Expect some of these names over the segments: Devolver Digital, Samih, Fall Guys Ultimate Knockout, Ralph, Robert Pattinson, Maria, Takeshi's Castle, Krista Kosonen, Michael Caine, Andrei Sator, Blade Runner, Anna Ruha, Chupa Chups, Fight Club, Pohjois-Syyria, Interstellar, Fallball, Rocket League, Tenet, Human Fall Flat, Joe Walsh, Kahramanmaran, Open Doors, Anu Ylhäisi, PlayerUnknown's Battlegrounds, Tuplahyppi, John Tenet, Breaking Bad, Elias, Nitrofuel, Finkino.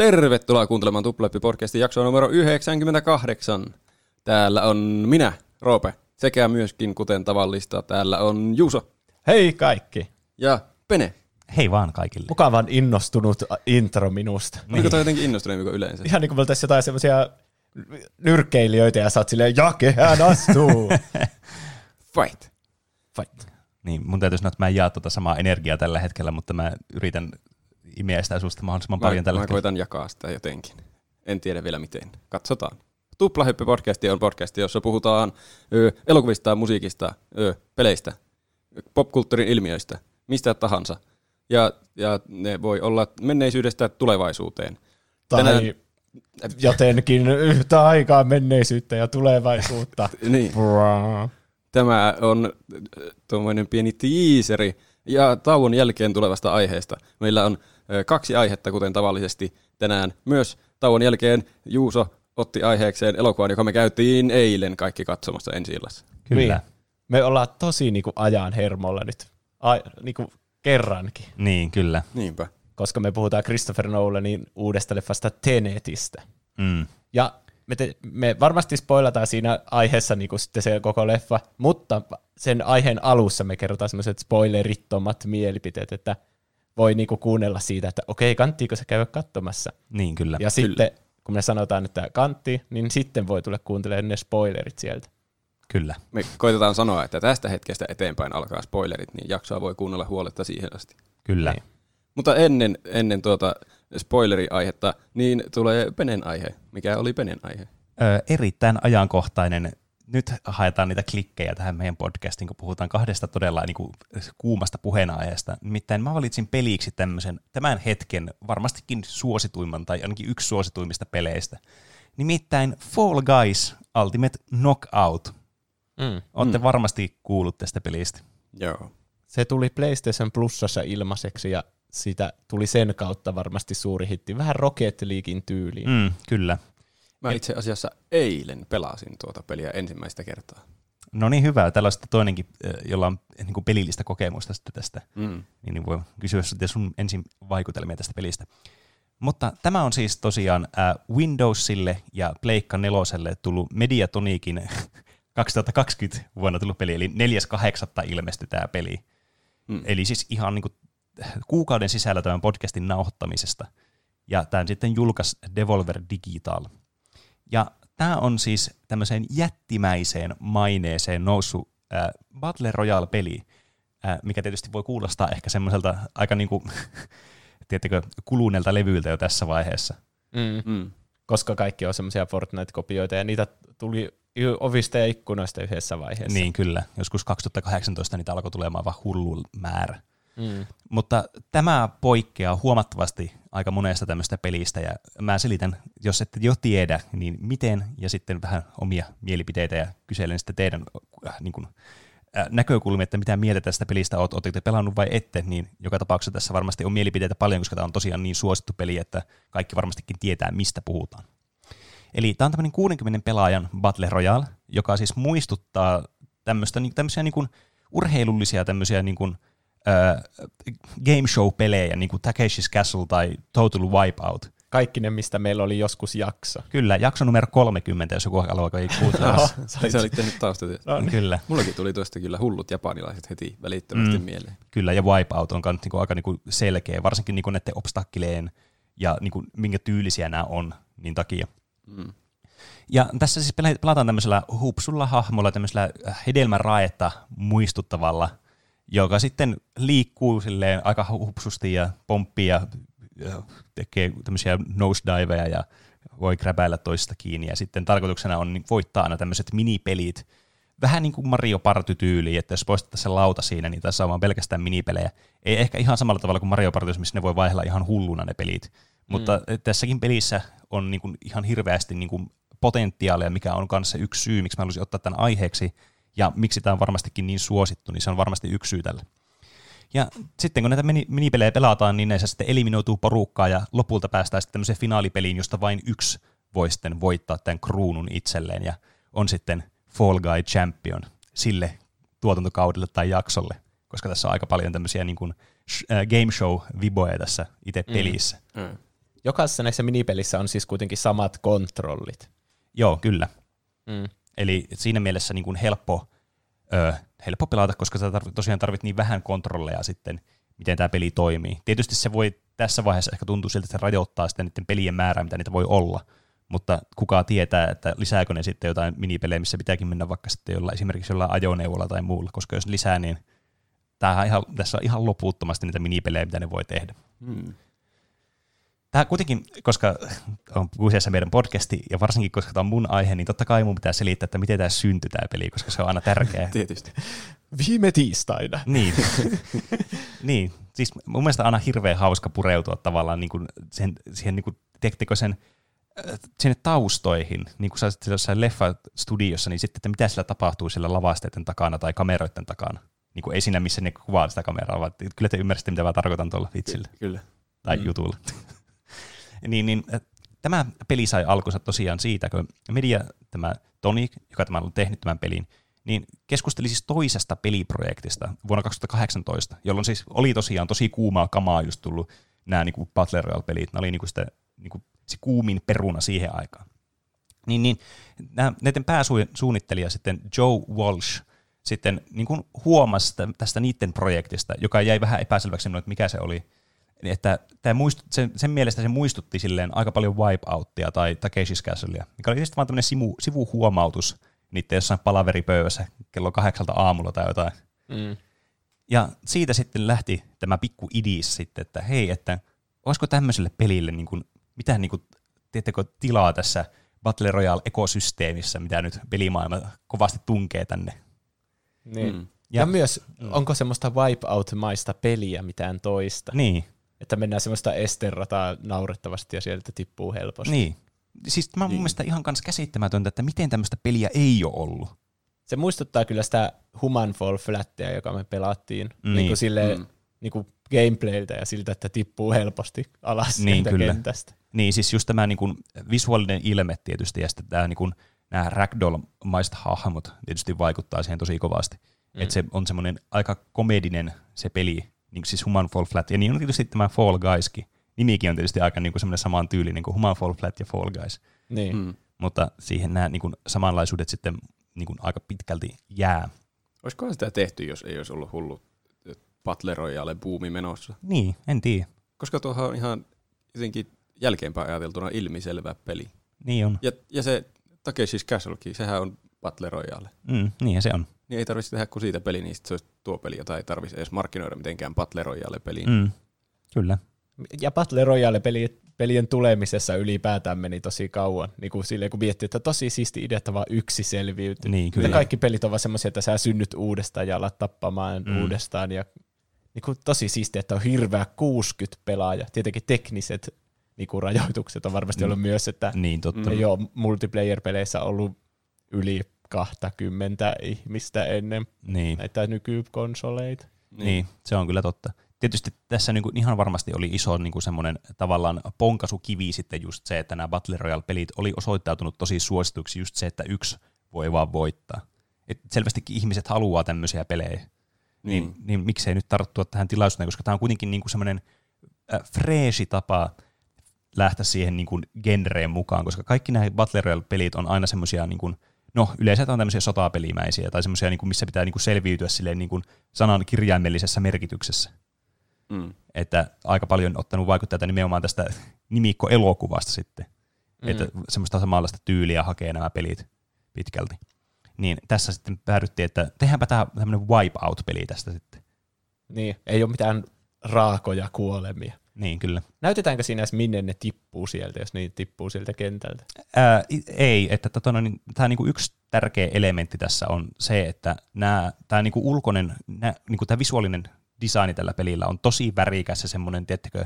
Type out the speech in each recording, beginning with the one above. Tervetuloa kuuntelemaan Tuplahyppi-podcastin jaksoa numero 98. Täällä on minä, Roope, sekä myöskin kuten tavallista täällä on Juuso. Hei kaikki. Ja Pene. Hei vaan kaikille. Mukavan innostunut intro minusta. Niin. Oliko toi jotenkin innostuneempi kuin yleensä? Ihan niin kuin me oltaisiin jotain semmoisia nyrkkeilijöitä ja sä oot silleen, ja kehään astuu. Fight. Niin, mun täytyy sanoa, että mä en jaa tuota samaa energiaa tällä hetkellä, mutta mä yritän imeä sitä susta mahdollisimman paljon tällä hetkellä. Mä koitan jakaa sitä jotenkin. En tiedä vielä miten. Katsotaan. Tuplahyppi-podcasti on podcasti, jossa puhutaan elokuvista, musiikista, peleistä, popkulttuurin ilmiöistä, mistä tahansa. Ja ne voi olla menneisyydestä tulevaisuuteen. Tai jotenkin yhtä aikaa menneisyyttä ja tulevaisuutta. Niin. Tämä on tuommoinen pieni tiiseri ja tauon jälkeen tulevasta aiheesta. Meillä on kaksi aihetta, kuten tavallisesti tänään. Myös tauon jälkeen Juuso otti aiheekseen elokuvan, joka me käytiin eilen kaikki katsomassa ensi-illassa. Kyllä. Me ollaan tosi niinku ajan hermolla nyt. Niinku kerrankin. Niin, kyllä. Niinpä. Koska me puhutaan Christopher Nolanin uudesta leffasta Tenetistä. Mm. Ja me varmasti spoilataan siinä aiheessa niin kuin sitten se koko leffa, mutta sen aiheen alussa me kerrotaan semmoiset spoilerittomat mielipiteet, että voi niin kuin kuunnella siitä, että okei, kanttiiko se käydä katsomassa. Niin, kyllä. Ja sitten, kun me sanotaan, että kantti, niin sitten voi tulla kuuntelemaan ne spoilerit sieltä. Kyllä. Me koitetaan sanoa, että tästä hetkestä eteenpäin alkaa spoilerit, niin jaksoa voi kuunnella huoletta siihen asti. Kyllä. Niin. Mutta ennen tuota spoileri-aihetta, niin tulee Penen aihe. Mikä oli Penen aihe? Erittäin ajankohtainen. Nyt haetaan niitä klikkejä tähän meidän podcastiin, kun puhutaan kahdesta todella niin kuin kuumasta puheenaiheesta. Nimittäin mä valitsin peliksi tämmöisen tämän hetken varmastikin suosituimman tai ainakin yksi suosituimmista peleistä. Nimittäin Fall Guys Ultimate Knockout. Olette varmasti kuullut tästä pelistä. Joo. Se tuli PlayStation Plusassa ilmaiseksi ja sitä tuli sen kautta varmasti suuri hitti. Vähän Rocket Leaguein tyyliin. Kyllä. Mä itse asiassa eilen pelasin tuota peliä ensimmäistä kertaa. No niin, hyvä. Täällä on sitten toinenkin, jolla on niin kuin pelillistä kokemusta sitten tästä. Niin voi kysyä sun ensin vaikutelmia tästä pelistä. Mutta tämä on siis tosiaan Windowsille ja Pleikka 4:lle tullut Mediatonicin 2020 vuonna tullut peli, eli 4.8. ilmestyi tämä peli. Eli siis ihan niin kuin kuukauden sisällä tämän podcastin nauhoittamisesta. Ja tämän sitten julkaisi Devolver Digital. Ja tämä on siis tämmöiseen jättimäiseen maineeseen noussut Battle Royale-peli, mikä tietysti voi kuulostaa ehkä semmoiselta aika niinku, tiedättekö, kuluneelta levyiltä jo tässä vaiheessa. Koska kaikki on semmoisia Fortnite-kopioita ja niitä tuli ovista ja ikkunoista yhdessä vaiheessa. Niin kyllä, joskus 2018 niitä alkoi tulemaan vaan hullu määrä. Mutta tämä poikkeaa huomattavasti aika monesta tämmöistä pelistä, ja mä selitän, jos ette jo tiedä, niin miten, ja sitten vähän omia mielipiteitä, ja kyselen sitten teidän niin kuin, näkökulmia, että mitä mieltä tästä pelistä oot, ootteko te pelannut vai ette, niin joka tapauksessa tässä varmasti on mielipiteitä paljon, koska tämä on tosiaan niin suosittu peli, että kaikki varmastikin tietää, mistä puhutaan. Eli tämä on tämmöinen 60 pelaajan Battle Royale, joka siis muistuttaa tämmöisiä niin kuin urheilullisia tämmöisiä niin kuin game show-pelejä, niin kuin Takeshi's Castle tai Total Wipeout. Kaikki ne, mistä meillä oli joskus jakso. Kyllä, jakso numero 30, jos joku alkoi kuuntelemaan. Se oli tehnyt taustatyötä. Kyllä. Mullakin tuli tuosta kyllä hullut japanilaiset heti välittömästi mieleen. Kyllä, ja Wipeout on kanssa aika selkeä, varsinkin näiden obstakkileen ja minkä tyylisiä nämä on, niin takia. Ja tässä siis pelataan tämmöisellä hupsulla hahmolla, tämmöisellä hedelmäraetta muistuttavalla, joka sitten liikkuu silleen aika hupsusti ja pomppii ja tekee tämmöisiä nosediveja ja voi gräbäillä toista kiinni. Ja sitten tarkoituksena on voittaa aina tämmöiset minipelit. Vähän niin kuin Mario Party -tyyliin, että jos poistettaisiin se lauta siinä, niin tässä on vaan pelkästään minipelejä. Ei ehkä ihan samalla tavalla kuin Mario Party, missä ne voi vaihdella ihan hulluna ne pelit. Mutta tässäkin pelissä on niin kuin ihan hirveästi niin kuin potentiaalia, mikä on kanssa yksi syy, miksi mä haluaisin ottaa tämän aiheeksi. Ja miksi tämä on varmastikin niin suosittu, niin se on varmasti yksi syy tälle. Ja sitten kun näitä minipelejä pelataan, niin näissä sitten eliminoituu porukkaa ja lopulta päästään sitten tämmöiseen finaalipeliin, josta vain yksi voi sitten voittaa tämän kruunun itselleen ja on sitten Fall Guy Champion sille tuotantokaudelle tai jaksolle, koska tässä on aika paljon tämmöisiä niin kuin game show-viboja tässä itse pelissä. Jokaisessa näissä minipelissä on siis kuitenkin samat kontrollit. Joo, kyllä. Mm. Eli siinä mielessä niin kuin helppo pelata, koska sä tosiaan tarvit niin vähän kontrolleja sitten, miten tämä peli toimii. Tietysti se voi tässä vaiheessa ehkä tuntua siltä, että se rajoittaa sitä niiden pelien määrää, mitä niitä voi olla, mutta kukaan tietää, että lisääkö ne sitten jotain minipelejä, missä pitääkin mennä vaikka sitten esimerkiksi jollain ajoneuvolla tai muulla, koska jos lisää, niin tässä on ihan loputtomasti niitä minipelejä, mitä ne voi tehdä. Mm. Tämä kuitenkin, koska on useassa meidän podcasti, ja varsinkin koska tämä on mun aihe, niin totta kai mun pitää selittää, että miten tämä syntyi tämä peli, koska se on aina tärkeää. Tietysti. Viime tiistaina. Niin. Niin. Siis mun mielestä on aina hirveän hauska pureutua tavallaan niin kuin siihen niin kuin teknikoisen sinne taustoihin, niin kuin sä olisit jossain leffastudiossa, niin sitten, että mitä sillä tapahtuu siellä lavasteiden takana tai kameroiden takana. Niin kuin ei siinä, missä ne kuvaa sitä kameraa, vaan kyllä te ymmärsitte, mitä mä tarkoitan tuolla vitsillä. Kyllä. Tai jutulla. Niin, tämä peli sai alkunsa tosiaan siitä, kun Mediatonic, joka tämä on tehnyt tämän pelin, niin keskusteli siis toisesta peliprojektista vuonna 2018, jolloin siis oli tosiaan tosi kuumaa kamaa just tullut nämä niin kuin Battle Royale-pelit. Ne oli niin kuin sitä, niin kuin se kuumin peruna siihen aikaan. Niin, näiden pääsuunnittelija sitten Joe Walsh sitten niin kuin huomasi tästä niiden projektista, joka jäi vähän epäselväksi, että mikä se oli. Että sen mielestä se muistutti silleen aika paljon Wipeouttia tai Takeshi's Castlea, mikä oli tietysti vaan tämmöinen sivuhuomautus niiden jossain palaveripöydässä kello 8 aamulla tai jotain. Mm. Ja siitä sitten lähti tämä pikku idis sitten, että hei, että olisiko tämmöiselle pelille niin kuin, mitään niin kuin, tiedättekö, tilaa tässä Battle Royale-ekosysteemissä, mitä nyt pelimaailma kovasti tunkee tänne. Niin. Mm. Ja myös, onko semmoista Wipeout-maista peliä mitään toista? Niin. Että mennään semmoista esterrataa naurettavasti ja sieltä tippuu helposti. Niin. Siis mä oon mun mielestä ihan kans käsittämätöntä, että miten tämmöistä peliä ei ole ollut. Se muistuttaa kyllä sitä Human Fall Flattia, joka me pelattiin. Niin. Niin kuin silleen, niin kuin gameplayltä ja siltä, että tippuu helposti alas niin, kentästä. Niin, siis just tämä niin kuin visuaalinen ilme tietysti ja sitten tämä, niin kuin, nämä ragdoll-maiset hahmot tietysti vaikuttaa siihen tosi kovasti. Mm. Että se on semmoinen aika komedinen se peli. Niin siis Human Fall Flat, ja niin on tietysti tämä Fall Guyskin. Nimikin on tietysti aika niin semmoinen saman tyylinen kuin Human Fall Flat ja Fall Guys. Niin. Mm. Mutta siihen nämä niin kuin samanlaisuudet sitten niin kuin aika pitkälti jää. Olisikohan sitä tehty, jos ei olisi ollut hullu Battle Royale-buumi menossa? Niin, en tiedä. Koska tuohan on ihan jotenkin jälkeenpäin ajateltuna ilmiselvä peli. Niin on. Ja se Takeshi's Castlekin, sehän on Battle Royale. Mm, niinhän se on. Niin ei tarvitsisi tehdä kuin siitä peli, niin se olisi tuo peli, jota ei tarvitsisi edes markkinoida mitenkään Battle Royale-peliin. Mm, kyllä. Ja Battle Royale-pelien tulemisessa ylipäätään meni tosi kauan. Niin kuin silleen, kun miettii, että tosi siisti idea, että vaan yksi selviytyy. Niin, kyllä. Kaikki pelit on vaan semmoisia, että sä synnyt uudestaan ja alat tappamaan uudestaan. Ja niin kuin tosi siistiä, että on hirveä 60 pelaajaa. Tietenkin tekniset niin kuin rajoitukset on varmasti ollut myös, että niin, totta. Ei ole multiplayer-peleissä ollut yli 20 ihmistä ennen näitä nykykonsoleita. Niin, se on kyllä totta. Tietysti tässä niinku ihan varmasti oli iso niinku semmoinen tavallaan ponkasukivi sitten just se, että nämä Battle Royale-pelit oli osoittautunut tosi suosituksi just se, että yksi voi vaan voittaa. Et selvästikin ihmiset haluaa tämmöisiä pelejä. Niin miksei nyt tarttua tähän tilaisuuteen, koska tämä on kuitenkin niinku semmoinen freeshi tapa lähteä siihen niinku genreen mukaan, koska kaikki nämä Battle Royale-pelit on aina semmoisia niinku yleensä on tämmöisiä sotapelimäisiä tai semmoisia, missä pitää selviytyä silleen sanan kirjaimellisessä merkityksessä. Mm. Että aika paljon ottanut vaikuttajata nimenomaan tästä nimikkoelokuvasta sitten. Mm. Että semmoista samanlaista tyyliä hakee nämä pelit pitkälti. Niin tässä sitten päädyttiin, että tehdäänpä tämmöinen wipeout-peli tästä sitten. Niin, ei ole mitään raakoja kuolemia. Niin, kyllä. Näytetäänkö siinä edes, minne ne tippuu sieltä, jos niitä tippuu sieltä kentältä? Ei, että tämä niinku yksi tärkeä elementti tässä on se, että tämä niinku ulkoinen, niinku tämä visuaalinen designi tällä pelillä on tosi värikäs ja semmoinen, tiedättekö,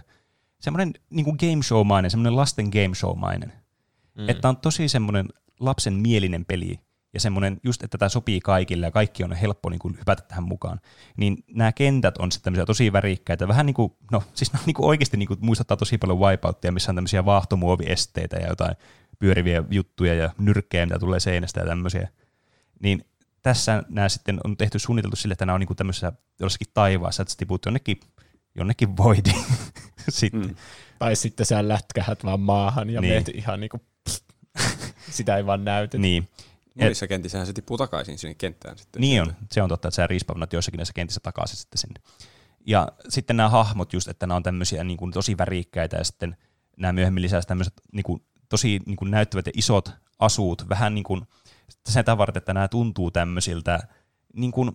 semmoinen niinku game show-mainen, semmoinen lasten game show-mainen. Mm. Että on tosi semmoinen lapsen mielinen peli ja semmoinen just, että tämä sopii kaikille ja kaikki on helppo niinku hypätä tähän mukaan, niin nämä kentät on sitten tämmöisiä tosi värikkäitä, vähän niin kuin, siis nämä niinku oikeasti niinku muistuttaa tosi paljon wipeouttia, missä on tämmöisiä vaahtomuoviesteitä ja jotain pyöriviä juttuja ja nyrkkejä, mitä tulee seinästä ja tämmöisiä. Niin tässä nämä sitten on tehty suunniteltu sille, että nämä on niinku tämmöisessä jossakin taivaassa, että se tiput jonnekin voitiin sitten. Mm. Tai sitten sä lätkähät vaan maahan ja meet ihan niinku, sitä ei vaan näytetä. Niin. Monissa kentissähän se tippuu takaisin sinne kenttään sitten. Niin on, se on totta, että sä riispaunat joissakin näissä kentissä takaisin sitten sinne. Ja sitten nämä hahmot just, että nämä on tämmöisiä niin kuin tosi värikkäitä ja sitten nämä myöhemmin lisäisi tämmöiset niin kuin, tosi niin kuin näyttävät ja isot asut, vähän niin kuin sitä varten, että nämä tuntuu tämmöisiltä, niin kuin,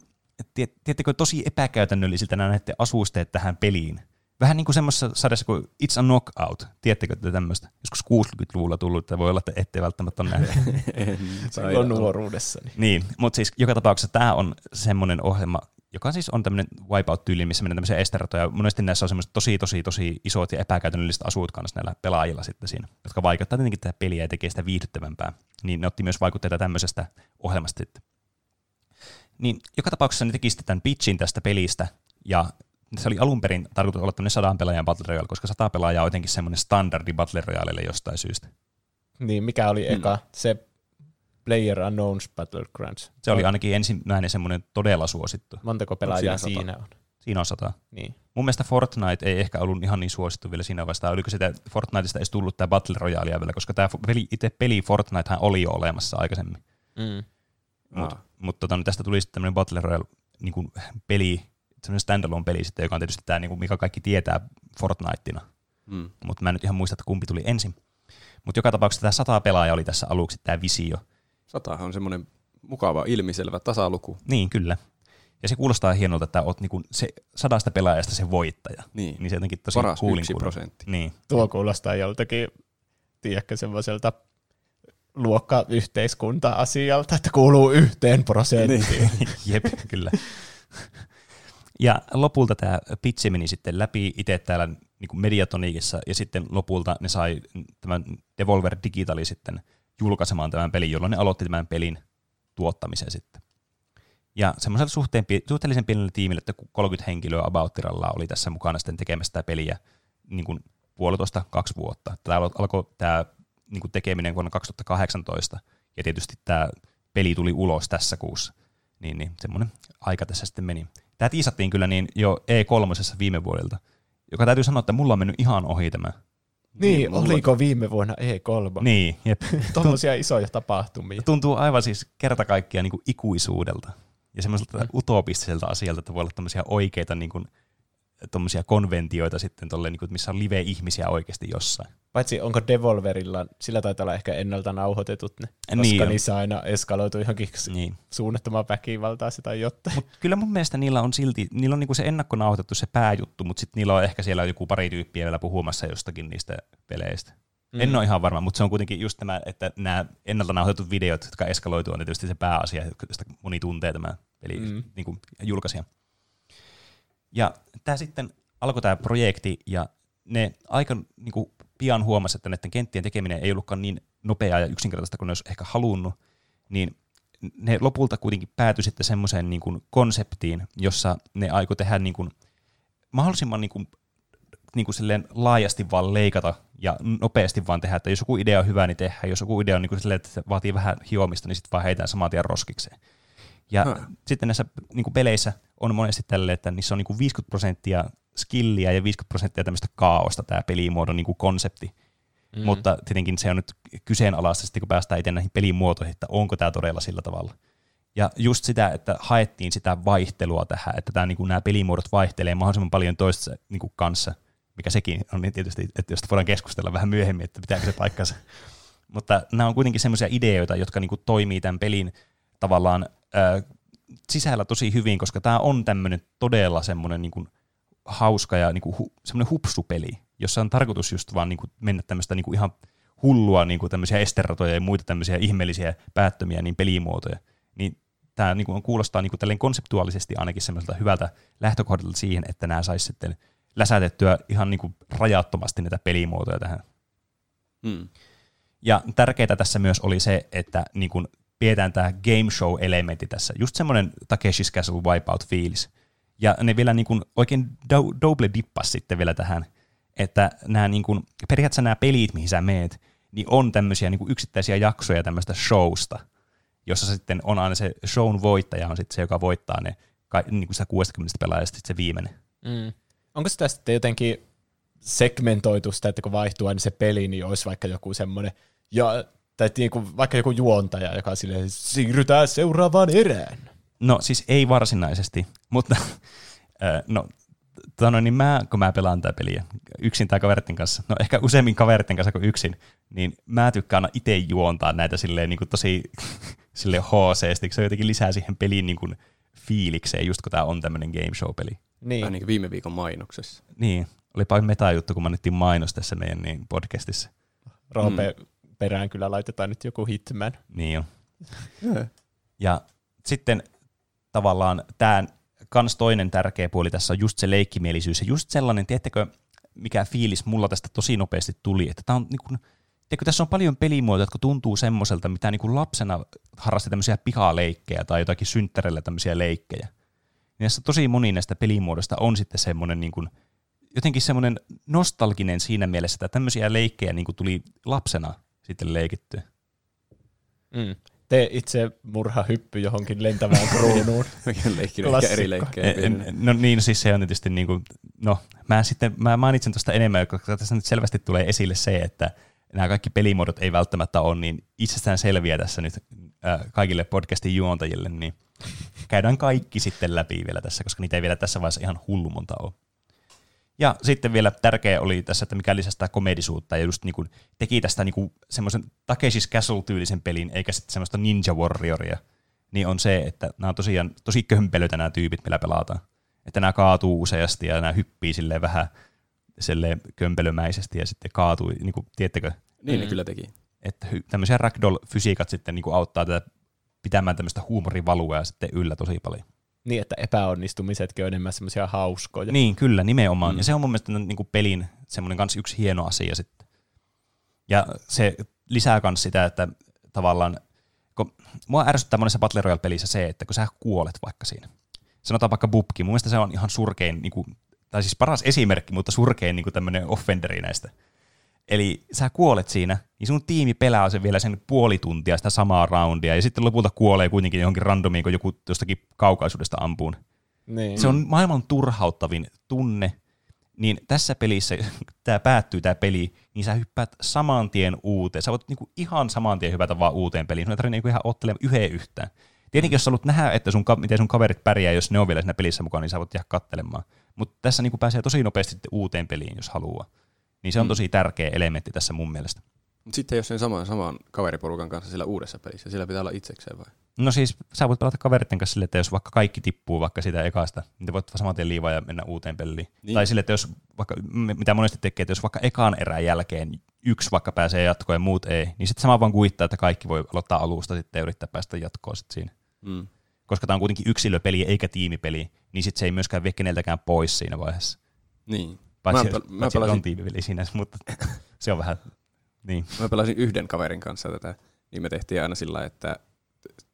tiedättekö, tosi epäkäytännöllisiltä nämä näiden asusteet tähän peliin. Vähän niin kuin semmoisessa sarjassa kuin It's a Knockout, tiedättekö te tämmöistä? Joskus 60-luvulla tullut, että voi olla, että ettei välttämättä ole nähnyt. Se on nuoruudessa. Niin, mutta siis joka tapauksessa tämä on semmoinen ohjelma, joka siis on tämmöinen wipeout-tyyli, missä mennään tämmöisiä esteratoja. Monesti näissä on semmoiset tosi isot ja epäkäytännölliset asuut kanssa näillä pelaajilla sitten siinä, jotka vaikuttaa tietenkin tätä peliä ja tekee sitä viihdyttävämpää. Niin ne otti myös vaikutteita tämmöisestä ohjelmasta sitten. Niin joka tapauksessa ne teki sitten tämän pitchin tästä pelistä, ja se oli alun perin tarkoitus olla tämmöinen 100 pelaajan battle royale, koska 100 pelaajaa on jotenkin semmoinen standardi battle royalelle jostain syystä. Niin, mikä oli eka? Se Player Unknown's Battlegrounds. Se oli ainakin ensimmäinen semmoinen todella suosittu. Montako pelaajaa siinä on? Siinä on 100. Niin. Mun mielestä Fortnite ei ehkä ollut ihan niin suosittu vielä siinä vaiheessa. Oliko sitä Fortniteista edes tullut tämä Battle Royalea vielä, koska tämä itse peli Fortnitehan oli jo olemassa aikaisemmin. Mm. Mutta tästä tuli sitten tämmöinen Battle Royale niin kuin peli, semmoinen standalone peli sitten, joka on tietysti tämä, niin kuin, mikä kaikki tietää Fortniteina. Mm. Mutta mä en nyt ihan muista, että kumpi tuli ensin. Mutta joka tapauksessa tämä 100 pelaajaa oli tässä aluksi tämä visio. 100 on semmoinen mukava, ilmiselvä tasaluku. Niin, kyllä. Ja se kuulostaa hienolta, että olet niinku se 100 pelaajasta se voittaja. Niin se jotenkin tosi paras 1%. Niin. Tuo kuulostaa joltakin, tiedätkö, semmoiselta luokkayhteiskunta-asialta, että kuuluu 1%. Niin. Jep, kyllä. Ja lopulta tämä pitsi meni sitten läpi itse täällä niinku Mediatonicissa, ja sitten lopulta ne sai tämän Devolver Digitalin sitten julkaisemaan tämän pelin, jolloin ne aloitti tämän pelin tuottamisen sitten. Ja semmoisella suhteellisen pienellä tiimillä, että 30 henkilöä about-tiralla oli tässä mukana sitten tekemässä sitä peliä niin kuin 1,5–2 vuotta. Täällä alkoi tämä niin kuin tekeminen vuonna 2018, ja tietysti tämä peli tuli ulos tässä kuussa. Niin semmoinen aika tässä sitten meni. Tämä tiisattiin kyllä niin jo E3 viime vuodelta, joka täytyy sanoa, että mulla on mennyt ihan ohi tämä. Niin, oliko viime vuonna E3? Niin, jep. Tuollaisia isoja tapahtumia. Tuntuu aivan siis kertakaikkiaan niin kuin ikuisuudelta ja semmoiselta utopistiselta asialta, että voi olla tämmöisiä oikeita niin kuin, tommosia konventioita sitten, tolle, niin kuin, missä on live-ihmisiä oikeasti jossain. Paitsi onko Devolverilla, sillä taitaa olla ehkä ennalta nauhoitetut ne, koska niin, niissä aina eskaloituu johonkin niin suunnattomaan väkivaltaa se tai jotain. Mut kyllä mun mielestä niillä on silti, niillä on niinku se ennakkonauhoitettu se pääjuttu, mutta sitten niillä on ehkä siellä joku pari tyyppiä vielä puhumassa jostakin niistä peleistä. Mm. En ole ihan varma, mutta se on kuitenkin just tämä, että nämä ennalta nauhoitetut videot, jotka eskaloituu, on tietysti se pääasia, josta moni tuntee tämä peli niinku julkaisija. Ja tämä sitten alkoi tämä projekti, ja ne aika niinku pian huomasi, että näiden kenttien tekeminen ei ollutkaan niin nopeaa ja yksinkertaista kuin ne olisi ehkä halunnut, niin ne lopulta kuitenkin päätyi sitten semmoiseen niin kuin konseptiin, jossa ne aikoi tehdä niin kuin mahdollisimman niin kuin silleen laajasti vaan leikata ja nopeasti vaan tehdä, että jos joku idea on hyvä, niin tehdään, jos joku idea on niin kuin silleen, että se vaatii vähän hiomista, niin sitten vaan heitään saman tien roskikseen. Ja sitten näissä niin kuin peleissä on monesti tälleen, että niissä on niin kuin 50% skilliä ja 50% tämmöistä kaaosta tämä pelimuodon niin kuin konsepti. Mm. Mutta tietenkin se on nyt kyseenalaista sitten, kun päästään itse näihin pelimuotoihin, että onko tämä todella sillä tavalla. Ja just sitä, että haettiin sitä vaihtelua tähän, että tämä, niin kuin nämä pelimuodot vaihtelee mahdollisimman paljon toistensa niin kuin kanssa, mikä sekin on niin tietysti, että josta voidaan keskustella vähän myöhemmin, että pitääkö se paikkansa. Mutta nämä on kuitenkin semmoisia ideoita, jotka niin kuin toimii tämän pelin tavallaan sisällä tosi hyvin, koska tämä on tämmöinen todella semmoinen niin kuin hauska ja niin kuin semmoinen hupsupeli, jossa on tarkoitus just vaan niin kuin mennä tämmöistä niin kuin ihan hullua niin kuin tämmöisiä esteratoja ja muita tämmöisiä ihmeellisiä päättömiä niin pelimuotoja. Niin tämä niin kuin kuulostaa niin kuin tälleen konseptuaalisesti ainakin semmoiselta hyvältä lähtökohdalta siihen, että nämä saisi sitten läsätettyä ihan niin kuin rajattomasti näitä pelimuotoja tähän. Hmm. Ja tärkeää tässä myös oli se, että niin kuin pidetään tämä game show-elementti tässä. Just semmoinen Takeshi's Castle Wipeout-fiilis. Ja ne vielä niin kuin oikein double dippas sitten vielä tähän, että nämä niin kuin, periaatteessa nämä pelit, mihin sä meet, niin on tämmöisiä niin kuin yksittäisiä jaksoja tämmöistä showsta, jossa sitten on aina se shown voittaja on sitten se, joka voittaa ne niin kuin sitä 60 pelaajasta sitten se viimeinen. Mm. Onko sitä sitten jotenkin segmentoitu sitä, että kun vaihtuu aina se peli, niin olisi vaikka joku semmoinen, tai niin kuin vaikka joku juontaja, joka silleen, siirrytään seuraavaan erään. No siis ei varsinaisesti, mutta no, niin kun mä pelaan tätä peliä yksin tai kaveritten kanssa, no ehkä useammin kaveritten kanssa kuin yksin, niin mä tykkään aina itse juontaa näitä silleen niin kuin tosi silleen hc-sti, se jotenkin lisää siihen peliin niin kuin fiilikseen, just kun tää on tämmönen game show-peli. Niin. Ainakin viime viikon mainoksessa. Niin, olipa meta-juttu, kun mä annettiin mainos tässä meidän niin podcastissa. Roope perään kyllä laitetaan nyt joku Hitman. Niin jo. Ja sitten tavallaan tämä kans toinen tärkeä puoli tässä on just se leikkimielisyys ja just sellainen, tiedättekö, mikä fiilis mulla tästä tosi nopeasti tuli, että tää on niinku, tiedätkö, tässä on paljon pelimuotoja, jotka tuntuu semmoiselta, mitä niinku lapsena harrasti tämmöisiä pihaleikkejä tai jotakin synttärellä tämmöisiä leikkejä. Näissä tosi moni näistä pelimuodoista on sitten semmoinen niinku, jotenkin semmoinen nostalginen siinä mielessä, että tämmöisiä leikkejä niinku tuli lapsena sitten leikittyä. Mm. Tee itse murhahyppy johonkin lentävään kruunuun. Mäkin leikkin ehkä eri leikkejä. No niin, siis se on tietysti niin kuin, no mä mainitsen tuosta enemmän, koska tässä nyt selvästi tulee esille se, että nämä kaikki pelimuodot ei välttämättä ole niin itsestään selviä tässä nyt kaikille podcastin juontajille, niin käydään kaikki sitten läpi vielä tässä, koska niitä ei vielä tässä vaiheessa ihan hullu monta ole. Ja sitten vielä tärkeä oli tässä, että mikä lisäsi sitä komedisuutta ja just niinku teki tästä niinku semmoisen Takeshi's Castle-tyylisen pelin, eikä sitten semmoista Ninja Warrioria, niin on se, että nämä on tosiaan tosi kömpelöitä nämä tyypit, millä pelataan. Että nämä kaatuu useasti ja nämä hyppii silleen vähän silleen kömpelömäisesti ja sitten kaatuu, niinku, tiedättekö? Niin ne kyllä teki. Että tämmöisiä ragdoll-fysiikat sitten niinku auttaa tätä pitämään tämmöistä huumorivaluea sitten yllä tosi paljon. Niin, että epäonnistumisetkin on enemmän semmoisia hauskoja. Niin, kyllä, nimenomaan. Ja se on mun mielestä niinku pelin semmoinen kans yksi hieno asia sitten. Ja se lisää kans sitä, että tavallaan, kun mua ärsyttää monessa Battle Royale-pelissä se, että kun sä kuolet vaikka siinä. Sanotaan vaikka Bubki, mun mielestä se on ihan surkein, niinku, tai siis paras esimerkki, mutta surkein niinku tämmöinen offenderi näistä. Eli sä kuolet siinä, niin sun tiimi pelaa sen vielä sen puoli tuntia sitä samaa roundia, ja sitten lopulta kuolee kuitenkin johonkin randomiin, kun joku jostakin kaukaisuudesta ampuu. Niin. Se on maailman turhauttavin tunne. Niin tässä pelissä, kun tämä päättyy tämä peli, niin sä hyppäät saman tien uuteen. Sä voit niinku ihan saman tien hypätä vaan uuteen peliin. Sun ei tarvitse niinku ihan ottelemaan yhden yhtään. Tietenkin jos sä haluat nähdä, että miten sun kaverit pärjää, jos ne on vielä siinä pelissä mukaan, niin sä voit jää katselemaan. Mutta tässä niinku pääsee tosi nopeasti uuteen peliin, jos haluaa. Niin se on tosi tärkeä elementti tässä mun mielestä. Sitten jos on saman kaveriporukan kanssa sillä uudessa pelissä, sillä pitää olla itsekseen vai? No siis sä voit pelata kaveritten kanssa sille, että jos vaikka kaikki tippuu vaikka sitä ekasta, niin te voit saman tien liivaa ja mennä uuteen peliin. Niin. Tai sille, että jos vaikka, mitä monesti tekee, että jos vaikka ekaan erään jälkeen yksi vaikka pääsee jatkoon ja muut ei, niin sitten sama vaan kuittaa, että kaikki voi aloittaa alusta sitten ja yrittää päästä jatkoon sitten siinä. Mm. Koska tämä on kuitenkin yksilöpeli eikä tiimipeli, niin sitten se ei myöskään vie keneltäkään pois siinä vaiheessa. Niin. Mä pelasin tiimipeli siinä, mutta se on vähän niin. Mä pelasin yhden kaverin kanssa tätä, niin me tehtiin aina sillä, että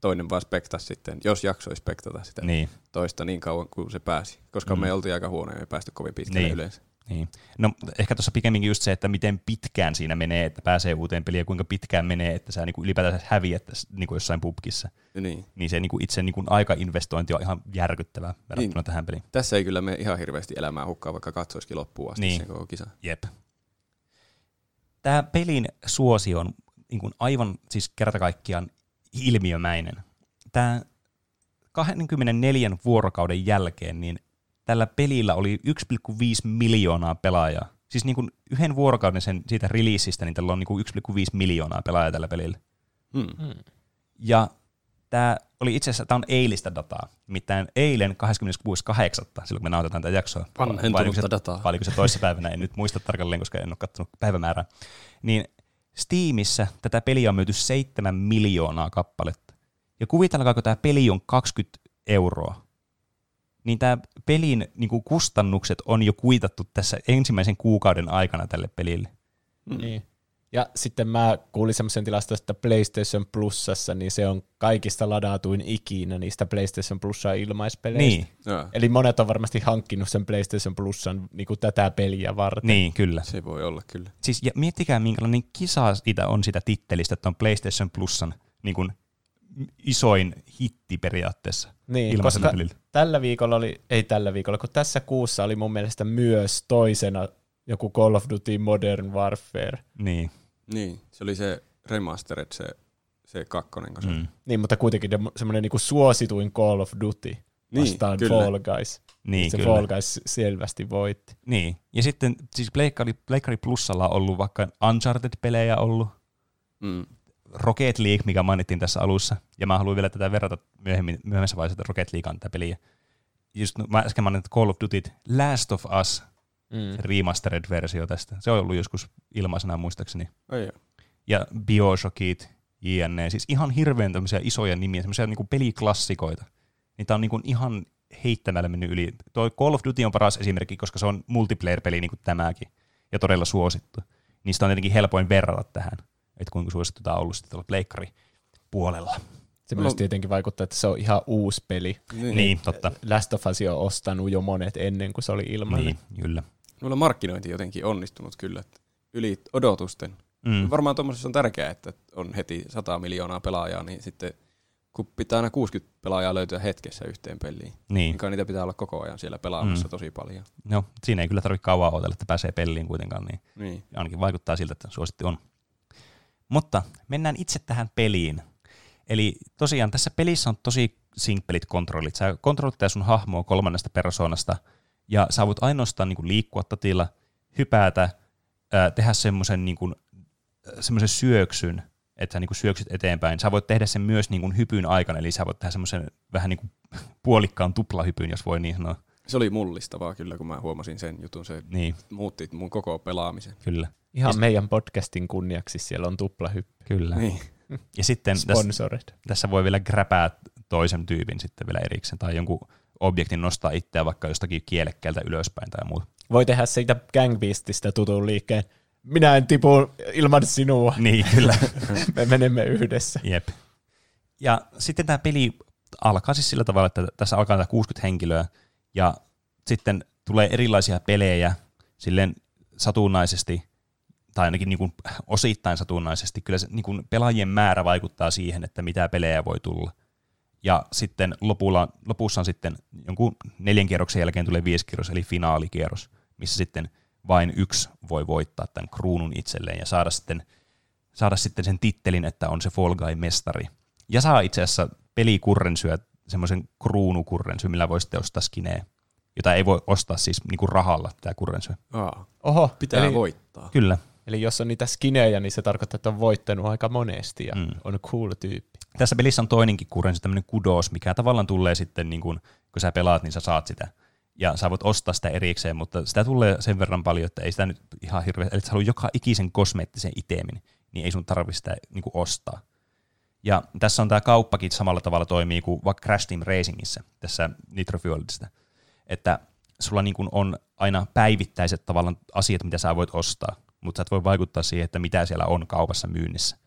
toinen vaan spektasi sitten, jos jaksoi spektata sitä niin. Toista niin kauan kuin se pääsi, koska me oltiin aika huonoja ja päästy kovin pitkälle niin. Yleensä. Niin. No ehkä tuossa pikemminkin just se, että miten pitkään siinä menee, että pääsee uuteen peliin ja kuinka pitkään menee, että sä niinku ylipäätään häviät niinku jossain pubkissa. Niin. Niin se niinku itse niinku aikainvestointi on ihan järkyttävää verrattuna niin. Tähän peliin. Tässä ei kyllä mene ihan hirveästi elämää hukkaa, vaikka katsoisikin loppuun asti niin. Sen koko kisan. Jep. Tämä pelin suosio on niinku aivan siis kertakaikkiaan ilmiömäinen. Tämä 24 vuorokauden jälkeen niin tällä pelillä oli 1,5 miljoonaa pelaajaa. Siis niin kuin yhden vuorokauden siitä releaseistä, niin tällä on niin kuin 1,5 miljoonaa pelaajaa tällä pelillä. Mm. Ja tämä oli itse asiassa, tämä on eilistä dataa. Nimittäin eilen 26.8. silloin kun me nautetaan tätä jaksoa. Vanhentunutta dataa. Vai oliko se toissapäivänä, en nyt muista tarkalleen, koska en ole katsonut päivämäärää. Niin Steamissä tätä peliä on myyty 7 miljoonaa kappaletta. Ja kuvitelkaa, kun tämä peli on 20 euroa. Niin tämä pelin niinku kustannukset on jo kuitattu tässä ensimmäisen kuukauden aikana tälle pelille. Mm. Niin. Ja sitten mä kuulin semmoisen tilastosta, että PlayStation Plusassa, niin se on kaikista ladatuin ikinä niistä PlayStation Plusaa ilmaispeleistä. Niin. Ja. Eli monet on varmasti hankkinut sen PlayStation Plusan niinku tätä peliä varten. Niin, kyllä. Se voi olla, kyllä. Siis, ja miettikää, minkälainen kisa siitä on sitä tittelistä, että on PlayStation Plusan niinku isoin hitti periaatteessa. Niin, koska tällä viikolla oli, kun tässä kuussa oli mun mielestä myös toisena joku Call of Duty Modern Warfare. Niin, se oli se remastered, se kakkonen. Niin, mutta kuitenkin semmoinen niinku suosituin Call of Duty vastaan kyllä. Fall Guys. Niin, se kyllä. Fall Guys selvästi voitti. Niin, ja sitten siis Pleikkari Plussalla on ollut vaikka Uncharted-pelejä ollut. Mm. Rocket League, mikä mainittiin tässä alussa, ja mä haluan vielä tätä verrata myöhemmässä vaiheessa, että Rocket League on tätä peliä. Just mä äsken mainitsin Call of Duty, Last of Us, remastered-versio tästä. Se on ollut joskus ilmaisena muistaakseni. Oh, yeah. Ja Bioshockit, jne. Siis ihan hirveän tämmöisiä isoja nimiä, semmoisia niinku peliklassikoita. Niin tää on niinku ihan heittämällä mennyt yli. Toi Call of Duty on paras esimerkki, koska se on multiplayer-peli niin kuin tämäkin, ja todella suosittu. Niistä on tietenkin helpoin verrata tähän, että kuinka suosittu tämä on ollut sitten tuolla pleikkaripuolella. Se myös tietenkin vaikuttaa, että se on ihan uusi peli. Niin, totta. Last of Us on ostanut jo monet ennen kuin se oli ilmainen. Niin, kyllä. Noilla markkinointi jotenkin onnistunut kyllä, yli odotusten. Varmaan tuommoisessa on tärkeää, että on heti 100 miljoonaa pelaajaa, niin sitten kun pitää aina 60 pelaajaa löytyä hetkessä yhteen peliin, niin niitä pitää olla koko ajan siellä pelaamassa tosi paljon. No, siinä ei kyllä tarvitse kauan odotella, että pääsee peliin kuitenkaan, niin ainakin vaikuttaa siltä, että suosittu on. Mutta mennään itse tähän peliin. Eli tosiaan tässä pelissä on tosi simppelit kontrollit. Sä kontrollit sun hahmoa kolmannesta persoonasta, ja sä voit ainoastaan niin kuin liikkua tatilla, hypätä, tehdä semmoisen niin kuin, semmoisen syöksyn, että sä niin kuin syöksyt eteenpäin. Sä voit tehdä sen myös niin kuin hypyn aikana, eli sä voit tehdä semmoisen vähän niin kuin puolikkaan tuplahypyn, jos voi niin sanoa. Se oli mullistavaa kyllä, kun mä huomasin sen jutun. Se muutti mun koko pelaamisen. Kyllä. Ihan meidän podcastin kunniaksi siellä on tuplahyppy. Kyllä. Niin. Ja sitten tässä voi vielä gräpää toisen tyypin sitten vielä erikseen, tai jonkun objektin nostaa itseä vaikka jostakin kielekkäältä ylöspäin tai muuta. Voi tehdä siitä Gangbeastistä tutun liikkeen. Minä en tipu ilman sinua. Niin, kyllä. Me menemme yhdessä. Jep. Ja sitten tämä peli alkaa siis sillä tavalla, että tässä alkaa 60 henkilöä, ja sitten tulee erilaisia pelejä silleen satunnaisesti, tai ainakin niin kuin osittain satunnaisesti. Kyllä se niin kuin pelaajien määrä vaikuttaa siihen, että mitä pelejä voi tulla. Ja sitten lopussa on sitten jonkun 4 kierroksen jälkeen tulee 5 kierros, eli finaalikierros, missä sitten vain yksi voi voittaa tämän kruunun itselleen ja saada sitten sen tittelin, että on se Fall Guy-mestari. Ja saa itse asiassa pelikurrensyä, semmoisen kruunukurrensyä, millä voi sitten ostaa skinejä, jota ei voi ostaa siis niin kuin rahalla tämä kurrensyä. Oho, pitää voittaa. Kyllä. Eli jos on niitä skinejä, niin se tarkoittaa, että on voittanut aika monesti ja on cool tyyppi. Tässä pelissä on toinenkin kurrensi, tämmöinen kudos, mikä tavallaan tulee sitten, niin kun sä pelaat, niin sä saat sitä. Ja sä voit ostaa sitä erikseen, mutta sitä tulee sen verran paljon, että ei sitä nyt ihan hirveästi, eli sä haluat joka ikisen kosmeettisen itemin, niin ei sun tarvitse sitä niin kuin ostaa. Ja tässä on tämä kauppakin samalla tavalla toimii kuin vaikka Crash Team Racingissä, tässä Nitrofuelista, että sulla niin kuin on aina päivittäiset tavallaan asiat, mitä sä voit ostaa, mutta sä et voi vaikuttaa siihen, että mitä siellä on kaupassa myynnissä.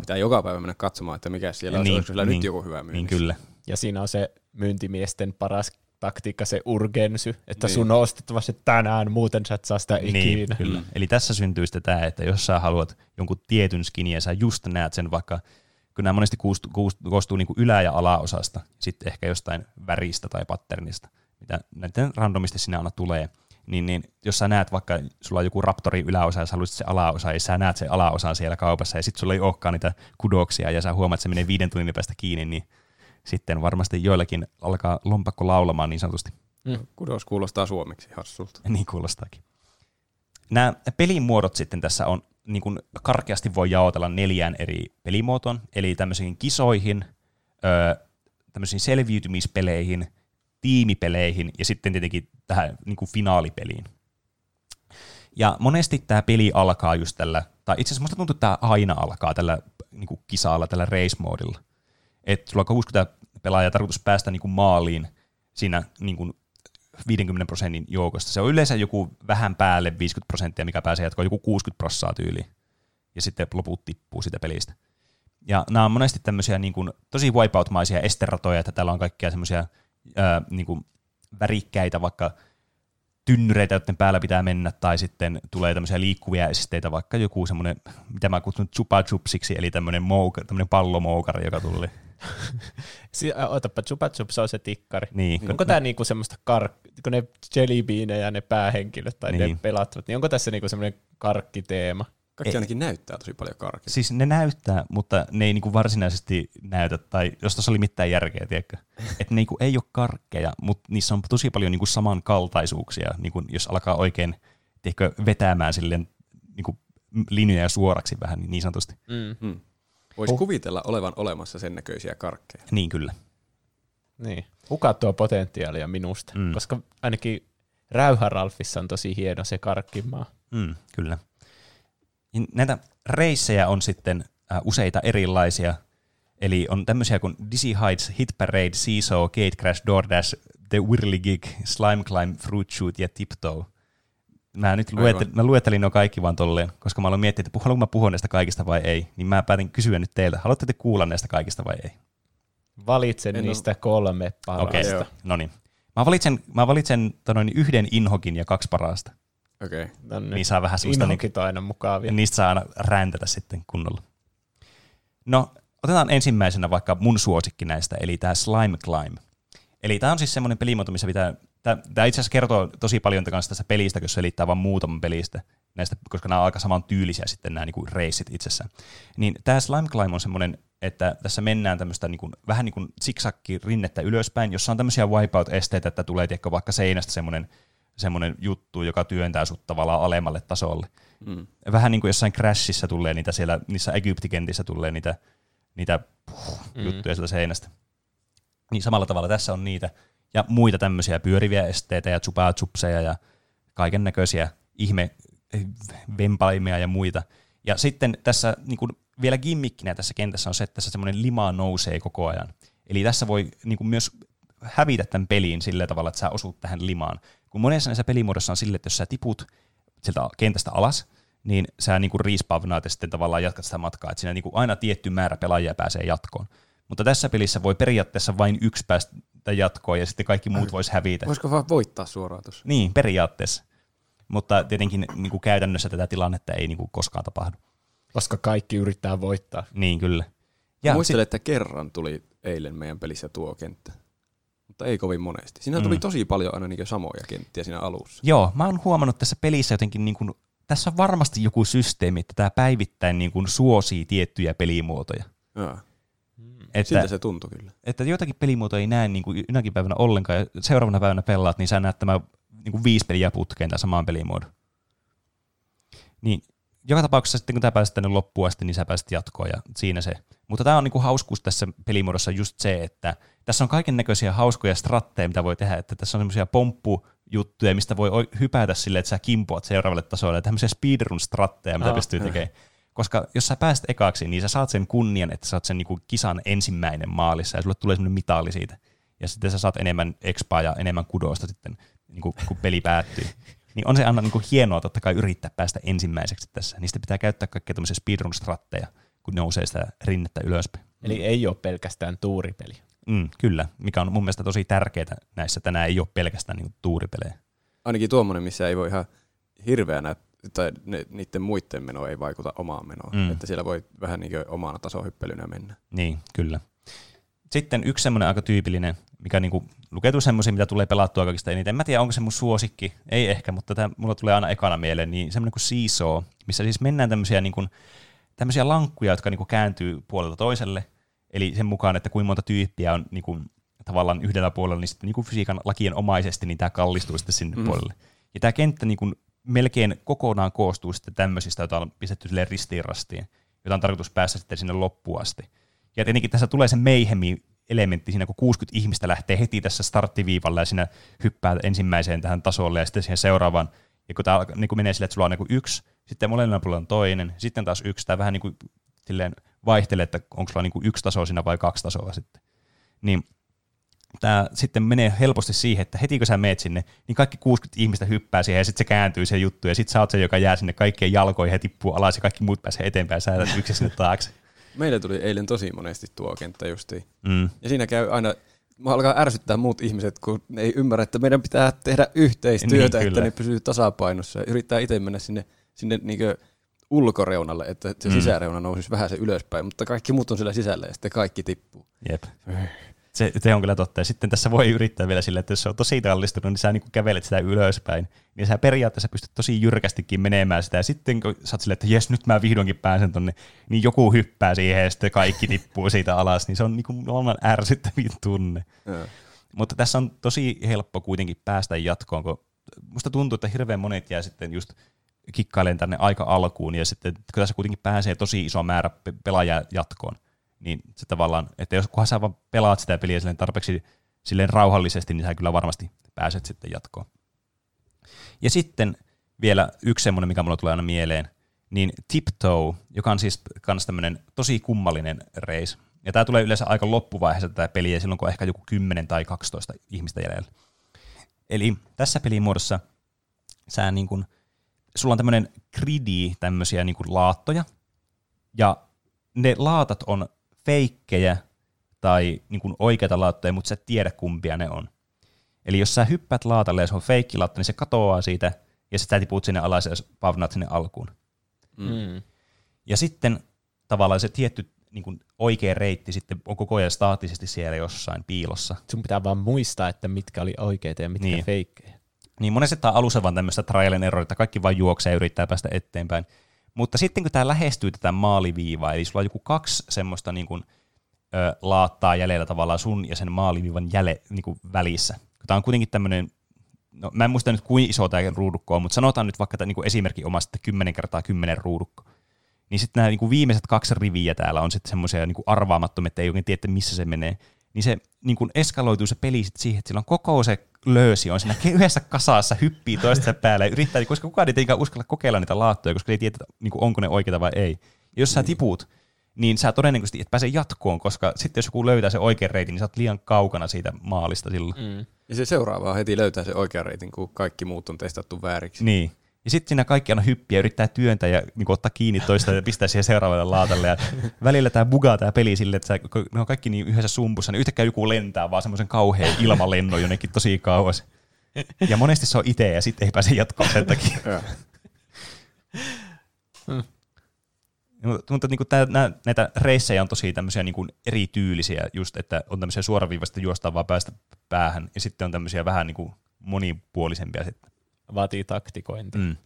Pitää joka päivä mennä katsomaan, että mikä siellä on, niin, olisiko siellä nyt joku hyvä myynnissä. Niin, kyllä. Ja siinä on se myyntimiesten paras taktiikka, se urgensy, että sun on ostettava se tänään, muuten sä et saa sitä ikinä. Kyllä. Eli tässä syntyy sitten tämä, että jos sä haluat jonkun tietyn skinin ja sä just näet sen vaikka, kun nämä monesti koostuu niinku ylä- ja alaosasta, sitten ehkä jostain väristä tai patternista, mitä näiden randomisti sinä aina tulee, niin jos sä näet vaikka, sulla on joku raptori yläosa ja sä haluaisit se alaosa, ja sä näet sen alaosan siellä kaupassa, ja sitten sulla ei olekaan niitä kudoksia, ja sä huomaat, että se menee 5 tunnin päästä kiinni, niin sitten varmasti joillakin alkaa lompakko laulamaan niin sanotusti. Kudos kuulostaa suomeksi hassulta. Niin kuulostaakin. Nämä pelimuodot sitten tässä on, niin kuin karkeasti voi jaotella 4 eri pelimuotoon, eli tämmöisiin kisoihin, tämmöisiin selviytymispeleihin, tiimipeleihin ja sitten tietenkin tähän niin kuin finaalipeliin. Ja monesti tämä peli alkaa just tällä, tai itse asiassa musta tuntuu, että tämä aina alkaa tällä niin kuin kisalla, tällä race-moodilla. Että sulla on 60 pelaajaa tarkoitus päästä niin kuin maaliin siinä niin kuin 50% joukosta. Se on yleensä joku vähän päälle 50%, mikä pääsee jatkoon, joku 60% tyyliin. Ja sitten loput tippuu siitä pelistä. Ja nämä on monesti tämmöisiä niin kuin tosi wipeout-maisia esteratoja, että täällä on kaikkia semmoisia niin kuin värikkäitä vaikka tynnyreitä, joiden päällä pitää mennä, tai sitten tulee tämmöisiä liikkuvia esteitä, vaikka joku semmoinen, mitä mä kutsun chupa chupsiksi, eli tämmöinen pallomoukari, joka tuli. Ootapa, chupa chups on se tikkari. Niin, onko tämä niinku semmoista, kun ne jellybeanejä, ne päähenkilöt tai niin. Ne pelatut, niin onko tässä niinku semmoinen karkkiteema? Kaikki ainakin näyttää tosi paljon karkeita. Siis ne näyttää, mutta ne ei niinku varsinaisesti näytä, tai jos tuossa oli mitään järkeä, tiedätkö? Että ne niinku ei ole karkkeja, mutta niissä on tosi paljon niinku samankaltaisuuksia, niinku jos alkaa oikein tiedätkö, vetämään silleen niinku linjoja suoraksi vähän, niin sanotusti. Mm. Voisi kuvitella olevan olemassa sen näköisiä karkkeja. Niin kyllä. Niin. Hukattua potentiaalia minusta, koska ainakin Räyhäralfissa on tosi hieno se karkkimaa. Mm, kyllä. Näitä reissejä on sitten useita erilaisia, eli on tämmöisiä kuin Dizzy Heights, Hit Parade, Seesaw, Gate Crash, DoorDash, The Whirligig, Slime Climb, Fruit Shoot ja Tiptoe. Mä luettelin nuo kaikki vaan tolleen, koska mä aloin miettiä, että haluanko mä puhua näistä kaikista vai ei, niin mä päätin kysyä nyt teiltä, haluatte te kuulla näistä kaikista vai ei? Valitsen niistä kolme parasta. Okay. No niin. Mä valitsen yhden inhokin ja kaksi parasta. Okei. Okay. Niin saa vähän semmoista. Inhokit on aina mukavia. Niistä saa aina räntätä sitten kunnolla. No, otetaan ensimmäisenä vaikka mun suosikki näistä, eli tää Slime Climb. Eli tää on siis semmoinen pelimuoto, missä pitää... Tää itse asiassa kertoo tosi paljon tästä pelistä, kun selittää vaan muutaman pelistä, näistä, koska nämä on aika samantyylisiä sitten nämä niinku reissit itsessään. Niin tää Slime Climb on semmoinen, että tässä mennään tämmöistä niinku, vähän niin kuin zigzagki rinnettä ylöspäin, jossa on tämmöisiä wipeout-esteitä, että tulee tiedätkö, vaikka seinästä semmoinen juttu, joka työntää sut tavallaan alemmalle tasolle. Mm. Vähän niin kuin jossain Crashissa tulee niitä siellä, niissä Egyptikentissä tulee niitä juttuja sieltä seinästä. Niin samalla tavalla tässä on niitä ja muita tämmöisiä pyöriviä esteitä ja chupaa-chupseja ja kaiken näköisiä ihmevempaimia ja muita. Ja sitten tässä niin kuin vielä gimmikkinä tässä kentässä on se, että tässä semmoinen lima nousee koko ajan. Eli tässä voi niin kuin myös hävitä tämän peliin sillä tavalla, että sä osut tähän limaan. Kun monessa näissä pelimuodossa on sille, että jos sä tiput sieltä kentästä alas, niin sä niinku respawnaat ja sitten tavallaan jatkat sitä matkaa. Et siinä niinku aina tietty määrä pelaajia pääsee jatkoon. Mutta tässä pelissä voi periaatteessa vain yksi päästä jatkoon ja sitten kaikki muut voisi hävitä. Voisiko vaan voittaa suoraan tuossa? Niin, periaatteessa. Mutta tietenkin niinku käytännössä tätä tilannetta ei niinku koskaan tapahdu. Koska kaikki yrittää voittaa. Niin, kyllä. Ja muistelen, että kerran tuli eilen meidän pelissä tuo kenttä. Mutta ei kovin monesti. Siinä tuli tosi paljon aina niin samoja kenttiä siinä alussa. Joo, mä oon huomannut tässä pelissä jotenkin, niin kuin, tässä on varmasti joku systeemi, että tämä päivittäin niin kuin suosii tiettyjä pelimuotoja. Että, siltä se tuntui kyllä. Että jotakin pelimuotoja ei näe niin kuin ynäkin päivänä ollenkaan, ja seuraavana päivänä pelaat, niin sä näet tämän niin kuin 5 peliä putkeen tämän samaan pelimuodon. Niin, joka tapauksessa sitten kun tämä pääsit tänne loppuun asti, niin sä pääsit jatkoon ja siinä se. Mutta tämä on niinku hauskuus tässä pelimuodossa just se, että tässä on kaiken näköisiä hauskoja stratteja, mitä voi tehdä. Että tässä on semmoisia pomppujuttuja, mistä voi hypätä silleen, että sä kimpoat seuraavalle tasolle. Ja tämmöisiä speedrun-stratteja, mitä pystyy tekemään. Koska jos sä pääset ekaaksi, niin sä saat sen kunnian, että sä oot sen niinku kisan ensimmäinen maalissa ja sulle tulee semmoinen mitali siitä. Ja sitten sä saat enemmän expaa ja enemmän kudosta sitten, niinku, kun peli päättyy. Niin on se aina niinku hienoa totta kai yrittää päästä ensimmäiseksi tässä. Niistä pitää käyttää kaikkia tämmöisiä speedrun-stratteja, kun nousee sitä rinnettä ylöspäin. Eli ei ole pelkästään tuuripeli. Kyllä, mikä on mun mielestä tosi tärkeää näissä. Tänään ei ole pelkästään niinku tuuripelejä. Ainakin tuommoinen, missä ei voi ihan hirveänä, tai niiden muiden meno ei vaikuta omaan menoon. Että siellä voi vähän niin kuin omana tasohyppelynä mennä. Niin, kyllä. Sitten yksi semmoinen aika tyypillinen, mikä niinku lukeutuu semmoisia, mitä tulee pelattua kaikista eniten. Mä en tiedä, onko se mun suosikki, ei ehkä, mutta tämä mulla tulee aina ekana mieleen, niin semmoinen kuin Seesaw, missä siis mennään tämmöisiä lankkuja, jotka niinku kääntyy puolelta toiselle, eli sen mukaan, että kuinka monta tyyppiä on niinku tavallaan yhdellä puolella, niin sitten niinku fysiikan lakien omaisesti, niin tämä kallistuu sitten sinne puolelle. Ja tämä kenttä niinku melkein kokonaan koostuu sitten tämmöisistä, joita on pistetty silleen ristiin rastiin, jota on tarkoitus päästä sitten sinne loppuun asti. Ja tietenkin tässä tulee se meihemi-elementti siinä, kun 60 ihmistä lähtee heti tässä starttiviivalla ja siinä hyppää ensimmäiseen tähän tasolle ja sitten siihen seuraavaan. Ja kun tämä niin menee silleen, että sulla on niin yksi, sitten molemmilla puolella on toinen, sitten taas yksi. Tämä vähän niin kuin silleen vaihtelee, että onko sulla niin yksi taso siinä vai kaksi tasoa sitten. Niin tämä sitten menee helposti siihen, että heti kun sä meet sinne, niin kaikki 60 ihmistä hyppää siihen ja sitten se kääntyy se juttu. Ja sitten sä oot se, joka jää sinne kaikkien jalkoihin ja tippuu alas ja kaikki muut pääsee eteenpäin ja sä jäät yksin sinne taakse. Meillä tuli eilen tosi monesti tuo kenttä justiin. Ja siinä käy aina mä alkaa ärsyttää muut ihmiset, kun ne ei ymmärrä, että meidän pitää tehdä yhteistyötä, niin, että ne pysyy tasapainossa. Yrittää itse mennä sinne niinkö ulkoreunalle, että se sisäreuna nousisi vähän se ylöspäin, mutta kaikki muut on siellä sisällä ja sitten kaikki tippuu. Jep. Se on kyllä totta. Ja sitten tässä voi yrittää vielä silleen, että jos se on tosi tallistunut, niin sä niin kävelet sitä ylöspäin. Niin sä periaatteessa pystyt tosi jyrkästikin menemään sitä. Ja sitten kun sä oot silleen, että jes, nyt mä vihdoinkin pääsen tonne, niin joku hyppää siihen ja sitten kaikki tippuu siitä alas. Niin se on niin oman ärsyttävin tunne. Mutta tässä on tosi helppo kuitenkin päästä jatkoon, kun musta tuntuu, että hirveän monet jää sitten just kikkailen tänne aika alkuun. Ja sitten kun tässä kuitenkin pääsee tosi iso määrä pelaajia jatkoon. Niin se tavallaan, että jos kunhan sä vaan pelaat sitä peliä silleen tarpeeksi silleen rauhallisesti, niin sä kyllä varmasti pääset sitten jatkoon. Ja sitten vielä yksi semmoinen, mikä mulle tulee aina mieleen, niin Tiptoe, joka on siis kans tämmöinen tosi kummallinen reis. Ja tää tulee yleensä aika loppuvaiheessa tätä peliä, silloin kun on ehkä joku 10 tai 12 ihmistä jäljellä. Eli tässä pelimuodossa sä niin kun, sulla on tämmöinen gridi tämmöisiä niin kun laattoja, ja ne laatat on feikkejä tai niin kuin oikeita laattoja, mutta sä et tiedä kumpia ne on. Eli jos sä hyppäät laatalle ja se on feikki laatta, niin se katoaa siitä ja sä tiput sinne alas ja pavnaat sinne alkuun. Mm. Ja sitten tavallaan se tietty niin kuin oikea reitti sitten on koko ajan staattisesti siellä jossain piilossa. Sun pitää vaan muistaa, että mitkä oli oikeita ja mitkä niin. Feikkejä. Niin monesti tää on alussa vaan tämmöistä trial and error, että kaikki vaan juoksee ja yrittää päästä eteenpäin. Mutta sitten kun tämä lähestyy tätä maaliviivaa, eli sulla on joku 2 semmoista niin kuin, laattaa jäljellä tavallaan sun ja sen maaliviivan niin kuin välissä. Tämä on kuitenkin tämmöinen, no mä en muista nyt kuin iso tämä ruudukko on, mutta sanotaan nyt vaikka niin kuin esimerkki omasta, että 10x10 ruudukko. Niin sitten nämä niin kuin viimeiset 2 riviä täällä on sitten semmoisia niin kuin arvaamattomia, että ei oikein tiedä, missä se menee. Niin se niin kuin eskaloituu se peli sitten siihen, että sillä on koko se löysi on siinä yhdessä kasassa, hyppii toista päälle ja yrittää, koska kukaan ei tietenkään uskalla kokeilla niitä laattoja, koska ei tiedä, niin kuin, onko ne oikeita vai ei. Ja jos sä tiput, niin sä todennäköisesti et pääse jatkoon, koska sitten jos joku löytää se oikean reitin, niin sä oot liian kaukana siitä maalista silloin. Mm. Ja se seuraava heti löytää se oikean reitin, kun kaikki muut on testattu vääriksi. Niin. Ja sitten siinä kaikki aina hyppiä, yrittää työntää ja niin ottaa kiinni toista ja pistää siihen seuraavalle laatalle. Ja välillä tämä bugaa tämä peli silleen, että ne on kaikki niin yhdessä sumpussa, niin yhtäkkiä joku lentää vaan semmoisen kauhean ilmalennon jonnekin tosi kauas. Ja monesti se on itse ja sitten ei pääse jatkoon sen takia. Mutta niin näitä reissejä on tosi tämmöisiä niin erityylisiä, just, että on tämmöisiä suoraviivasta juostaan vaan päästä päähän ja sitten on tämmöisiä vähän niin monipuolisempia sitten. Vaatii taktikointia. Mm.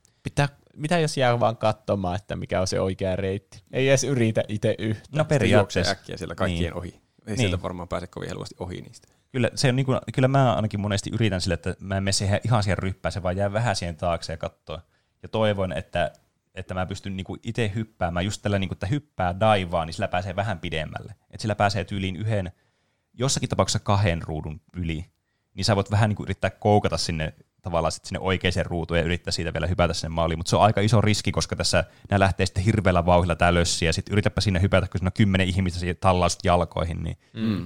Mitä jos jää vaan katsomaan, että mikä on se oikea reitti? Ei edes yritä itse yhtä. No periaatteessa. Äkkiä siellä kaikkien niin. Ohi. Ei sieltä varmaan pääse kovin helposti ohi niistä. Kyllä, se on niin kuin, kyllä mä ainakin monesti yritän sille, että mä en mene siihen ihan siihen ryppään, se vaan jää vähän siihen taakse ja katsoo. Ja toivon, että mä pystyn niin kuin itse hyppäämään. Just tällä, niin kuin, että hyppää daivaa, niin sillä pääsee vähän pidemmälle. Että sillä pääsee tyyliin yhden, jossakin tapauksessa 2 ruudun yli. Niin sä voit vähän niin kuin yrittää koukata sinne tavallaan sitten sinne oikeaan ruutuun ja yrittää siitä vielä hypätä sinne maaliin, mutta se on aika iso riski, koska tässä nämä lähtee sitten hirveällä vauhdilla tää lössi, ja sitten yritäpä sinne hypätä, kun siinä on 10 ihmistä tallaa sut jalkoihin, niin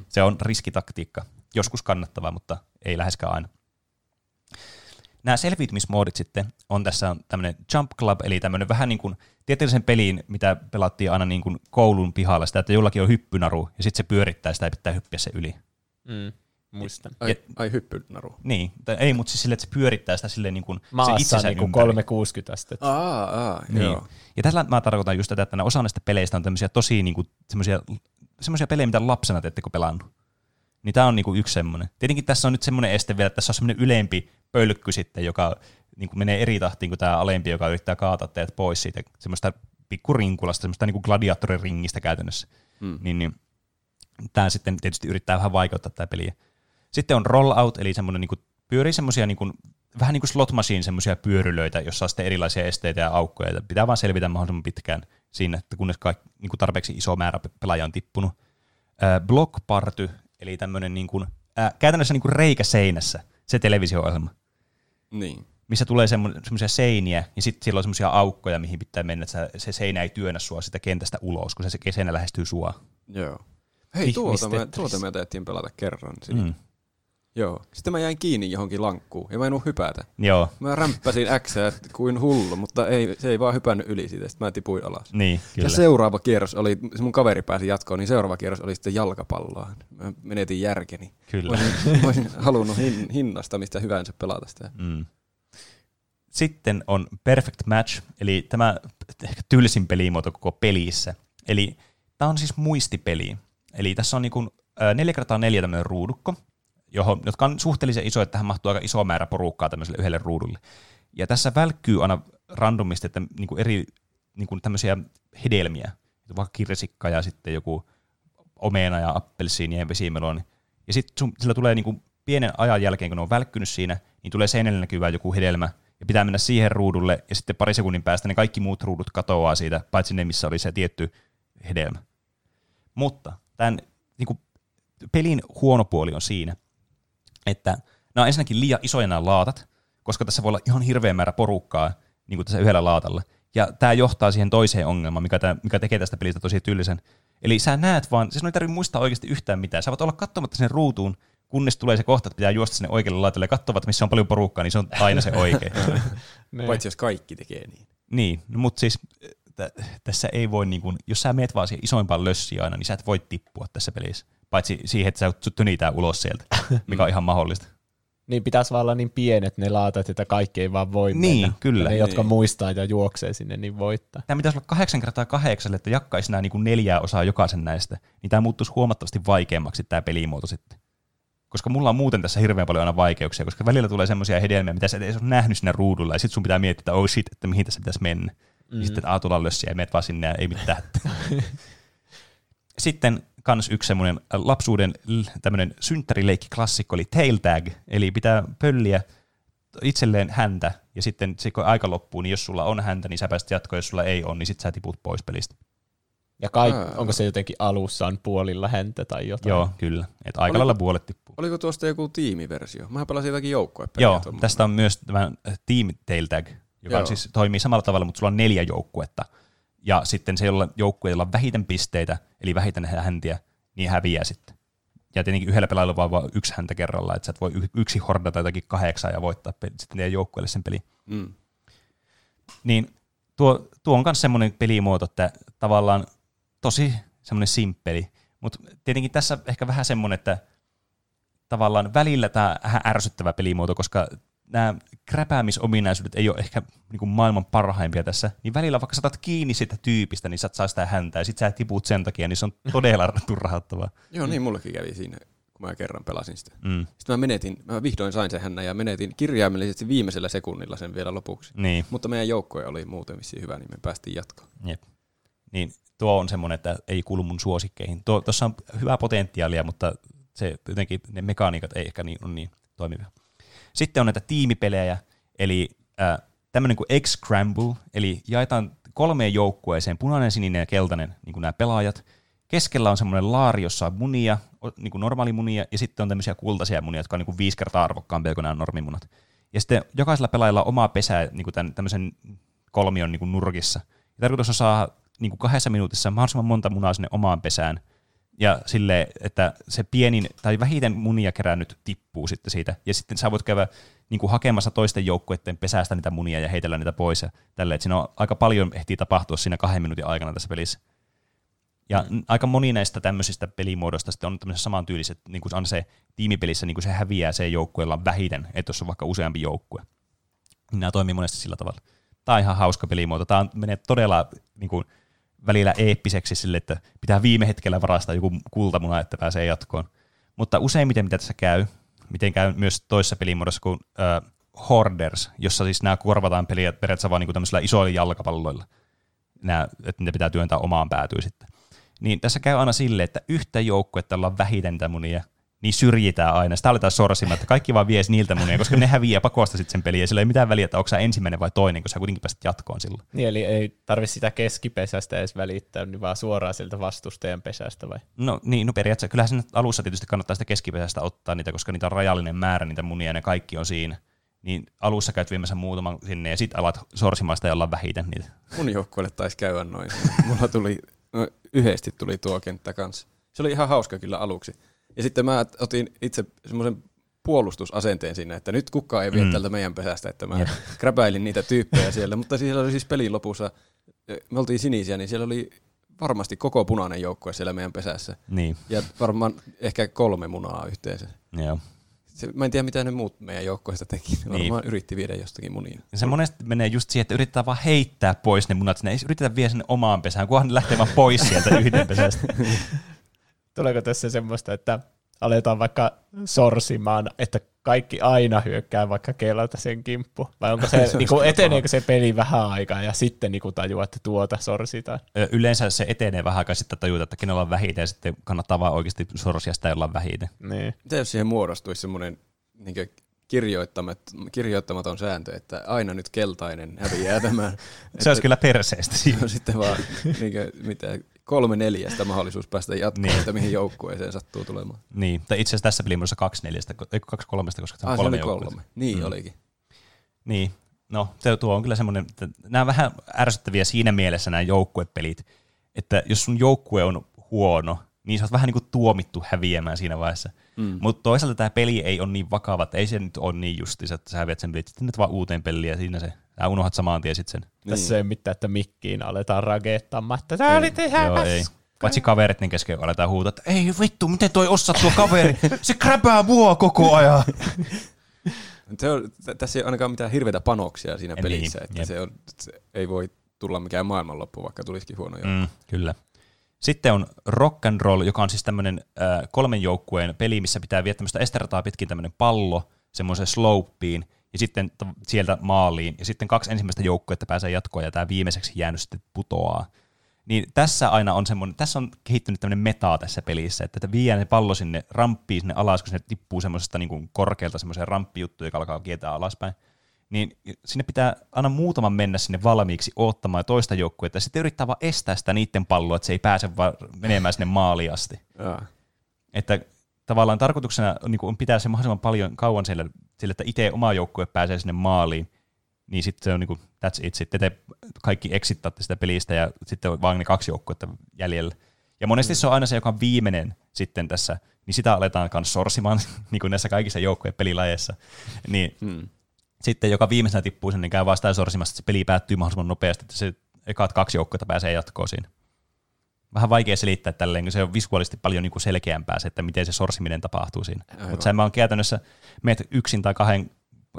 se on riskitaktiikka. Joskus kannattavaa, mutta ei läheskään aina. Nämä selviytymismoodit sitten on tässä tämmöinen Jump Club, eli tämmöinen vähän niin kuin tieteellisen peliin, mitä pelattiin aina niin kuin koulun pihalla, sitä, että jollakin on hyppynaru, ja sitten se pyörittää sitä ja pitää hyppiä se yli. Mm. Muistan. Ai hyppynaru. Niin, ei, mutta siis silleen, että se pyörittää sitä silleen niin kuin maassa se itsensä niin kuin 360 astetta. Niin. Joo. Ja tällä mä tarkoitan just tätä, että osa näistä peleistä on tämmöisiä tosi niin kuin semmoisia pelejä, mitä lapsena te ettekö pelannut. Niin tää on niin kuin yksi semmoinen. Tietenkin tässä on nyt semmoinen este vielä, että tässä on semmoinen ylempi pölkky sitten, joka niin kuin menee eri tahtiin kuin tää alempi, joka yrittää kaataa teet pois siitä semmoista pikkurinkulasta, semmoista niin kuin gladiaattoriringistä käytännössä. Mm. Niin. Tää sitten tietysti yrittää vähän vaikeuttaa tätä peliä. Sitten on rollout, eli semmoinen niin kuin pyörii semmoisia niin kuin, vähän niin kuin slot machine semmoisia pyörylöitä, jossa on sitten erilaisia esteitä ja aukkoja, ja pitää vaan selvitä mahdollisimman pitkään siinä, että kunnes kaikki, niin kuin tarpeeksi iso määrä pelaajia on tippunut. Block party, eli tämmöinen niin kuin, käytännössä niin kuin reikä seinässä, se televisio-ohjelma, niin. Missä tulee semmoisia seiniä, ja sitten siellä on semmoisia aukkoja, mihin pitää mennä, että se seinä ei työnnä sua sitä kentästä ulos, kun se seinä lähestyy sua. Joo. Hei, tuota me täytyy pelata kerran. Joo. Sitten mä jäin kiinni johonkin lankkuun ja mä en oo hypätä. Joo. Mä rämppäsin äksää kuin hullu, mutta se ei vaan hypännyt yli siitä. Sitten mä tipuin alas. Niin, kyllä. Ja seuraava kierros oli, mun kaveri pääsi jatkoon, niin seuraava kierros oli sitten jalkapalloa. Mä menetin järkeni. Kyllä. Mä olisin halunnut hinnasta mistä hyvänsä pelata sitä. Mm. Sitten on Perfect Match, eli tämä ehkä tylsin pelimuoto koko pelissä. Eli tämä on siis muistipeli. Eli tässä on niin kuin 4x4 tämmöinen ruudukko, jotka on suhteellisen iso, että tähän mahtuu aika iso määrä porukkaa tämmöiselle yhdelle ruudulle. Ja tässä välkkyy aina randomisti että niin kuin eri niin kuin tämmöisiä hedelmiä, vaikka kirsikka ja sitten joku omena ja appelsiini ja vesimeloni. Ja sitten sillä tulee niin kuin pienen ajan jälkeen, kun ne on välkkynyt siinä, niin tulee seinällä näkyvä joku hedelmä, ja pitää mennä siihen ruudulle, ja sitten pari sekunnin päästä ne kaikki muut ruudut katoaa siitä, paitsi ne, missä oli se tietty hedelmä. Mutta tämän niin kuin, pelin huono puoli on siinä, että nämä on ensinnäkin liian isoja nämä laatat, koska tässä voi olla ihan hirveä määrä porukkaa niin kuin tässä yhdellä laatalla. Ja tämä johtaa siihen toiseen ongelmaan, mikä tekee tästä pelistä tosi tyylisen. Eli sä näet vaan, siis ei tarvitse muistaa oikeasti yhtään mitään. Sä voit olla katsomatta sen ruutuun, kunnes tulee se kohta, että pitää juosta sinne oikealle laitalle ja katsoa, missä on paljon porukkaa, niin se on aina se oikein. Paitsi jos kaikki tekee niin. Niin, no, mutta siis tässä ei voi, niin kun, jos sä meet vaan siihen isoimpaan lössiin aina, niin sä et voi tippua tässä pelissä. Paitsi siihen, että sä tönitään ulos sieltä, mikä on ihan mahdollista. Niin pitäisi vaan olla niin pienet ne laatat, että kaikki ei vaan voi niin, mennä. Kyllä. Ja ne, jotka muistaa ja juoksee sinne, niin voittaa. Tämä pitäisi olla 8x8, että jakkaisi nämä niin kuin 4 osaa jokaisen näistä. Niin tämä muuttuisi huomattavasti vaikeammaksi tämä pelimuoto sitten. Koska mulla on muuten tässä hirveän paljon aina vaikeuksia, koska välillä tulee semmoisia hedelmiä, mitä sä et edes ole nähnyt siinä ruudulla, ja sit sun pitää miettiä, että oh shit, että mihin tässä pitäisi mennä. Mm. Ja sitten, että tuolla on lössiä, ja menet vaan sinne, ja ei mitään. Sitten kans yksi semmoinen lapsuuden tämmöinen synttärileikki-klassikko, eli tail tag, eli pitää pölliä itselleen häntä, ja sitten kun aika loppuu, niin jos sulla on häntä, niin sä pääset jatkoon, jos sulla ei ole, niin sit sä tiput pois pelistä. Ja onko se jotenkin alussaan puolilla häntä tai jotain? Joo, kyllä. Että aika lailla puolet tippuu. Oliko tuosta joku tiimiversio? Mähän pelasin jotakin joukkuepeliä. Joo, tästä on myös tämä Team Tail Tag, joka siis toimii samalla tavalla, mutta sulla on 4 joukkuetta. Ja sitten se, jolla joukkueella on vähiten pisteitä, eli vähiten häntiä, niin häviää sitten. Ja tietenkin yhdellä pelailla on vaan yksi häntä kerrallaan, että sä et voi yksi hordata jotakin 8 ja voittaa sitten teidän joukkueelle sen peli. Mm. Niin tuo on myös semmoinen pelimuoto, että tavallaan tosi semmoinen simppeli, mutta tietenkin tässä ehkä vähän semmoinen, että tavallaan välillä tämä vähän ärsyttävä pelimuoto, koska nämä kräpäämisominaisuudet ei ole ehkä niin kuin maailman parhaimpia tässä, niin välillä vaikka saatat kiinni sitä tyypistä, niin sä saa sitä häntää, ja sit sä tiput sen takia, niin se on todella turhauttavaa. Joo, niin mullekin kävi siinä, kun mä kerran pelasin sitä. Mm. Sitten mä vihdoin sain sen hännän ja menetin kirjaimellisesti viimeisellä sekunnilla sen vielä lopuksi. Niin. Mutta meidän joukkoja oli muuten vissiin hyvä, niin me päästiin jatkoon. Jep. Niin. Tuo on semmoinen, että ei kuulu mun suosikkeihin. Tuossa on hyvää potentiaalia, mutta se jotenkin ne mekaniikat ei ehkä niin, ole niin toimivia. Sitten on näitä tiimipelejä, eli tämmöinen kuin X-Scramble, eli jaetaan 3 joukkueeseen, punainen, sininen ja keltainen, niin kuin nämä pelaajat. Keskellä on semmoinen laari, jossa on munia, niin kuin normaali munia, ja sitten on tämmöisiä kultaisia munia, jotka on niin kuin 5 kertaa arvokkaampia kuin nämä normimunat. Ja sitten jokaisella pelaajalla on omaa pesää niin kuin tämmöisen kolmion niin kuin nurkissa. Ja tarkoitus on saada niin kuin 2 minuutissa mahdollisimman monta munaa sinne omaan pesään, ja silleen, että se pienin tai vähiten munia kerännyt tippuu sitten siitä, ja sitten sä voit käydä niin kuin hakemassa toisten joukkueiden pesästä niitä munia ja heitellä niitä pois, ja tälleen, että siinä on aika paljon ehtii tapahtua siinä 2 minuutin aikana tässä pelissä. Ja aika moni näistä tämmöisistä pelimuodoista sitten on tämmöisessä samantyyliset, niin kuin on se tiimipelissä, niin kuin se häviää se joukkueella vähiten, että jos on vaikka useampi joukkue. Nämä toimii monesti sillä tavalla. Tämä on ihan hauska pelimuoto. Tämä menee todella niin kuin välillä eeppiseksi sille, että pitää viime hetkellä varastaa joku kultamuna, että pääsee jatkoon. Mutta useimmiten mitä tässä käy, miten käy myös toisessa pelimuodossa kuin Hoarders, jossa siis nämä korvataan peliä periaatteessa vaan niin kuin tämmöisillä isoilla jalkapalloilla, että ne pitää työntää omaan päätyyn sitten. Niin tässä käy aina silleen, että yhtä joukkuetta ollaan vähiten munia, niin syrjitään aina. Sitä aletaan sorsimaan, että kaikki vaan vie niiltä munia, koska ne häviää pakosta sitten sen peliä, ja sillä ei mitään väliä, että onko sä ensimmäinen vai toinen, kun sä kuitenkin pääset jatkoon silloin. Niin, eli ei tarvitse sitä keskipesästä edes välittää, niin vaan suoraan sieltä vastustajan pesästä vai? No niin, no periaatteessa. Kyllähän sen alussa tietysti kannattaa sitä keskipesästä ottaa niitä, koska niitä on rajallinen määrä niitä munia, ja ne kaikki on siinä. Niin alussa käyt viemässä muutaman sinne, ja sitten alat sorsimaan sitä, jolla vähiten niitä. Mun joukkueelle taisi käydä noin. Mulla tuli tuo kenttä kanssa. Se oli ihan hauska kyllä aluksi. Ja sitten mä otin itse semmoisen puolustusasenteen siinä, että nyt kukaan ei vie tältä meidän pesästä, että mä kräpäilin niitä tyyppejä siellä, mutta siellä oli siis pelin lopussa, me oltiin sinisiä, niin siellä oli varmasti koko punainen joukkue siellä meidän pesässä. Niin. Ja varmaan ehkä 3 munaa yhteensä. Joo. Mä en tiedä, mitä ne muut meidän joukkoista teki. Niin. Varmaan yritti viedä jostakin munia. Se monesti menee just siihen, että yritetään vaan heittää pois ne munat. Sinne ei yritetä viedä sinne omaan pesään, kunhan ne lähtee vaan pois sieltä yhden pesästä. Tuleeko tässä semmoista, että aletaan vaikka sorsimaan, että kaikki aina hyökkää vaikka kelalta sen kimppu? Vai onko se, niinku, eteneekö se peli vähän aikaa ja sitten niinku tajuaa, että tuota sorsitaan? Yleensä se etenee vähän aikaa, sitten tajuaa, että kenellä on vähiten ja sitten kannattaa vaan oikeasti sorsia sitä, jolla on vähiten. Niin. Mitä jos siihen muodostuisi semmoinen niinku kirjoittamaton sääntö, että aina nyt keltainen häviää tämän? Se olisi kyllä perseestä siinä. Sitten vaan niinku, mitä 3/4 mahdollisuus päästä jatkoon, niin. Että mihin joukkueeseen sattuu tulemaan. Niin, tai itse asiassa tässä pelimuodossa 2/4, ei 2/3, koska se on 3 joukkueita. Niin olikin. Niin, no tuo on kyllä semmoinen, että nämä on vähän ärsyttäviä siinä mielessä nämä joukkuepelit, että jos sun joukkue on huono, niin sä oot vähän niin kuin tuomittu häviämään siinä vaiheessa. Mm. Mutta toisaalta tämä peli ei ole niin vakava, että ei se nyt ole niin justiinsa, että sä häviät sen pelit. Sitten nyt vaan uuteen peliin ja siinä se, sä unohdat samaan tien sitten sen. Niin. Tässä ei mitään, että mikkiin aletaan rakeettamaan, että tää oli tehdä paska. Paitsi kaverit, niin kesken aletaan huutaa, että ei vittu, miten toi osaa tuo kaveri? Se kräpää mua koko ajan. Tässä ei ainakaan mitään hirveitä panoksia siinä pelissä. Niin. Että se ei voi tulla mikään maailmanloppu, vaikka tulisikin huono joukko. Kyllä. Sitten on Rock and Roll, joka on siis tämmöinen 3 joukkueen peli, missä pitää viedä tämmöistä estrataa pitkin tämmöinen pallo semmoiseen slouppiin ja sitten sieltä maaliin. Ja sitten 2 ensimmäistä joukkuetta pääsee jatkoon ja tämä viimeiseksi jäänyt sitten putoaa. Niin tässä aina on semmoinen, tässä on kehittynyt tämmöinen meta tässä pelissä, että viedään ne pallo sinne ramppiin sinne alas, kun sinne tippuu semmoisesta niin kuin korkealta semmoiseen ramppijuttuun, joka alkaa kietää alaspäin. Niin sinne pitää aina muutaman mennä sinne valmiiksi oottamaan toista joukkuetta, ja sitten yrittää vaan estää sitä niiden palloa, että se ei pääse vaan menemään sinne maaliin asti. Että tavallaan tarkoituksena on pitää se mahdollisimman paljon kauan siellä, sillä että itse oma joukkue pääsee sinne maaliin, niin sitten se on niin kuin that's it, sitten te kaikki exittaatte sitä pelistä, ja sitten on vaan ne 2 joukkuetta jäljellä. Ja monesti se on aina se, joka on viimeinen sitten tässä, niin sitä aletaan myös sorsimaan, niin kuin näissä kaikissa joukkueen pelilajeissa. Niin. Sitten joka viimeisenä tippuu sen, niin käy vastaan sorsimassa, että se peli päättyy mahdollisimman nopeasti, että se ekaat 2 joukkoita pääsee jatkoon siinä. Vähän vaikea selittää tälleen, kun se on visuaalisesti paljon niin kuin selkeämpää se, että miten se sorsiminen tapahtuu siinä. Mutta sä vaan käytännössä meet yksin tai 2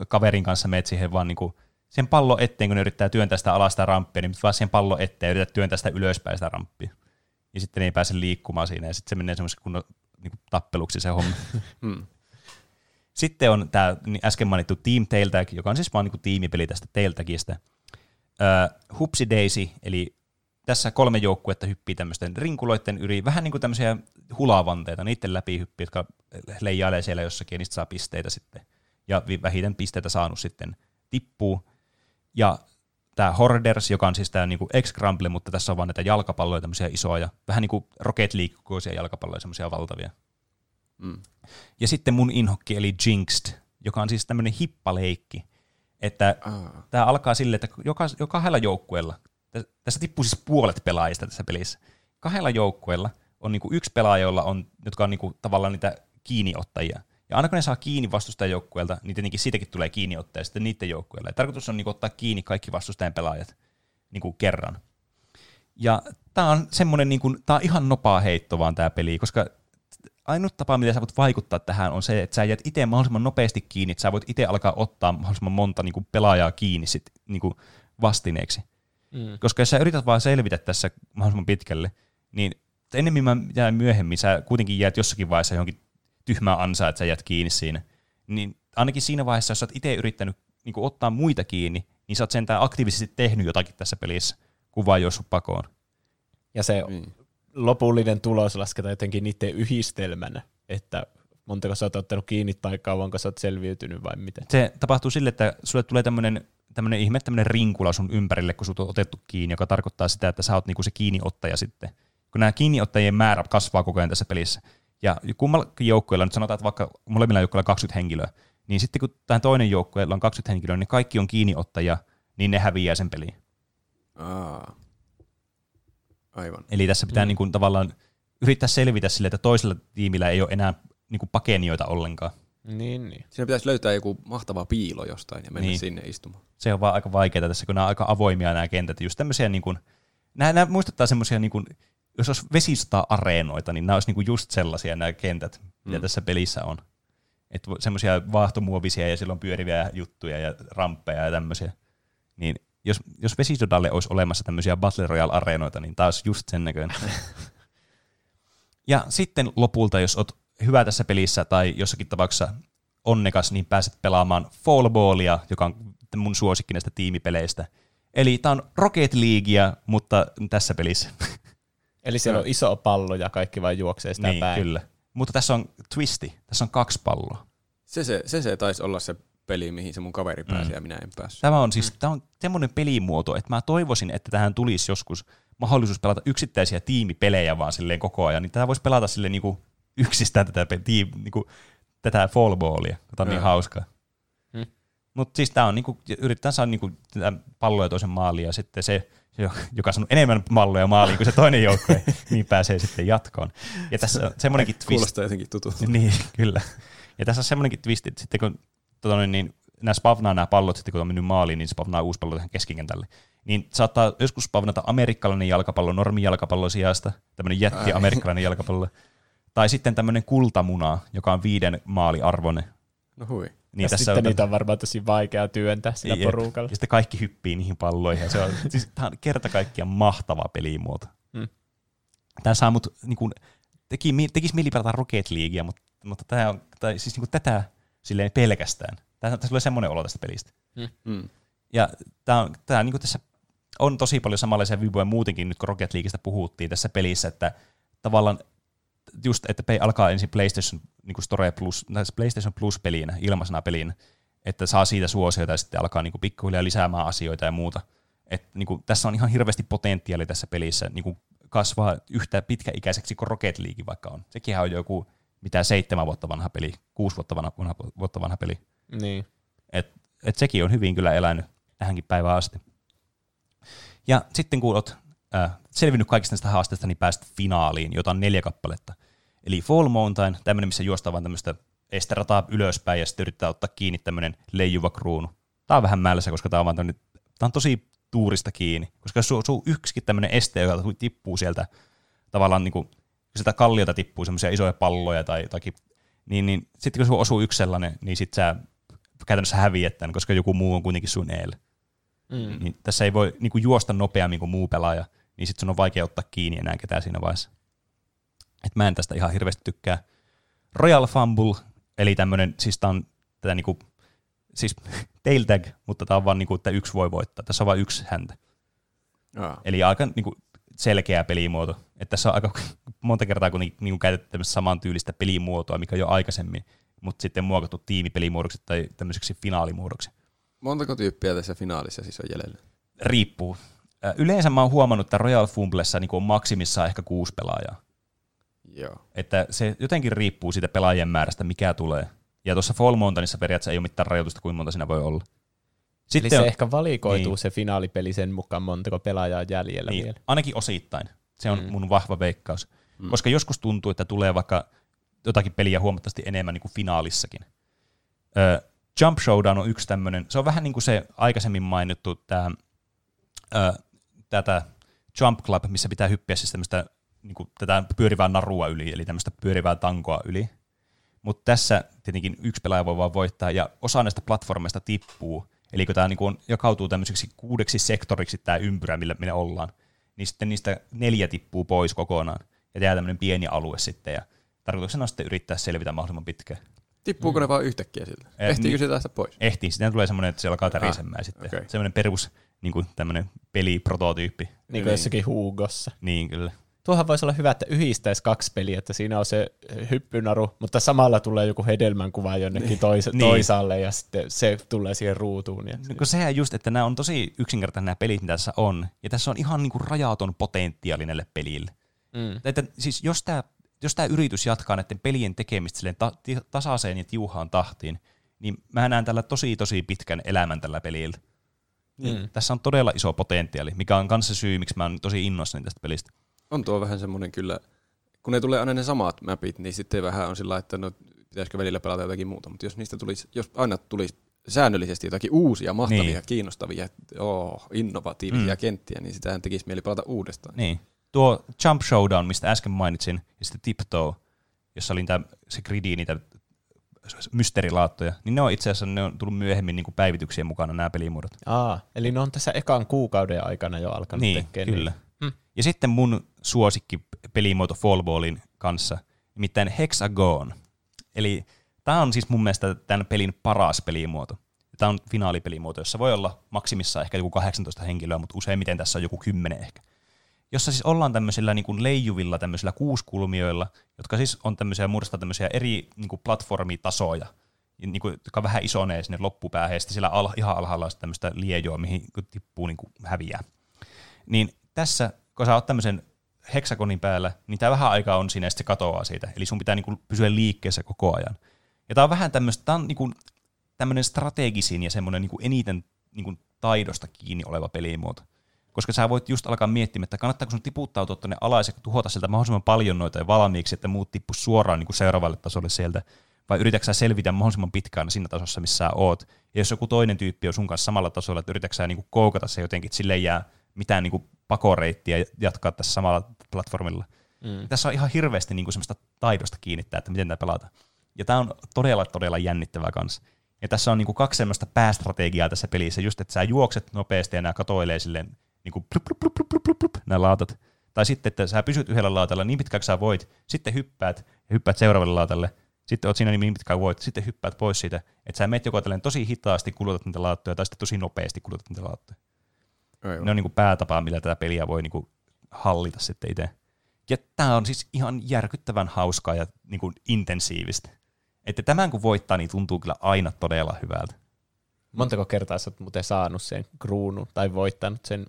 kaverin kanssa, meet siihen vaan niin kuin, siihen pallon eteen, kun ne yrittää työntää sitä alas sitä ramppia, niin vaan siihen pallon eteen yrittää työntää sitä ylöspäin sitä ramppia. Ja sitten ne ei pääse liikkumaan siinä ja sitten se menee semmoisen kunnon niin kuin tappeluksi se homma. Sitten on tämä äsken mainittu Team Telltale, joka on siis vaan niinku tiimipeli tästä Telltaleista. Hupsi Daisy, eli tässä 3 joukkuetta hyppii tämmöisten rinkuloiden yli, vähän niin kuin tämmöisiä hulavanteita, niiden läpi hyppii, jotka leijailee siellä jossakin, ja niistä saa pisteitä sitten. Ja vähiten pisteitä saanut sitten tippuu. Ja tämä Hoarders, joka on siis tämä niinku X-Gramble, mutta tässä on vaan näitä jalkapalloja, tämmöisiä isoja, vähän niin kuin Rocket League kokoisia jalkapalloja, semmoisia valtavia. Ja sitten mun inhokki eli Jinxed, joka on siis tämmöinen hippaleikki, että tämä alkaa silleen, että jokahdella joukkueella, tässä tippuu siis puolet pelaajista tässä pelissä, 2 joukkueella on niinku 1 pelaaja, jolla on, jotka on niinku tavallaan niitä kiinniottajia, ja aina kun ne saa kiinni vastustajan joukkueelta, niin tietenkin siitäkin tulee kiinniottaja sitten niiden joukkueella, ja tarkoitus on niinku ottaa kiinni kaikki vastustajan pelaajat niinku kerran, ja tämä on semmoinen, niinku, tämä on ihan nopaa heitto vaan tämä peli, koska ainut tapa, miten sä voit vaikuttaa tähän, on se, että sä jäät itse mahdollisimman nopeasti kiinni, että sä voit itse alkaa ottaa mahdollisimman monta niin kuin pelaajaa kiinni sit, niin kuin vastineeksi. Koska jos sä yrität vaan selvitä tässä mahdollisimman pitkälle, niin enemmän ja myöhemmin sä kuitenkin jäät jossakin vaiheessa johonkin tyhmään ansaan, että sä jäät kiinni siinä. Niin ainakin siinä vaiheessa, jos sä oot itse yrittänyt niin kuin ottaa muita kiinni, niin sä oot sentään aktiivisesti tehnyt jotakin tässä pelissä, kun vaan juossut pakoon. Ja se on. Lopullinen tulos lasketaan jotenkin niiden yhdistelmänä, että montako sä oot ottanut kiinni tai kauanko sä oot selviytynyt vai miten? Se tapahtuu sille, että sulle tulee tämmöinen ihme, tämmöinen rinkula sun ympärille, kun sut on otettu kiinni, joka tarkoittaa sitä, että sä oot niinku se kiinniottaja sitten. Kun nämä kiinniottajien määrä kasvaa koko ajan tässä pelissä. Ja kummallakin joukkueella, nyt sanotaan, että vaikka molemmilla joukkueilla on 20 henkilöä, niin sitten kun tähän toinen joukkueella on 20 henkilöä, niin kaikki on kiinniottajia, niin ne häviää sen peliin. Aivan. Eli tässä pitää niin kuin tavallaan yrittää selvitä sille, että toisella tiimillä ei ole enää niin kuin pakenijoita ollenkaan. Niin. Siinä pitäisi löytää joku mahtava piilo jostain ja mennä sinne istumaan. Se on vaan aika vaikeaa tässä, kun nämä on aika avoimia nämä kentät. Just tämmöisiä, niin kuin, nämä muistuttaa semmoisia, niin kuin, jos olisi vesisota-areenoita, niin nämä olisi niin kuin just sellaisia nämä kentät, mitä tässä pelissä on. Että semmoisia vaahtomuovisia ja silloin pyöriviä juttuja ja ramppeja ja tämmöisiä. Niin jos vesisodalle olisi olemassa tämmöisiä Battle Royale-areenoita, niin tämä olisi just sen näköinen. Ja sitten lopulta, jos olet hyvä tässä pelissä tai jossakin tapauksessa onnekas, niin pääset pelaamaan Fallballia, joka on mun suosikki näistä tiimipeleistä. Eli tämä on Rocket Leaguea, mutta tässä pelissä. Eli siellä on iso pallo ja kaikki vain juoksee sitä niin, päin. Kyllä. Mutta tässä on twisti, tässä on 2 palloa. Se taisi olla se peli, mihin se mun kaveri pääsi ja minä en päässyt. Tämä on siis tämä on semmoinen pelimuoto, että mä toivoisin, että tähän tulisi joskus mahdollisuus pelata yksittäisiä tiimipelejä vaan silleen koko ajan. Niin tätä voisi pelata silleen niinku yksistään tätä fallballia. Tämä on niin hauskaa. Mutta siis tämä on niinku, yritetään saada niinku palloja toisen maaliin ja sitten se, joka on saanut enemmän palloja maaliin kuin se toinen joukkue, niin pääsee sitten jatkoon. Ja tässä on semmoinenkin twist. Kuulostaa jotenkin tutulta. Niin, kyllä. Ja tässä on semmoinenkin twist, että sitten kun niin nämä spavnaa nämä pallot, sitten kun on mennyt maaliin, niin spavnaa uusi pallo tähän keskikentälle. Niin saattaa joskus spavnata amerikkalainen jalkapallo normijalkapallon sijasta, tämmöinen jätti amerikkalainen jalkapallo. Tai sitten tämmöinen kultamuna, joka on 5 maaliarvoinen. No hui. Niin tässä sitten niitä on varmaan tosi vaikea työntää sillä porukalla. Ja sitten kaikki hyppii niihin palloihin. Se on, siis, tämä on kerta kaikkiaan mahtava pelimuoto. Tämä saa mut, niin kun, tekisi mieli pelata Rocket Leaguea, mutta tämä on, siis niin tätä silleen pelkästään. Tässä tulee semmoinen olo tästä pelistä. Ja tämä on, niin tässä on tosi paljon samanlaisia viivoja muutenkin, nyt kun Rocket Leagueista puhuttiin tässä pelissä, että tavallaan just, että alkaa ensin PlayStation niin Store Plus, PlayStation Plus-pelinä, ilmaisena pelinä, että saa siitä suosioita ja sitten alkaa niin pikkuhiljaa lisäämään asioita ja muuta. Et, niin kuin, tässä on ihan hirveästi potentiaali tässä pelissä niin kasvaa yhtä pitkäikäiseksi kuin Rocket League vaikka on. Sekinhän on joku 7 vuotta vanha peli, 6 vuotta vanha peli. Niin. Et sekin on hyvin kyllä elänyt tähänkin päivään asti. Ja sitten kun olet selvinnyt kaikista näistä haasteista, niin pääsit finaaliin, jota on 4 kappaletta. Eli Fall Mountain, tämmöinen, missä juostaa vaan tämmöistä esterataa ylöspäin ja sitten yritetään ottaa kiinni tämmöinen leijuva kruunu. Tämä on vähän mälsä, koska tämä on tosi tuurista kiinni, koska jos on yksikin tämmöinen este, joka tippuu sieltä tavallaan niin kuin sieltä kalliota tippuu semmoisia isoja palloja tai jotakin, niin sitten kun sinua osuu yksi sellainen, niin sitten sä käytännössä häviät tämän, koska joku muu on kuitenkin sun eellä. Niin tässä ei voi niin kuin juosta nopeammin kuin muu pelaaja, niin sitten sun on vaikea ottaa kiinni enää ketään siinä vaiheessa. Et mä en tästä ihan hirveästi tykkää. Royal Fumble, eli tämmöinen, siis tää on tätä niinku, siis tail tag, mutta tää on vaan niinku, että yksi voi voittaa. Tässä on vaan yksi häntä. Eli aika niinku selkeä pelimuoto. Et tässä on aika monta kertaa kun niinku käytetty tämmöistä samantyylistä pelimuotoa, mikä jo aikaisemmin, mutta sitten muokattu tiimipelimuodoksi tai tämmöiseksi finaalimuodoksi. Montako tyyppiä tässä finaalissa siis on jäljellä? Riippuu. Yleensä mä oon huomannut, että Royal Fumblessa niin on maksimissaan ehkä 6 pelaajaa. Joo. Että se jotenkin riippuu siitä pelaajien määrästä, mikä tulee. Ja tuossa Fall Mountainissa periaatteessa ei ole mitään rajoitusta, kuinka monta siinä voi olla. Sitten eli se ehkä valikoituu niin. Se finaalipeli sen mukaan, montako pelaajaa jäljellä niin, vielä. Ainakin osittain. Se on mun vahva veikkaus. Koska joskus tuntuu, että tulee vaikka jotakin peliä huomattavasti enemmän niin kuin finaalissakin. Jump Showdown on yksi tämmöinen. Se on vähän niin kuin se aikaisemmin mainittu tätä Jump Club, missä pitää hyppiä siis tämmöistä niin tätä pyörivää narua yli, eli tämmöistä pyörivää tankoa yli. Mutta tässä tietenkin yksi pelaaja voi vaan voittaa, ja osa näistä platformeista tippuu, eli kun tämä niin on, jakautuu tämmöiseksi 6 sektoriksi tämä ympyrä, millä ollaan, niin sitten niistä 4 tippuu pois kokonaan, ja jää tämmöinen pieni alue sitten, ja tarkoituksena on sitten yrittää selvitä mahdollisimman pitkään. Tippuuko ne vaan yhtäkkiä sillä? Ehtiikö se tästä pois? Ehtii, sitten tulee semmoinen, että se alkaa tärisemään sitten. Okay. Semmoinen perus niin kuin tämmöinen peliprototyyppi. Niin kuin jossakin Hugossa. Niin, kyllä. Tuohan voisi olla hyvä, että yhdistäisi 2 peliä, että siinä on se hyppynaru, mutta samalla tulee joku hedelmänkuva jonnekin toisaalle ja sitten se tulee siihen ruutuun. Ja no, sehän just, että nämä on tosi yksinkertaisia nämä pelit, mitä tässä on, ja tässä on ihan niin kuin rajaton potentiaali näille pelille. Että, siis jos tämä yritys jatkaa näiden pelien tekemistä silleen tasaiseen ja tiuhaan tahtiin, niin mä näen tällä tosi pitkän elämän tällä pelillä. Tässä on todella iso potentiaali, mikä on kanssa syy, miksi mä oon tosi innoissani tästä pelistä. On tuo vähän semmoinen kyllä, kun ne tulee aina ne samat mapit, niin sitten vähän on sillä lailla, että no, pitäisikö välillä pelata jotakin muuta, mutta jos niistä tulisi, jos aina tulisi säännöllisesti jotakin uusia, mahtavia, niin, kiinnostavia, innovatiivisia kenttiä, niin sitähän tekisi mieli pelata uudestaan. Niin. Tuo Jump Showdown, mistä äsken mainitsin, ja sitten Tiptoe, jossa oli se gridi, niitä mysteerilaattoja, niin ne on itse asiassa, ne on tullut myöhemmin niin kuin päivityksien mukana nämä pelimuodot. Eli ne on tässä ekan kuukauden aikana jo alkanut tekemään. Kyllä. Niin. Ja sitten mun suosikki pelimuoto Fallballin kanssa, nimittäin Hexagon. Eli tämä on siis mun mielestä tämän pelin paras pelimuoto. Tämä on finaalipelimuoto, jossa voi olla maksimissaan ehkä joku 18 henkilöä, mutta useimmiten tässä on joku 10 ehkä. Jossa siis ollaan tämmöisillä niin kuin leijuvilla tämmöisillä kuuskulmioilla, jotka siis on tämmöisiä, muodostaa tämmöisiä eri niin kuin platformitasoja, niin kuin, jotka vähän isonee sinne loppupäähän, ja sitten siellä ihan alhaalla on tämmöistä liejoa, mihin tippuu niin kuin häviää. Niin tässä, kun sä oot tämmöisen heksagonin päällä, niin tämä vähän aikaa on siinä, ja sitten se katoaa siitä. Eli sun pitää niin kuin pysyä liikkeessä koko ajan. Ja tämä on vähän tämmöistä, tämä on niin kuin tämmöinen strategisin ja semmoinen niin kuin eniten niin kuin taidosta kiinni oleva pelimuoto. Koska sä voit just alkaa miettiä, että kannattaako sun tiputtautua tuonne alas ja tuhota sieltä mahdollisimman paljon noita valmiiksi, että muut tippu suoraan niin kuin seuraavalle tasolle sieltä, vai yritätkö sä selvitä mahdollisimman pitkään siinä tasossa, missä sä oot. Ja jos joku toinen tyyppi on sun kanssa samalla tasolla, että yritätkö sä niin kuin koukata se jotenkin, että sille ei jää mitään niin kuin pakoreittiä jatkaa tässä samalla platformilla. Mm. Tässä on ihan hirveästi niin kuin semmoista taidosta kiinnittää, että miten tämä pelataan. Ja tämä on todella, todella jännittävää kanssa. Ja tässä on niin kuin kaksi semmoista päästrategiaa tässä pelissä, just että sä juokset nopeasti ja nämä katoilee silleen, niin kuin plup, plup, plup, plup, plup, plup, nämä laatat. Tai sitten, että sä pysyt yhdellä laatalla niin pitkään kuin sä voit, sitten hyppäät seuraavalle laatalle, sitten oot siinä niin pitkään kuin voit, sitten hyppäät pois siitä, että sä meet joko tälleen tosi hitaasti kulutat niitä laattoja, tai sitten tosi nopeasti kulutat niitä laattoja. Aivan. Ne on niin kuin päätapaa, millä tätä peliä voi niin kuin hallita sitten itse. Ja tää on siis ihan järkyttävän hauskaa ja niin kuin intensiivistä. Että tämän kun voittaa, niin tuntuu kyllä aina todella hyvältä. Montako kertaa sä oot muuten saanut sen kruunun tai voittanut sen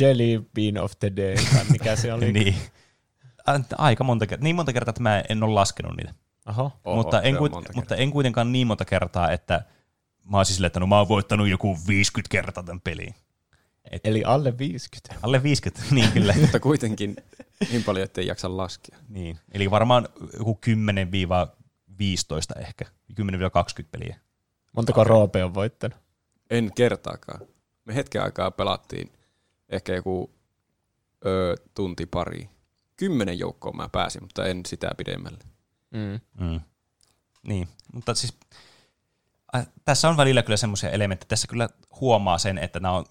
Jelly Bean of the Day, tai mikä se oli? Niin. Aika monta kertaa. Niin monta kertaa, että mä en ole laskenut niitä. Mutta en kuitenkaan niin monta kertaa, että mä oon siis että mä oon voittanut joku 50 kertaa tämän peliin. Eli alle 50. Alle 50, niin kyllä. Mutta kuitenkin niin paljon, ettei jaksa laskea. Niin. Eli varmaan joku 10-15 ehkä. 10-20 peliä. Montako Roope on voittanut? En kertaakaan. Me hetken aikaa pelattiin ehkä joku tunti pari. 10 joukkoon mä pääsin, mutta en sitä pidemmälle. Mm. Mm. Niin, mutta siis tässä on välillä kyllä semmoisia elementtejä. Tässä kyllä huomaa sen, että nämä on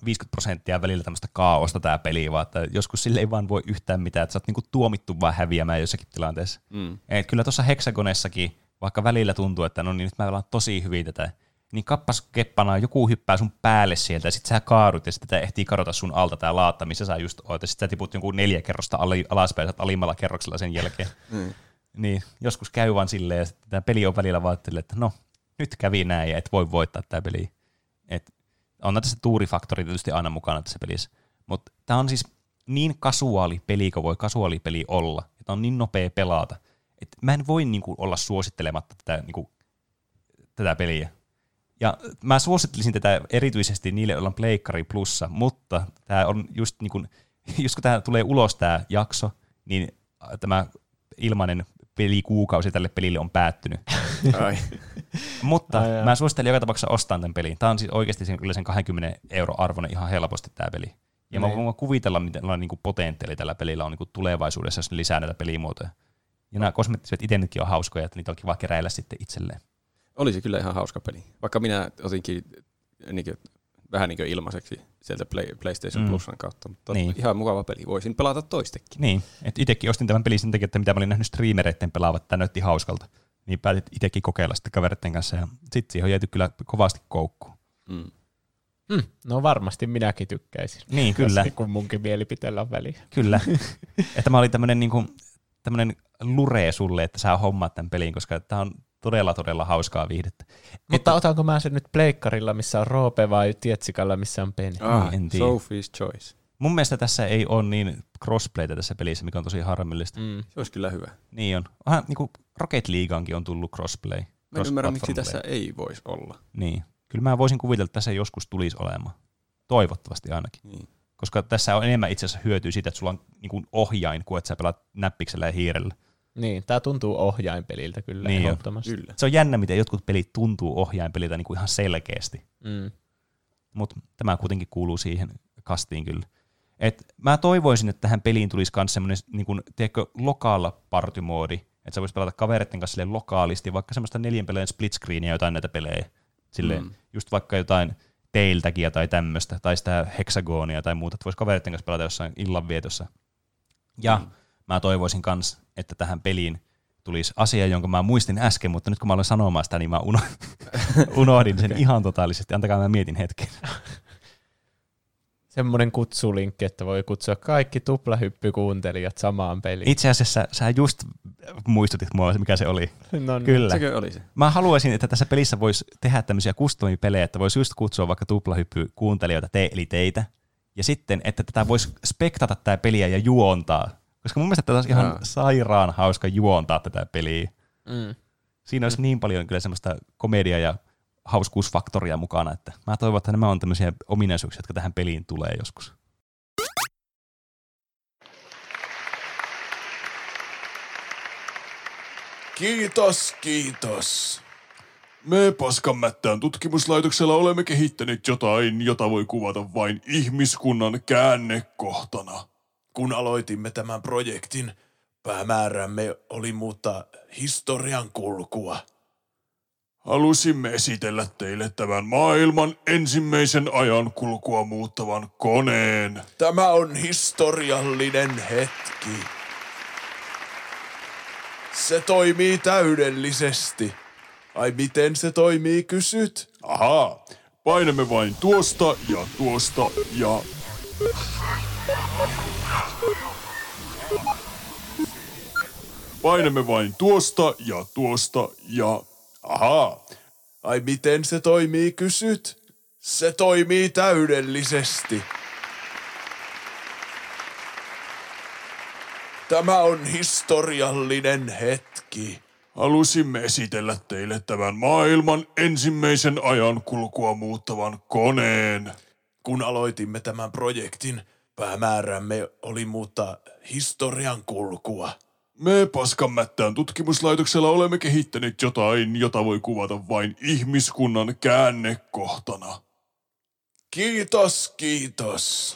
50% välillä tämmöistä kaaosta tämä peli, vaan että joskus sille ei vaan voi yhtään mitään, että sä oot niinku tuomittu vaan häviämään jossakin tilanteessa. Mm. Et kyllä tuossa Hexagonessakin, vaikka välillä tuntuu, että no niin nyt mä pelaan tosi hyvin tätä, niin kappas keppana joku hyppää sun päälle sieltä, ja sit sä kaadut, ja sitten ehtii kadota sun alta tää laatta, missä sä just oot, ja sit sä tiput jonkun 4 kerrosta alaspäin, alimmalla kerroksella sen jälkeen. Mm. Niin, joskus käy vaan silleen, ja sitten tää peli on välillä vaan, että no, nyt kävi näin, ja et voi voittaa tää peli. Et onhan tässä tuurifaktori tietysti aina mukana tässä pelissä, mutta tää on siis niin kasuaali peli, kun voi kasuaali peli olla, että on niin nopea pelata, että mä en voi niinku olla suosittelematta tätä peliä. Ja mä suosittelisin tätä erityisesti niille, joilla on Pleikkari Plussa, mutta tämä on just niin kuin, just kun tämä tulee ulos tämä jakso, niin tämä ilmainen pelikuukausi tälle pelille on päättynyt. Mutta mä suosittelen joka tapauksessa ostaa tämän pelin. Tämä on siis oikeasti kyllä sen 20 euron arvoinen ihan helposti tämä peli. Ja mä voin kuvitella, miten niin kuin potentiaali tällä pelillä on niin kuin tulevaisuudessa, jos ne lisää näitä pelimuotoja. Ja nämä kosmettiset itsekin on hauskoja, että niitä on kiva keräillä sitten itselleen. Olisi kyllä ihan hauska peli. Vaikka minä otinkin vähän niin kuin ilmaiseksi sieltä PlayStation Plusan kautta, mutta niin, ihan mukava peli. Voisin pelata toistekin. Niin, että itsekin ostin tämän pelin sen takia, että mitä mä olin nähnyt striimereiden pelaavat, että tämä näytti hauskalta. Niin päätin itsekin kokeilla sitä kavereiden kanssa, ja sitten siihen on jääty kyllä kovasti koukkuun. Mm. Mm. No varmasti minäkin tykkäisin. Niin, kyllä. Kun munkin mielipiteellä on väliä. Kyllä. Että mä olin tämmöinen lure sulle, että sä hommaat tämän pelin, koska tämä on todella, todella hauskaa viihdettä. Mutta otanko mä sen nyt pleikkarilla, missä on Roope, vai tietsikalla, missä on Penny? En tiedä. Sophie's Choice. Mun mielestä tässä ei ole niin crossplaytä tässä pelissä, mikä on tosi harmillista. Mm. Se olisi kyllä hyvä. Niin on. Onhan niin Rocket Leagueankin on tullut crossplay. Mä en ymmärrä, miksi tässä ei voisi olla. Niin. Kyllä mä voisin kuvitella, että tässä joskus tulisi olemaan. Toivottavasti ainakin. Niin. Koska tässä on enemmän itse asiassa hyötyä siitä, että sulla on niin kuin ohjain, kun että sä pelaat näppiksellä ja hiirellä. Niin, tämä tuntuu ohjainpeliltä kyllä niin ehdottomasti. Kyllä. Se on jännä, miten jotkut pelit tuntuu ohjainpeliltä niin kuin ihan selkeästi. Mm. Mutta tämä kuitenkin kuuluu siihen kastiin kyllä. Et mä toivoisin, että tähän peliin tulisi myös semmoinen niin lokaalla partymoodi, että sä voisit pelata kavereiden kanssa lokaalisti, vaikka semmoista 4 pelaajien split screeniä jotain näitä pelejä. Silleen, just vaikka jotain teiltäkiä tai tämmöistä, tai sitä heksagonia tai muuta, että vois kavereiden kanssa pelata jossain illanvietossa. Ja mä toivoisin myös, että tähän peliin tulisi asia, jonka mä muistin äsken, mutta nyt kun mä aloin sanomaan sitä, niin mä unohdin sen ihan totaalisesti. Antakaa mä mietin hetken. Semmoinen kutsulinkki, että voi kutsua kaikki tuplahyppykuuntelijat samaan peliin. Itse asiassa sä just muistutit mua, mikä se oli. No, kyllä. Sekö oli se? Mä haluaisin, että tässä pelissä voisi tehdä tämmöisiä customipelejä, että voisi just kutsua vaikka tuplahyppykuuntelijoita, eli teitä. Ja sitten, että tätä voisi spektata tätä peliä ja juontaa. Koska mun mielestä tätä olisi ihan sairaan hauska juontaa tätä peliä. Mm. Siinä olisi niin paljon kyllä semmoista komediaa ja hauskuusfaktoria mukana, että mä toivon, että nämä on tämmöisiä ominaisuuksia, jotka tähän peliin tulee joskus. Kiitos. Me Paskanmättään tutkimuslaitoksella olemme kehittäneet jotain, jota voi kuvata vain ihmiskunnan käännekohtana. Kun aloitimme tämän projektin, päämäärämme oli muuttaa historian kulkua. Halusimme esitellä teille tämän maailman ensimmäisen ajan kulkua muuttavan koneen. Tämä on historiallinen hetki. Se toimii täydellisesti. Ai miten se toimii, kysyt? Ahaa, painamme vain tuosta ja... Painamme vain tuosta ja... Ahaa. Ai miten se toimii, kysyt? Se toimii täydellisesti. Tämä on historiallinen hetki. Halusimme esitellä teille tämän maailman ensimmäisen ajan kulkua muuttavan koneen. Kun aloitimme tämän projektin, päämäärämme oli muuttaa historian kulkua. Me Paskanmättään tutkimuslaitoksella olemme kehittäneet jotain, jota voi kuvata vain ihmiskunnan käännekohtana. Kiitos.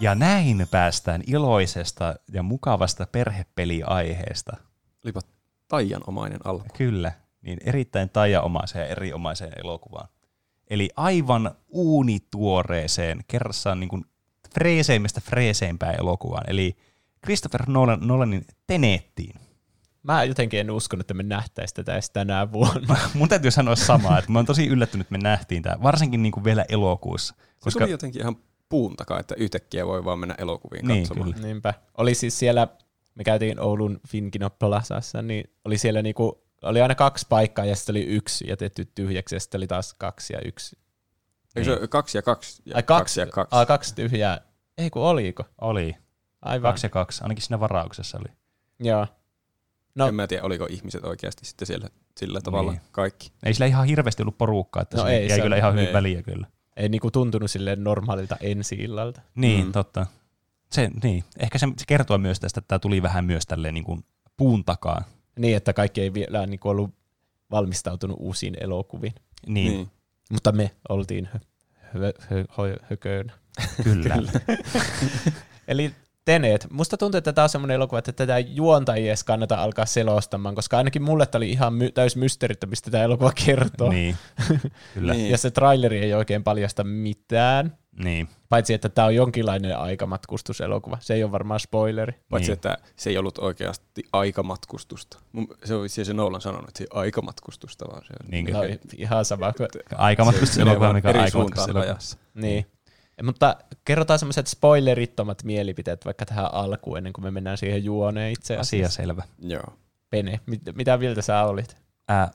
Ja näin päästään iloisesta ja mukavasta perhepeliaiheesta. Olipa taianomainen alku. Kyllä, niin erittäin taianomaiseen ja erinomaiseen elokuvaan. Eli aivan uunituoreeseen, kerrassaan niin kuin freeseimmistä freeseimpään elokuvaan, eli Christopher Nolanin Tenettiin. Mä jotenkin en uskonut, että me nähtäisiin tätä edes tänä vuonna. Mun täytyy sanoa samaa, että mä oon tosi yllättynyt, että me nähtiin tämä, varsinkin niin kuin vielä elokuussa. Koska... Se oli jotenkin ihan puun takaa, että yhtäkkiä voi vaan mennä elokuviin katsomaan. Kyllä. Niinpä. Oli siis siellä... Me käytiin Oulun Finkino Plazassa, niin oli siellä niinku, oli aina 2 paikkaa ja sitten oli 1 jätetty tyhjäksi ja sitten oli taas 2 ja 1. Eikö niin. Se 2 ja 2? Ai 2 ja 2. 2 tyhjää. Ei kun oliko? Oli. Aivan. 2 ja 2, ainakin siinä varauksessa oli. Joo. No. En mä tiedä, oliko ihmiset oikeasti sitten siellä sillä tavalla niin. Kaikki. Ei sillä ihan hirveästi ollut porukkaa, että no se jäi kyllä ihan hyvin väliä kyllä. Ei niinku tuntunut silleen normaalilta ensi-illalta. Niin, totta. Se, niin. Ehkä se kertoo myös tästä, että tämä tuli vähän myös tälleen niin kuin puun takaa. Niin, että kaikki ei vielä niin kuin ollut valmistautunut uusiin elokuviin. Niin. Mutta me oltiin hököönä. Kyllä. Eli Tenet. Musta tuntuu, että tämä on semmoinen elokuva, että tätä juontajia edes kannata alkaa selostamaan, koska ainakin mulle tämä oli ihan täys mysteerittä, mistä tämä elokuva kertoo. Niin. Kyllä. Ja se traileri ei oikein paljasta mitään. Niin. Paitsi, että tämä on jonkinlainen aikamatkustuselokuva. Se ei ole varmaan spoileri. Paitsi, että se ei ollut oikeasti aikamatkustusta. Se on itse asiassa Nolan sanonut, että se ei aikamatkustusta, vaan se on... Niin, no, ihan sama. Aikamatkustuselokuva, mikä on aikamatkustuselokuva. Niin. Mutta kerrotaan semmoiset spoilerittomat mielipiteet vaikka tähän alkuun, ennen kuin me mennään siihen juoneen itse asiassa. Asia selvä. Joo. Pene, mitä mieltä sä olit?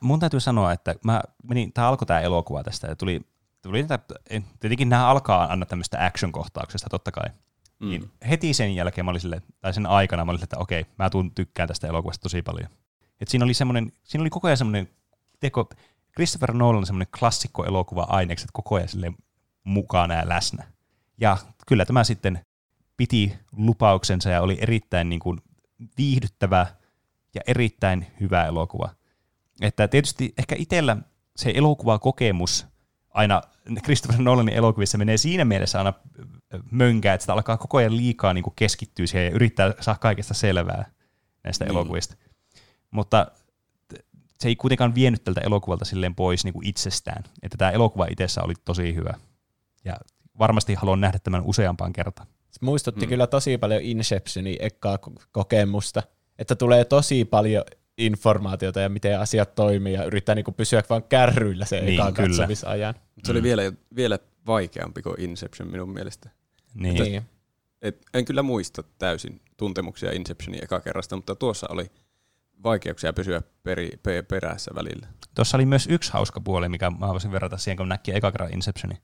Mun täytyy sanoa, että tämä alkoi tämä elokuva tästä ja tietenkin nämä alkaa anna tämmöistä action-kohtauksesta, totta kai. Niin heti sen jälkeen mä olin silleen, että okei, mä tykkään tästä elokuvasta tosi paljon. Et siinä oli koko ajan semmoinen tiedätkö, Christopher Nolan on semmoinen klassikkoelokuva-ainekset koko ajan silleen mukana ja läsnä. Ja kyllä tämä sitten piti lupauksensa ja oli erittäin niin kuin viihdyttävä ja erittäin hyvä elokuva. Että tietysti ehkä itsellä se elokuvakokemus aina Christopher Nolanin elokuvissa menee siinä mielessä aina mönkää, että sitä alkaa koko ajan liikaa niin kuin keskittyä siihen ja yrittää saada kaikesta selvää näistä elokuvista. Mutta se ei kuitenkaan vienyt tältä elokuvalta silleen pois niin kuin itsestään. Että tämä elokuva itsessä oli tosi hyvä. Ja varmasti haluan nähdä tämän useampaan kertaan. Se muistutti kyllä tosi paljon Inceptionin ekkaa kokemusta, että tulee tosi paljon informaatiota ja miten asiat toimii ja yrittää niinku pysyä vaan kärryillä sen ekaan katsomisajan. Se oli vielä vaikeampi kuin Inception minun mielestä. Niin. En kyllä muista täysin tuntemuksia Inceptionin eka kerrasta, mutta tuossa oli vaikeuksia pysyä perässä välillä. Tuossa oli myös yksi hauska puoli, mikä mä voisin verrata siihen, kun näki eka kerran Inceptionin.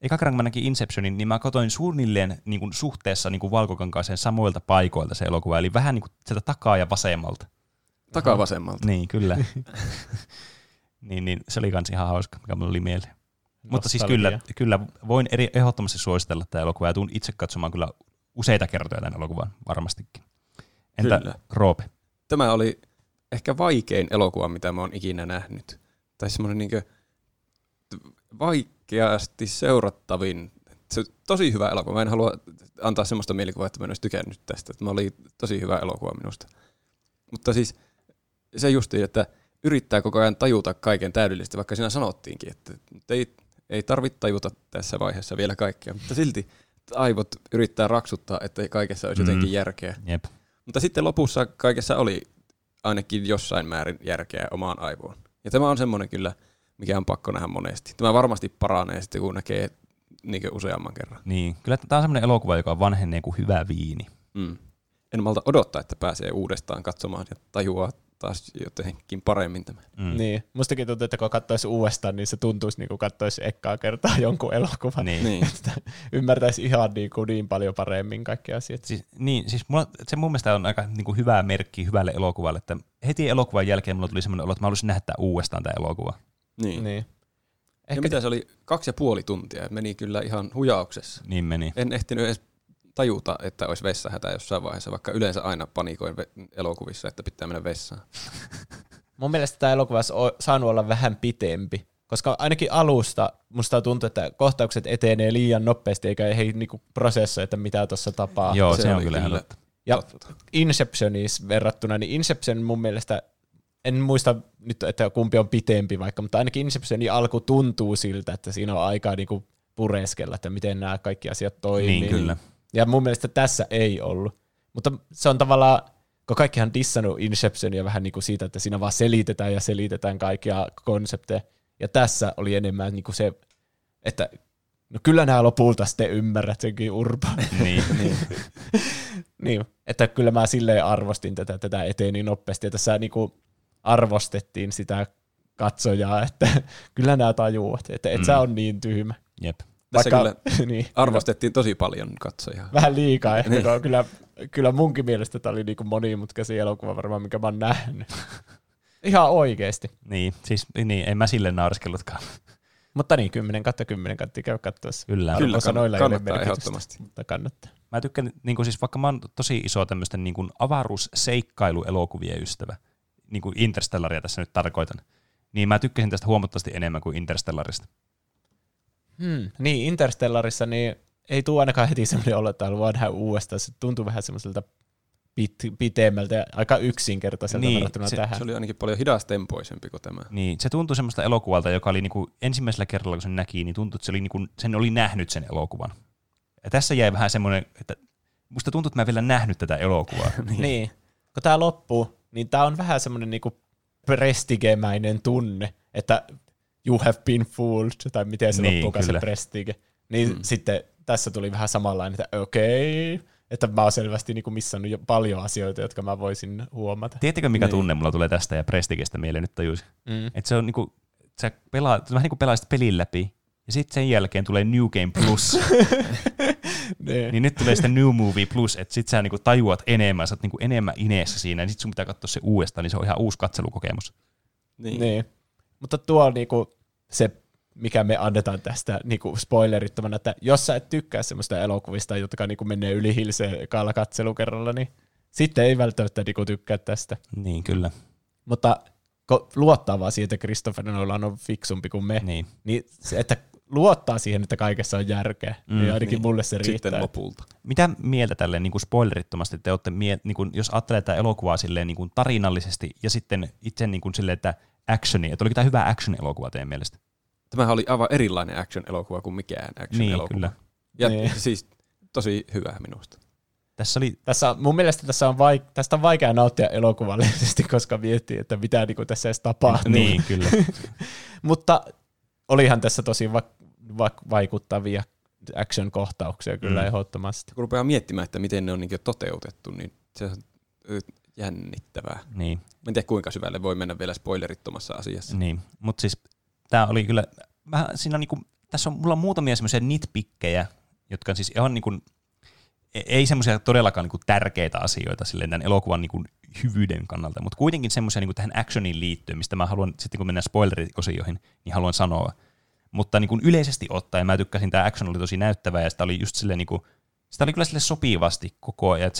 Eka kerran kun mä näkin Inceptionin, niin mä katsoin suunnilleen niin kuin suhteessa niin kuin valkokankaaseen samoilta paikoilta se elokuva, eli vähän niin kuin sieltä takaa ja vasemmalta. Takaa vasemmalta? Niin, kyllä. niin, se oli kans ihan hauska, mikä mulla oli mieleen. Nostalgia. Mutta siis kyllä voin ehdottomasti suositella tätä elokuvaa ja tuun itse katsomaan kyllä useita kertoja tämän elokuvan varmastikin. Entä kyllä. Roope? Tämä oli ehkä vaikein elokuva, mitä mä oon ikinä nähnyt. Tai semmoinen niinkö vaikeasti seurattavin. Se on tosi hyvä elokuva. Mä en halua antaa semmoista mielikuvaa, että mä en olisi tykännyt tästä. Tämä oli tosi hyvä elokuva minusta. Mutta siis se justiin, että yrittää koko ajan tajuta kaiken täydellisesti, vaikka siinä sanottiinkin, että ei tarvitse tajuta tässä vaiheessa vielä kaikkea. Mutta silti aivot yrittää raksuttaa, että kaikessa olisi jotenkin järkeä. Jep. Mutta sitten lopussa kaikessa oli ainakin jossain määrin järkeä omaan aivoon. Ja tämä on semmoinen kyllä, mikä on pakko nähdä monesti. Tämä varmasti paranee sitten, kun näkee niin kuin useamman kerran. Niin, kyllä tämä on semmoinen elokuva, joka vanhenee kuin hyvä viini. En malta odottaa, että pääsee uudestaan katsomaan ja tajuaa taas jotenkin paremmin tämän. Niin, mustakin tuntuu, että kun katsoisi uudestaan, niin se tuntuisi niin kuin katsoisi ekkaa kertaa jonkun elokuvan. Niin. Ymmärtäisi ihan niin paljon paremmin kaikki asiat. Siis mulla, se mun mielestä on aika niin kuin hyvä merkki hyvälle elokuvalle, että heti elokuvan jälkeen mulla tuli semmoinen olo, että mä haluaisin nähdä uudestaan tämä elokuva. Niin. Ja mitä se oli? 2,5 tuntia. Meni kyllä ihan hujauksessa. Niin meni. En ehtinyt edes tajuta, että olisi vessahätä jossain vaiheessa, vaikka yleensä aina panikoin elokuvissa, että pitää mennä vessaan. Mun mielestä tämä elokuva on saanut olla vähän pitempi, koska ainakin alusta musta tuntuu, että kohtaukset etenee liian nopeasti, eikä he niinku prosessoi, että mitä tuossa tapaa. Joo, se on kyllä totta. Ja Inceptionissa verrattuna, niin Inception mun mielestä, en muista nyt, että kumpi on pitempi vaikka, mutta ainakin Inceptionin alku tuntuu siltä, että siinä on aikaa niinku pureskella, että miten nämä kaikki asiat toimii. Niin, kyllä. Ja mun mielestä tässä ei ollut. Mutta se on tavallaan, kun kaikkihan dissannut Inceptionia vähän niin kuin siitä, että siinä vaan selitetään kaikkia konsepteja. Ja tässä oli enemmän niin kuin se, että no kyllä nämä lopulta sitten ymmärrät senkin urpaan. Niin, että kyllä mä silleen arvostin tätä eteen niin nopeasti. Ja tässä niin kuin arvostettiin sitä katsojaa, että kyllä nämä tajuat, että et sä on niin tyhmä. Jep. Tässä kyllä niin, arvostettiin tosi paljon katsojaa. Vähän liikaa ehkä, niin. Kyllä munkin mielestä tämä oli niinku monimutkaisen elokuva varmaan, minkä mä oon nähnyt. Ihan oikeesti. Niin, siis niin, en mä sille nauriskellutkaan. Mutta niin, 10/10 kannattaa käydä katsoessa. Kyllä, kannattaa ehdottomasti. Mutta kannattaa. Mä tykkään, niin kuin siis vaikka mä oon tosi iso tämmöisten niin kuin avaruusseikkailuelokuvien ystävä, niin kuin Interstellaria tässä nyt tarkoitan, niin mä tykkäsin tästä huomattavasti enemmän kuin Interstellarista. Niin, Interstellarissa niin ei tule ainakaan heti semmoinen olo, että haluaa nähdä uudestaan. Se tuntuu vähän semmoiselta pitemmältä ja aika yksinkertaiselta verrattuna tähän. Se oli ainakin paljon hidastempoisempi kuin tämä. Niin, se tuntui semmoista elokuvalta, joka oli niinku ensimmäisellä kerralla, kun sen näki, niin tuntui, että se oli niinku, sen oli nähnyt sen elokuvan. Ja tässä jäi vähän semmoinen, että musta tuntuu, että mä en vielä nähnyt tätä elokuvaa. Niin, kun tää loppuu, niin tää on vähän semmoinen niinku prestigemäinen tunne, että you have been fooled, tai miten se niin, loppuukaan se Prestige. Niin sitten tässä tuli vähän samanlainen, että okei, että mä oon selvästi niin kuin missannut jo paljon asioita, jotka mä voisin huomata. Tiedättekö mikä tunne mulla tulee tästä ja Prestigestä mieleen nyt tajuisin? Että se on niin kuin, sä pelaat, vähän niin kuin pelaisit pelin läpi, ja sitten sen jälkeen tulee New Game Plus. Niin nyt tulee sitten New Movie Plus, että sit sä niin kuin tajuat enemmän, sä oot niin kuin enemmän ineessä siinä, ja sit sun pitää katsoa se uudestaan, niin se on ihan uusi katselukokemus. Niin. Mutta tuo niinku se, mikä me annetaan tästä niinku spoilerittomana, että jos sä et tykkää semmoista elokuvista, jotka niinku menee yli hilseen kaala katselukerralla, niin sitten ei välttämättä niinku tykkää tästä. Niin, kyllä. Mutta luottaa vaan siihen, että Christopher Nolan on fiksumpi kuin me, niin se, että luottaa siihen, että kaikessa on järkeä, niin ainakin mulle se riittää. Sitten lopulta. Mitä mieltä tälleen niin kuin spoilerittomasti te olette, niin kuin, jos ajattelee tätä elokuvaa silleen, niin kuin tarinallisesti ja sitten itse niin kuin silleen, että actioni, että oliko tämä hyvä action-elokuva teidän mielestä? Tämähän oli aivan erilainen action-elokuva kuin mikään action-elokuva. Niin, kyllä. Ja siis tosi hyvä minusta. Mun mielestä tästä on vaikea nauttia elokuvallisesti, koska miettii, että mitä niin kuin tässä edes tapahtuu. Niin, kyllä. Mutta olihan tässä tosi vaikuttavia action-kohtauksia kyllä ehdottomasti. Kun rupeaa miettimään, että miten ne on niin toteutettu, niin se on jännittävää. Niin. En tiedä, kuinka syvälle voi mennä vielä spoilerittomassa asiassa. Niin, mutta siis tämä oli kyllä, siinä niinku, tässä on mulla on muutamia semmoisia nitpikkejä, jotka siis ihan niinku, ei semmoisia todellakaan niinku tärkeitä asioita silleen tämän elokuvan niinku hyvyyden kannalta, mutta kuitenkin semmoisia niinku tähän actioniin liittyen, mistä mä haluan, sitten kun mennään spoileriosioihin, niin haluan sanoa. Mutta niinku yleisesti ottaen mä tykkäsin, tämä action oli tosi näyttävää ja sitä oli just silleen niinku, sitä oli kyllä sille sopivasti koko ajan.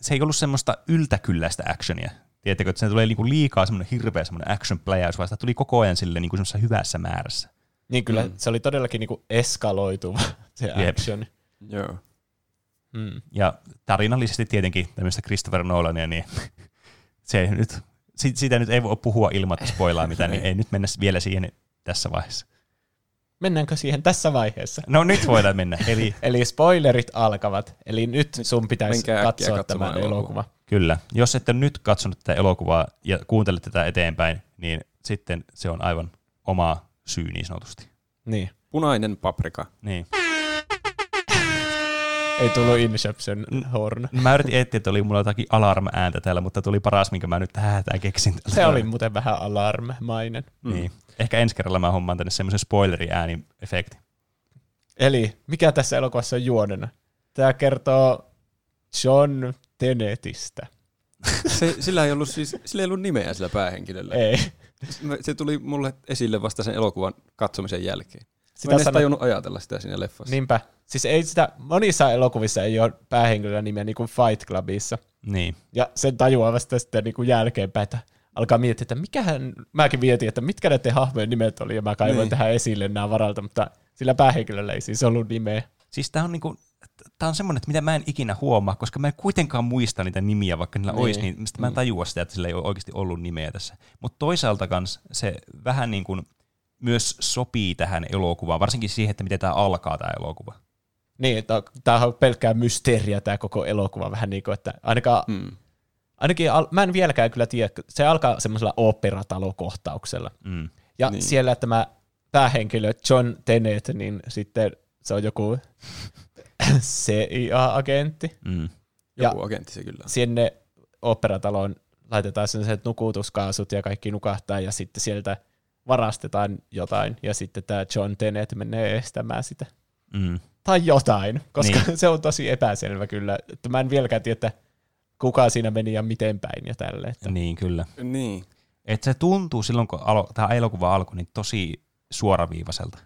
Se ei ollut semmoista yltäkylläistä actionia. Tiedättekö, että se tulee niinku liikaa semmoinen hirveä semmoinen action pläjäys, vaan sitä tuli koko ajan sille niinku semmoisessa hyvässä määrässä. Niin kyllä, se oli todellakin niinku eskaloituva se action. Joo. Ja tarinallisesti tietenkin tämmöistä Christopher Nolania, niin se nyt, siitä nyt ei voi puhua ilman, että spoilaa mitään, niin ei nyt mennä vielä siihen tässä vaiheessa. Mennäänkö siihen tässä vaiheessa? No nyt voidaan mennä. Eli spoilerit alkavat, eli nyt sun pitäisi katsoa tämä elokuva. Kyllä, jos ette nyt katsonut tätä elokuvaa ja kuuntele tätä eteenpäin, niin sitten se on aivan oma syy niin sanotusti. Niin. Punainen paprika. Niin. Ei tullut Inception horn. Mä yritin etsiä, että oli mulla jotakin alarm-ääntä täällä, mutta tuli paras, minkä mä nyt tää keksin. Täällä. Se oli muuten vähän alarm-mainen. Niin. Ehkä ensi kerralla mä hommaan tänne semmoisen spoileri-ääni-efekti. Eli mikä tässä elokuvassa on juonena? Tää kertoo John Tenetistä. Sillä ei ollut nimeä sillä päähenkilöllä. Ei. Se tuli mulle esille vasta sen elokuvan katsomisen jälkeen. Mä en edes tajunnut ajatella sitä siinä leffassa. Niinpä. Siis ei sitä, monissa elokuvissa ei ole päähenkilönä nimeä niin kuin Fight Clubissa. Niin. Ja sen tajuaa vasta sitten niin kuin jälkeenpäin, että alkaa miettiä, että mikähän, mäkin mietin, että mitkä näiden hahmojen nimet oli, ja mä kaivoin tähän esille nämä varalta, mutta sillä päähenkilöllä ei siis ollut nimeä. Siis tää on niinku, tää on semmoinen, että mitä mä en ikinä huomaa, koska mä en kuitenkaan muista niitä nimiä, vaikka niillä olisi, niin mä en tajua sitä, että sillä ei ole oikeasti ollut nimeä tässä. Mutta toisaalta kans se vähän niin kuin myös sopii tähän elokuvaan, varsinkin siihen, että miten tämä alkaa tämä elokuva. Niin, tämä on pelkkää mysteeriä tämä koko elokuva, vähän niin kuin, että ainakin mä en vieläkään kyllä tiedä, se alkaa semmoisella oopperatalokohtauksella. Ja siellä tämä päähenkilö John Tenet, niin sitten se on joku CIA-agentti. Joku agentti se kyllä. Sinne oopperataloon laitetaan sellaiset nukutuskaasut ja kaikki nukahtaa ja sitten sieltä varastetaan jotain, ja sitten tämä John Tenet menee estämään sitä. Tai jotain, koska se on tosi epäselvä kyllä. Että mä en vieläkään tiedä, että kuka siinä meni ja miten päin ja tälle. Että. Niin, kyllä. Niin. Että se tuntuu silloin, kun tämä elokuva alkoi, niin tosi suoraviivaiselta.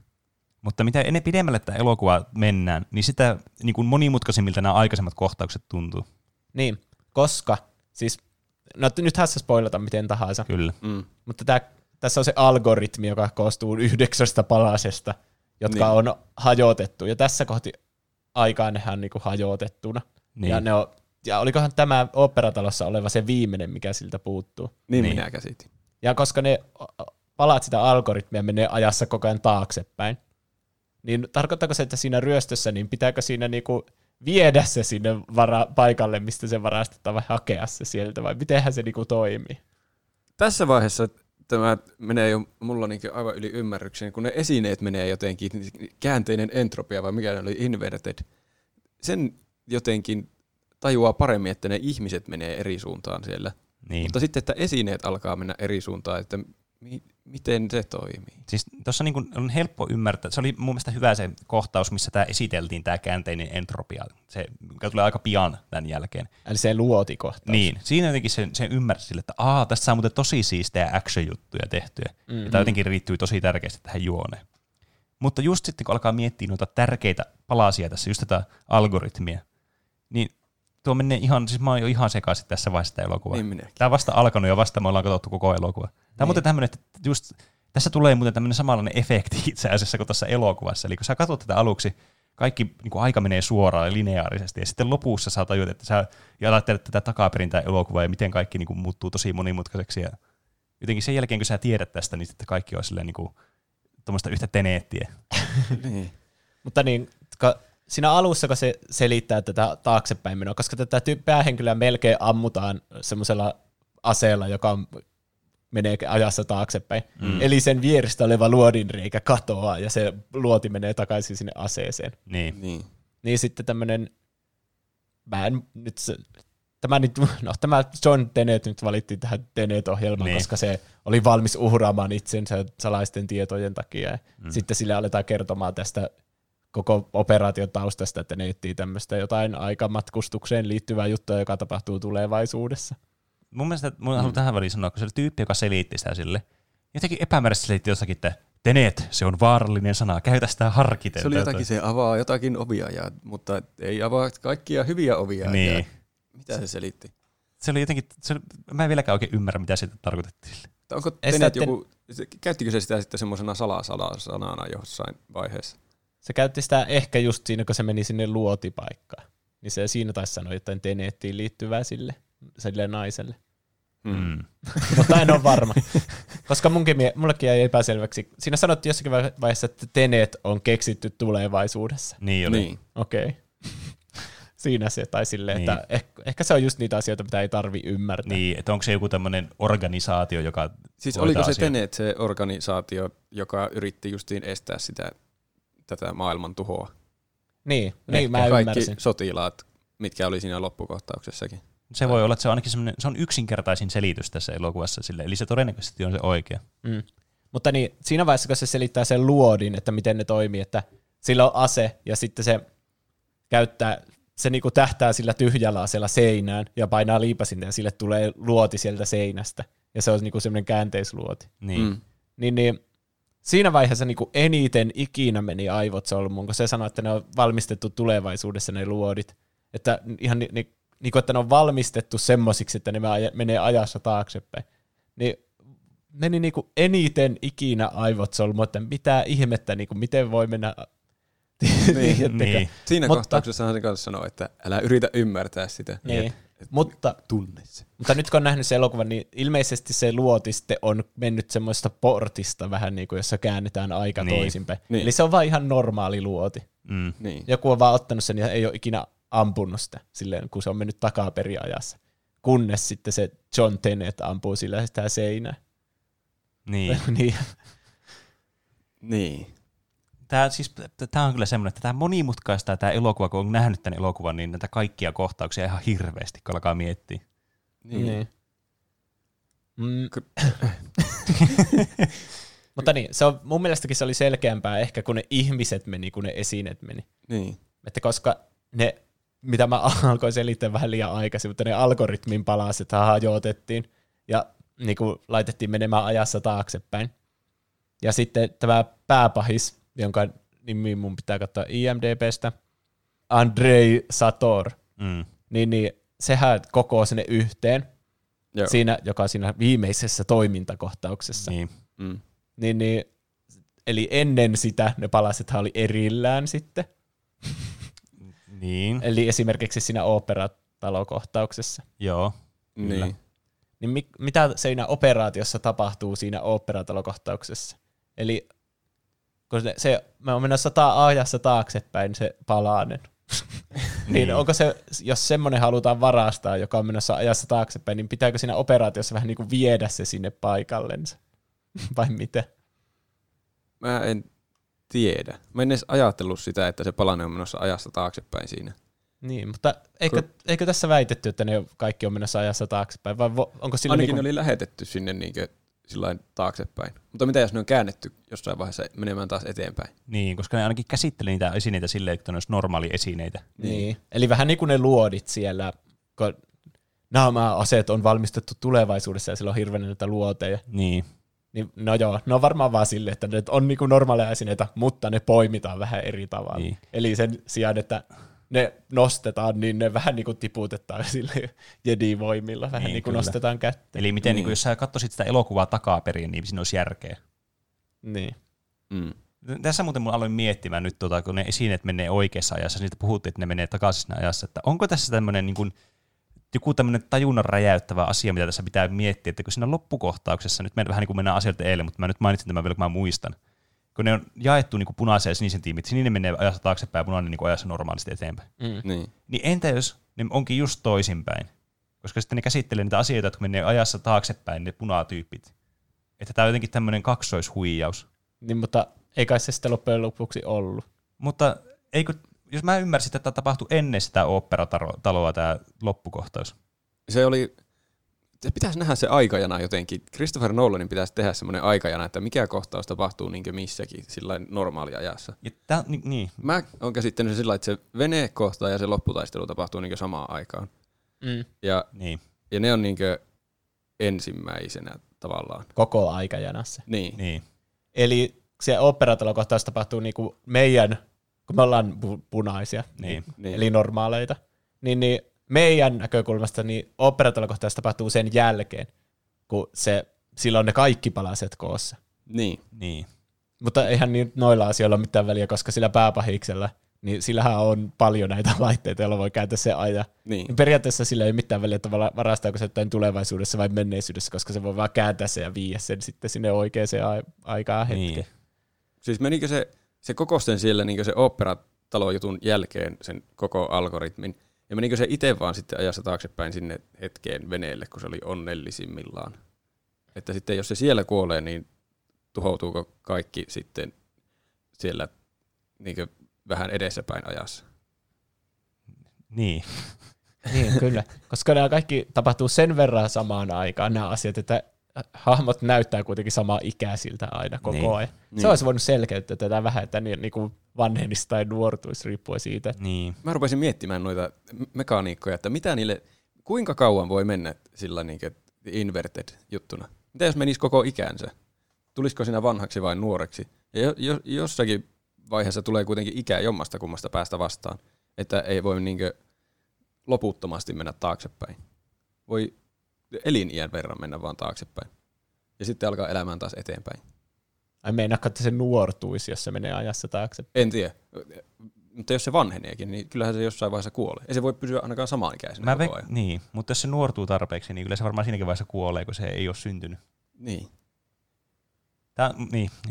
Mutta mitä ennen pidemmälle tämä elokuva mennään, niin sitä niin kuin monimutkaisimmilta nämä aikaisemmat kohtaukset tuntuu. Niin, koska siis, no nythän se spoilata miten tahansa. Kyllä. Mutta tässä on se algoritmi, joka koostuu 9 palasesta, jotka on hajotettu. Ja tässä kohti aikaa nehän on niinku hajotettuna. Niin. Ja olikohan tämä oopperatalossa oleva se viimeinen, mikä siltä puuttuu. Niin. Minä käsitin. Ja koska ne palat sitä algoritmia menee ajassa koko ajan taaksepäin, niin tarkoittaako se, että siinä ryöstössä, niin pitääkö siinä niinku viedä se sinne paikalle, mistä se varastetaan, vai hakea se sieltä, vai mitenhän se niinku toimii? Tässä vaiheessa tämä menee jo mulla niinkin aivan yli ymmärrykseen, kun ne esineet menee jotenkin, käänteinen entropia vai mikä ne oli, inverted, sen jotenkin tajuaa paremmin, että ne ihmiset menee eri suuntaan siellä. Niin. Mutta sitten, että esineet alkaa mennä eri suuntaan, että Miten se toimii? Siis tuossa niin on helppo ymmärtää. Se oli mun mielestä hyvä se kohtaus, missä tämä esiteltiin, tämä käänteinen entropia, se, mikä tulee aika pian tämän jälkeen. Eli se luotikohtaus. Niin, siinä jotenkin se ymmärsi sille, että tästä saa muuten tosi siistejä action-juttuja tehtyä. Mm-hmm. Tämä jotenkin riittyy tosi tärkeästi tähän juoneen. Mutta just sitten, kun alkaa miettiä noita tärkeitä palasia tässä, just tätä algoritmia, niin tuo menee ihan, siis mä oon jo ihan sekaisin tässä vaiheessa tämä elokuva. Niin tämä on vasta alkanut ja vasta me ollaan katsottu koko elokuva. Tämä on muuten tämmöinen, että just, tässä tulee muuten tämmöinen samanlainen efekti itse asiassa kuin tuossa elokuvassa. Eli kun sä katsot tätä aluksi, kaikki niin kuin aika menee suoraan lineaarisesti ja sitten lopussa sä tajuat, että sä ajattelet tätä takaperin tämä elokuva ja miten kaikki niin kuin muuttuu tosi monimutkaiseksi. Ja jotenkin sen jälkeen, kun sä tiedät tästä, niin sitten kaikki on silleen niin kuin tuommoista yhtä Tenettiä. Niin. Mutta niin, siinä alussa, kun se selittää tätä taaksepäin menoa, koska tätä päähenkilöä melkein ammutaan semmoisella aseella, joka menee ajassa taaksepäin. Mm. Eli sen vierestä oleva luodinreikä katoaa ja se luoti menee takaisin sinne aseeseen. Niin sitten tämmöinen, tämä John Tenet nyt valittiin tähän Tenet-ohjelmaan, koska se oli valmis uhraamaan itsensä salaisten tietojen takia. Sitten sille aletaan kertomaan tästä koko operaation taustasta, että ne etsii tämmöistä jotain aikamatkustukseen liittyvää juttua, joka tapahtuu tulevaisuudessa. Mun mielestä, haluan tähän väliin sanoa, kun se oli tyyppi, joka selitti sitä sille, jotenkin epämääräisesti selitti jossakin, että Tenet, se on vaarallinen sana, käytä sitä harkiten. Se oli jotakin, se avaa jotakin ovia, mutta ei avaa kaikkia hyviä ovia. Niin. Ja mitä se selitti? Se oli jotenkin, mä en vieläkään oikein ymmärrä, mitä siitä tarkoitettiin. Onko Tenet joku, käyttikö se sitä sitten semmoisena salasanana jossain vaiheessa? Se käytti sitä ehkä just siinä, kun se meni sinne luotipaikkaan. Niin se siinä taisi sanoa jotain Tenettiin liittyvää sille naiselle. Mutta en ole varma. Koska mullekin ei epäselväksi. Siinä sanottiin jossakin vaiheessa, että Tenet on keksitty tulevaisuudessa. Niin oli. Niin. Okei. Siinä se, tai silleen, niin, että ehkä se on just niitä asioita, mitä ei tarvi ymmärtää. Niin, että onko se joku tämmöinen organisaatio, joka... Siis oliko se Tenet se organisaatio, joka yritti justiin estää sitä... tätä maailman tuhoa. Niin, mä ymmärsin. Kaikki sotilaat, mitkä oli siinä loppukohtauksessakin. Se voi olla, että se on ainakin semmoinen, se on yksinkertaisin selitys tässä elokuvassa sille, eli se todennäköisesti on se oikea. Mutta niin, siinä vaiheessa, kun se selittää sen luodin, että miten ne toimii, että sillä on ase, ja sitten se käyttää, se niinku tähtää sillä tyhjällä aseella seinään, ja painaa liipasinta, ja sille tulee luoti sieltä seinästä, ja se on niinku semmoinen käänteisluoti. Niin. Siinä vaiheessa niin kuin eniten ikinä meni aivot solmuun, kun se sanoi, että ne on valmistettu tulevaisuudessa ne luodit. Että ihan että ne on valmistettu semmosiksi, että ne menee ajassa taaksepäin. Niin meni niin kuin eniten ikinä aivot solmuun, että mitä ihmettä, niin kuin miten voi mennä... Niin. Siinä kohtauksessahan se kanssa sanoo, että älä yritä ymmärtää sitä. Niin. Mutta nyt kun on nähnyt se elokuvan, niin ilmeisesti se luoti sitten on mennyt semmoista portista vähän niin kuin, jossa käännetään aika toisinpäin. Niin. Eli se on vaan ihan normaali luoti. Niin. Joku on vaan ottanut sen ja ei ole ikinä ampunut sitä, silleen, kun se on mennyt takaperin ajassa. Kunnes sitten se John Tenet ampuu sillä sitä seinää. Niin. Tämä on kyllä semmoinen, että tämä monimutkaistaa tämä elokuva, kun on nähnyt tämän elokuvan, niin näitä kaikkia kohtauksia ihan hirveästi, kun alkaa miettiä. Mutta niin, se on, mun mielestäkin se oli selkeämpää ehkä, kun ne ihmiset meni, kun ne esineet meni. Niin. Että koska ne, mitä mä alkoin selittää vähän liian aikaisin, mutta ne algoritmin palaset hajotettiin ja niin kuin laitettiin menemään ajassa taaksepäin. Ja sitten tämä pääpahis, jonka nimi mun pitää katsoa IMDb:stä, Andrei Sator, niin sehän kokosi ne yhteen, joka on siinä viimeisessä toimintakohtauksessa. Niin, eli ennen sitä ne palasethan oli erillään sitten. Niin. Eli esimerkiksi siinä ooperatalokohtauksessa. Joo. Kyllä. Niin mitä siinä operaatiossa tapahtuu siinä ooperatalokohtauksessa? Eli kun me on menossa ajassa taaksepäin se palanen. Niin onko se, jos semmoinen halutaan varastaa, joka on menossa ajassa taaksepäin, niin pitääkö siinä operaatiossa vähän niin kuin viedä se sinne paikallensa? Vai mitä? Mä en tiedä. Mä en edes ajatellut sitä, että se palanen on menossa ajassa taaksepäin siinä. Niin, mutta eikö tässä väitetty, että ne kaikki on menossa ajassa taaksepäin? Vai onko sillä ainakin ne oli lähetetty sinne niinkö sillain taaksepäin. Mutta mitä jos ne on käännetty jossain vaiheessa menemään taas eteenpäin? Niin, koska ne ainakin käsittelee niitä esineitä silleen, että ne olisi normaali esineitä. Niin. Eli vähän niin kuin ne luodit siellä, kun nämä aseet on valmistettu tulevaisuudessa ja sillä on hirveän näitä luoteja. Niin. Niin, no joo, ne on varmaan vaan silleen, että ne on niin kuin normaaleja esineitä, mutta ne poimitaan vähän eri tavalla. Niin. Eli sen sijaan, että ne nostetaan, niin ne vähän niin kuin tiputetaan sille jedi-voimilla, vähän niin kuin nostetaan kättä. Eli miten, niin kuin, jos sä katsoisit sitä elokuvaa takaperin, niin siinä olisi järkeä. Niin. Mm. Tässä muuten mun aloin miettimään nyt, kun ne esineet menee oikeassa ajassa, niistä puhuttiin, että ne menee takaisin ajassa, että onko tässä tämmöinen niin kuin joku tämmöinen tajunnan räjäyttävä asia, mitä tässä pitää miettiä, että kun siinä loppukohtauksessa, nyt vähän niin kuin mennään asioilta eilen, mutta mä nyt mainitsin tämän vielä, kun mä muistan, kun ne on jaettu niin kuin punaisen ja sinisen tiimit, niin ne menee ajassa taaksepäin ja punainen niin ajassa normaalisti eteenpäin. Mm. Niin entä jos ne onkin just toisinpäin? Koska sitten ne käsittelee niitä asioita, että kun menee ajassa taaksepäin, ne punatyypit. Että tämä on jotenkin tämmöinen kaksoishuijaus. Niin, mutta ei kai se sitä loppujen lopuksi ollut. Mutta eikö, jos mä ymmärsin, että tämä tapahtui ennen sitä oopperataloa tämä loppukohtaus. Se oli, pitäisi nähdä se aikajana jotenkin. Christopher Nolanin pitäisi tehdä semmoinen aikajana, että mikä kohtaus tapahtuu niinkö missäkin sillain normaaliajassa. Niin. Mä oon käsittänyt sillä, että se venekohta ja se lopputaistelu tapahtuu niinkö samaan aikaan. Mm. Ja ne on niinkö ensimmäisenä tavallaan. Koko aikajanassa. Niin. Eli se oopperatalokohtaus tapahtuu niinku meidän, kun me ollaan punaisia, niin. Eli normaaleita, niin meidän näkökulmasta niin oopperatalokohtaus tapahtuu sen jälkeen, kun sillä on ne kaikki palaset koossa. Niin. Mutta eihän niin noilla asioilla ole mitään väliä, koska sillä pääpahiksella, niin sillähän on paljon näitä laitteita, joilla voi käyttää se ajan. Niin. Periaatteessa sillä ei mitään väliä, että varastaako se jotain tulevaisuudessa vai menneisyydessä, koska se voi vaan kääntää sen ja viiä sen sitten sinne oikeaan aikaan hetkeen. Niin. Siis menikö se kokosi sen siellä niin se oopperatalo jutun jälkeen, sen koko algoritmin, ja menikö se itse vaan sitten ajassa taaksepäin sinne hetkeen veneelle, kun se oli onnellisimmillaan. Että sitten jos se siellä kuolee, niin tuhoutuuko kaikki sitten siellä niin vähän edessäpäin ajassa? Niin. Niin, kyllä. Koska nämä kaikki tapahtuu sen verran samaan aikaan, nämä asiat, että hahmot näyttää kuitenkin samaa ikäisiltä aina koko ajan. Niin. Se olisi voinut selkeyttää tätä vähän, että niin kuin vanhenisi tai nuortuisi, riippuen siitä. Niin. Mä rupesin miettimään noita mekaniikkoja, että mitä niille, kuinka kauan voi mennä sillä niin kuin inverted juttuna? Mitä jos menisi koko ikänsä? Tulisiko sinä vanhaksi vai nuoreksi? Ja jossakin vaiheessa tulee kuitenkin ikää jommasta kummasta päästä vastaan, että ei voi niin kuin loputtomasti mennä taaksepäin. Voi eliniän verran mennä vaan taaksepäin. Ja sitten alkaa elämään taas eteenpäin. Ai meinaako, että se nuortuisi, jos se menee ajassa taaksepäin? En tiedä. Mutta jos se vanheneekin, niin kyllähän se jossain vaiheessa kuolee. Ei se voi pysyä ainakaan samanikäisenä koko ajan. Niin, mutta jos se nuortuu tarpeeksi, niin kyllä se varmaan siinäkin vaiheessa kuolee, kun se ei ole syntynyt. Niin.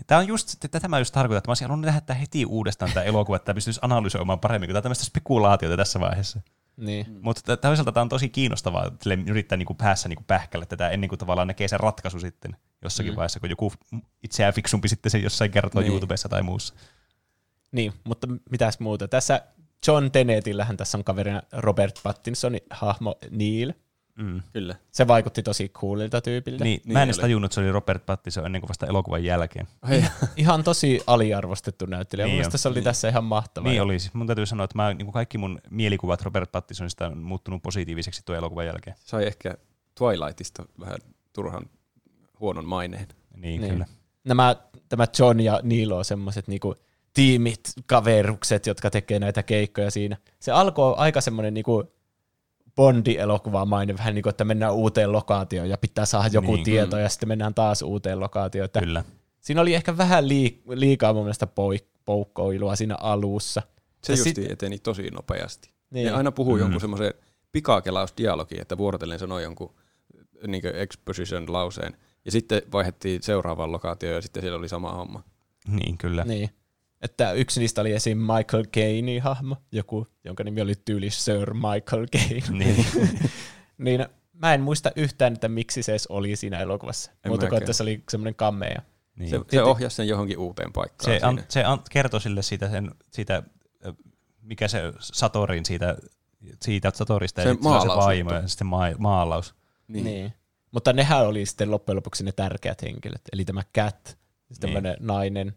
Tämä on just, tätä mä just tarkoitan, että mä olisin halunnut lähettää heti uudestaan tämä elokuva, että tämä pystyisi analysoimaan paremmin, kun tämä on tämmöistä spekulaatiota tässä vaiheessa. Niin. Mutta toisaalta tämä on tosi kiinnostavaa yrittää niinku päässä niinku pähkällä tätä ennen kuin tavallaan näkee sen ratkaisu sitten jossakin vaiheessa, kun joku itseään fiksumpi sitten sen jossain kertoo YouTubessa tai muussa. Niin, mutta mitäs muuta. Tässä John Tenetillähän tässä on kaverina Robert Pattinsonin hahmo Neil. Mm. Kyllä. Se vaikutti tosi coolilta tyypiltä. Niin, mä en edes tajunnut, että se oli Robert Pattinson ennen kuin vasta elokuvan jälkeen. Ihan tosi aliarvostettu näyttelijä. Niin, mun mielestä se oli tässä ihan mahtavaa. Niin olisi. Mun täytyy sanoa, että niin kaikki mun mielikuvat Robert Pattinsonista on muuttunut positiiviseksi tuon elokuvan jälkeen. Sai ehkä Twilightista vähän turhan huonon maineen. Niin. Kyllä. Tämä John ja Neil on semmoiset niinku tiimit, kaverukset, jotka tekee näitä keikkoja siinä. Se alkoi aika semmoinen niinku Bondi-elokuvamainen, vähän niin kuin, että mennään uuteen lokaatioon ja pitää saada joku tieto ja sitten mennään taas uuteen lokaatioon. Kyllä. Siinä oli ehkä vähän liikaa mun mielestä poukkoilua siinä alussa. Se justiin eteni tosi nopeasti. Niin. Ne aina puhuu jonkun semmoisen pikakelausdialogin, että vuorotellen sanoi jonkun niin kuin exposition-lauseen ja sitten vaihdettiin seuraavaan lokaatioon ja sitten siellä oli sama homma. Niin, kyllä. Niin. Että yksi niistä oli esim. Michael Caine hahmo, joku, jonka nimi oli tyyli Sir Michael Caine. Niin. Niin, mä en muista yhtään, että miksi se edes oli siinä elokuvassa. Muuta kuin, että se oli semmoinen kamea. Niin. Se ohjasi sen johonkin uuteen paikkaan. Se kertoi sille siitä Satorista, se maalaus. Ja sitten maalaus. Niin. Mutta nehän oli sitten loppujen lopuksi ne tärkeät henkilöt. Eli tämä Cat, tämmöinen nainen,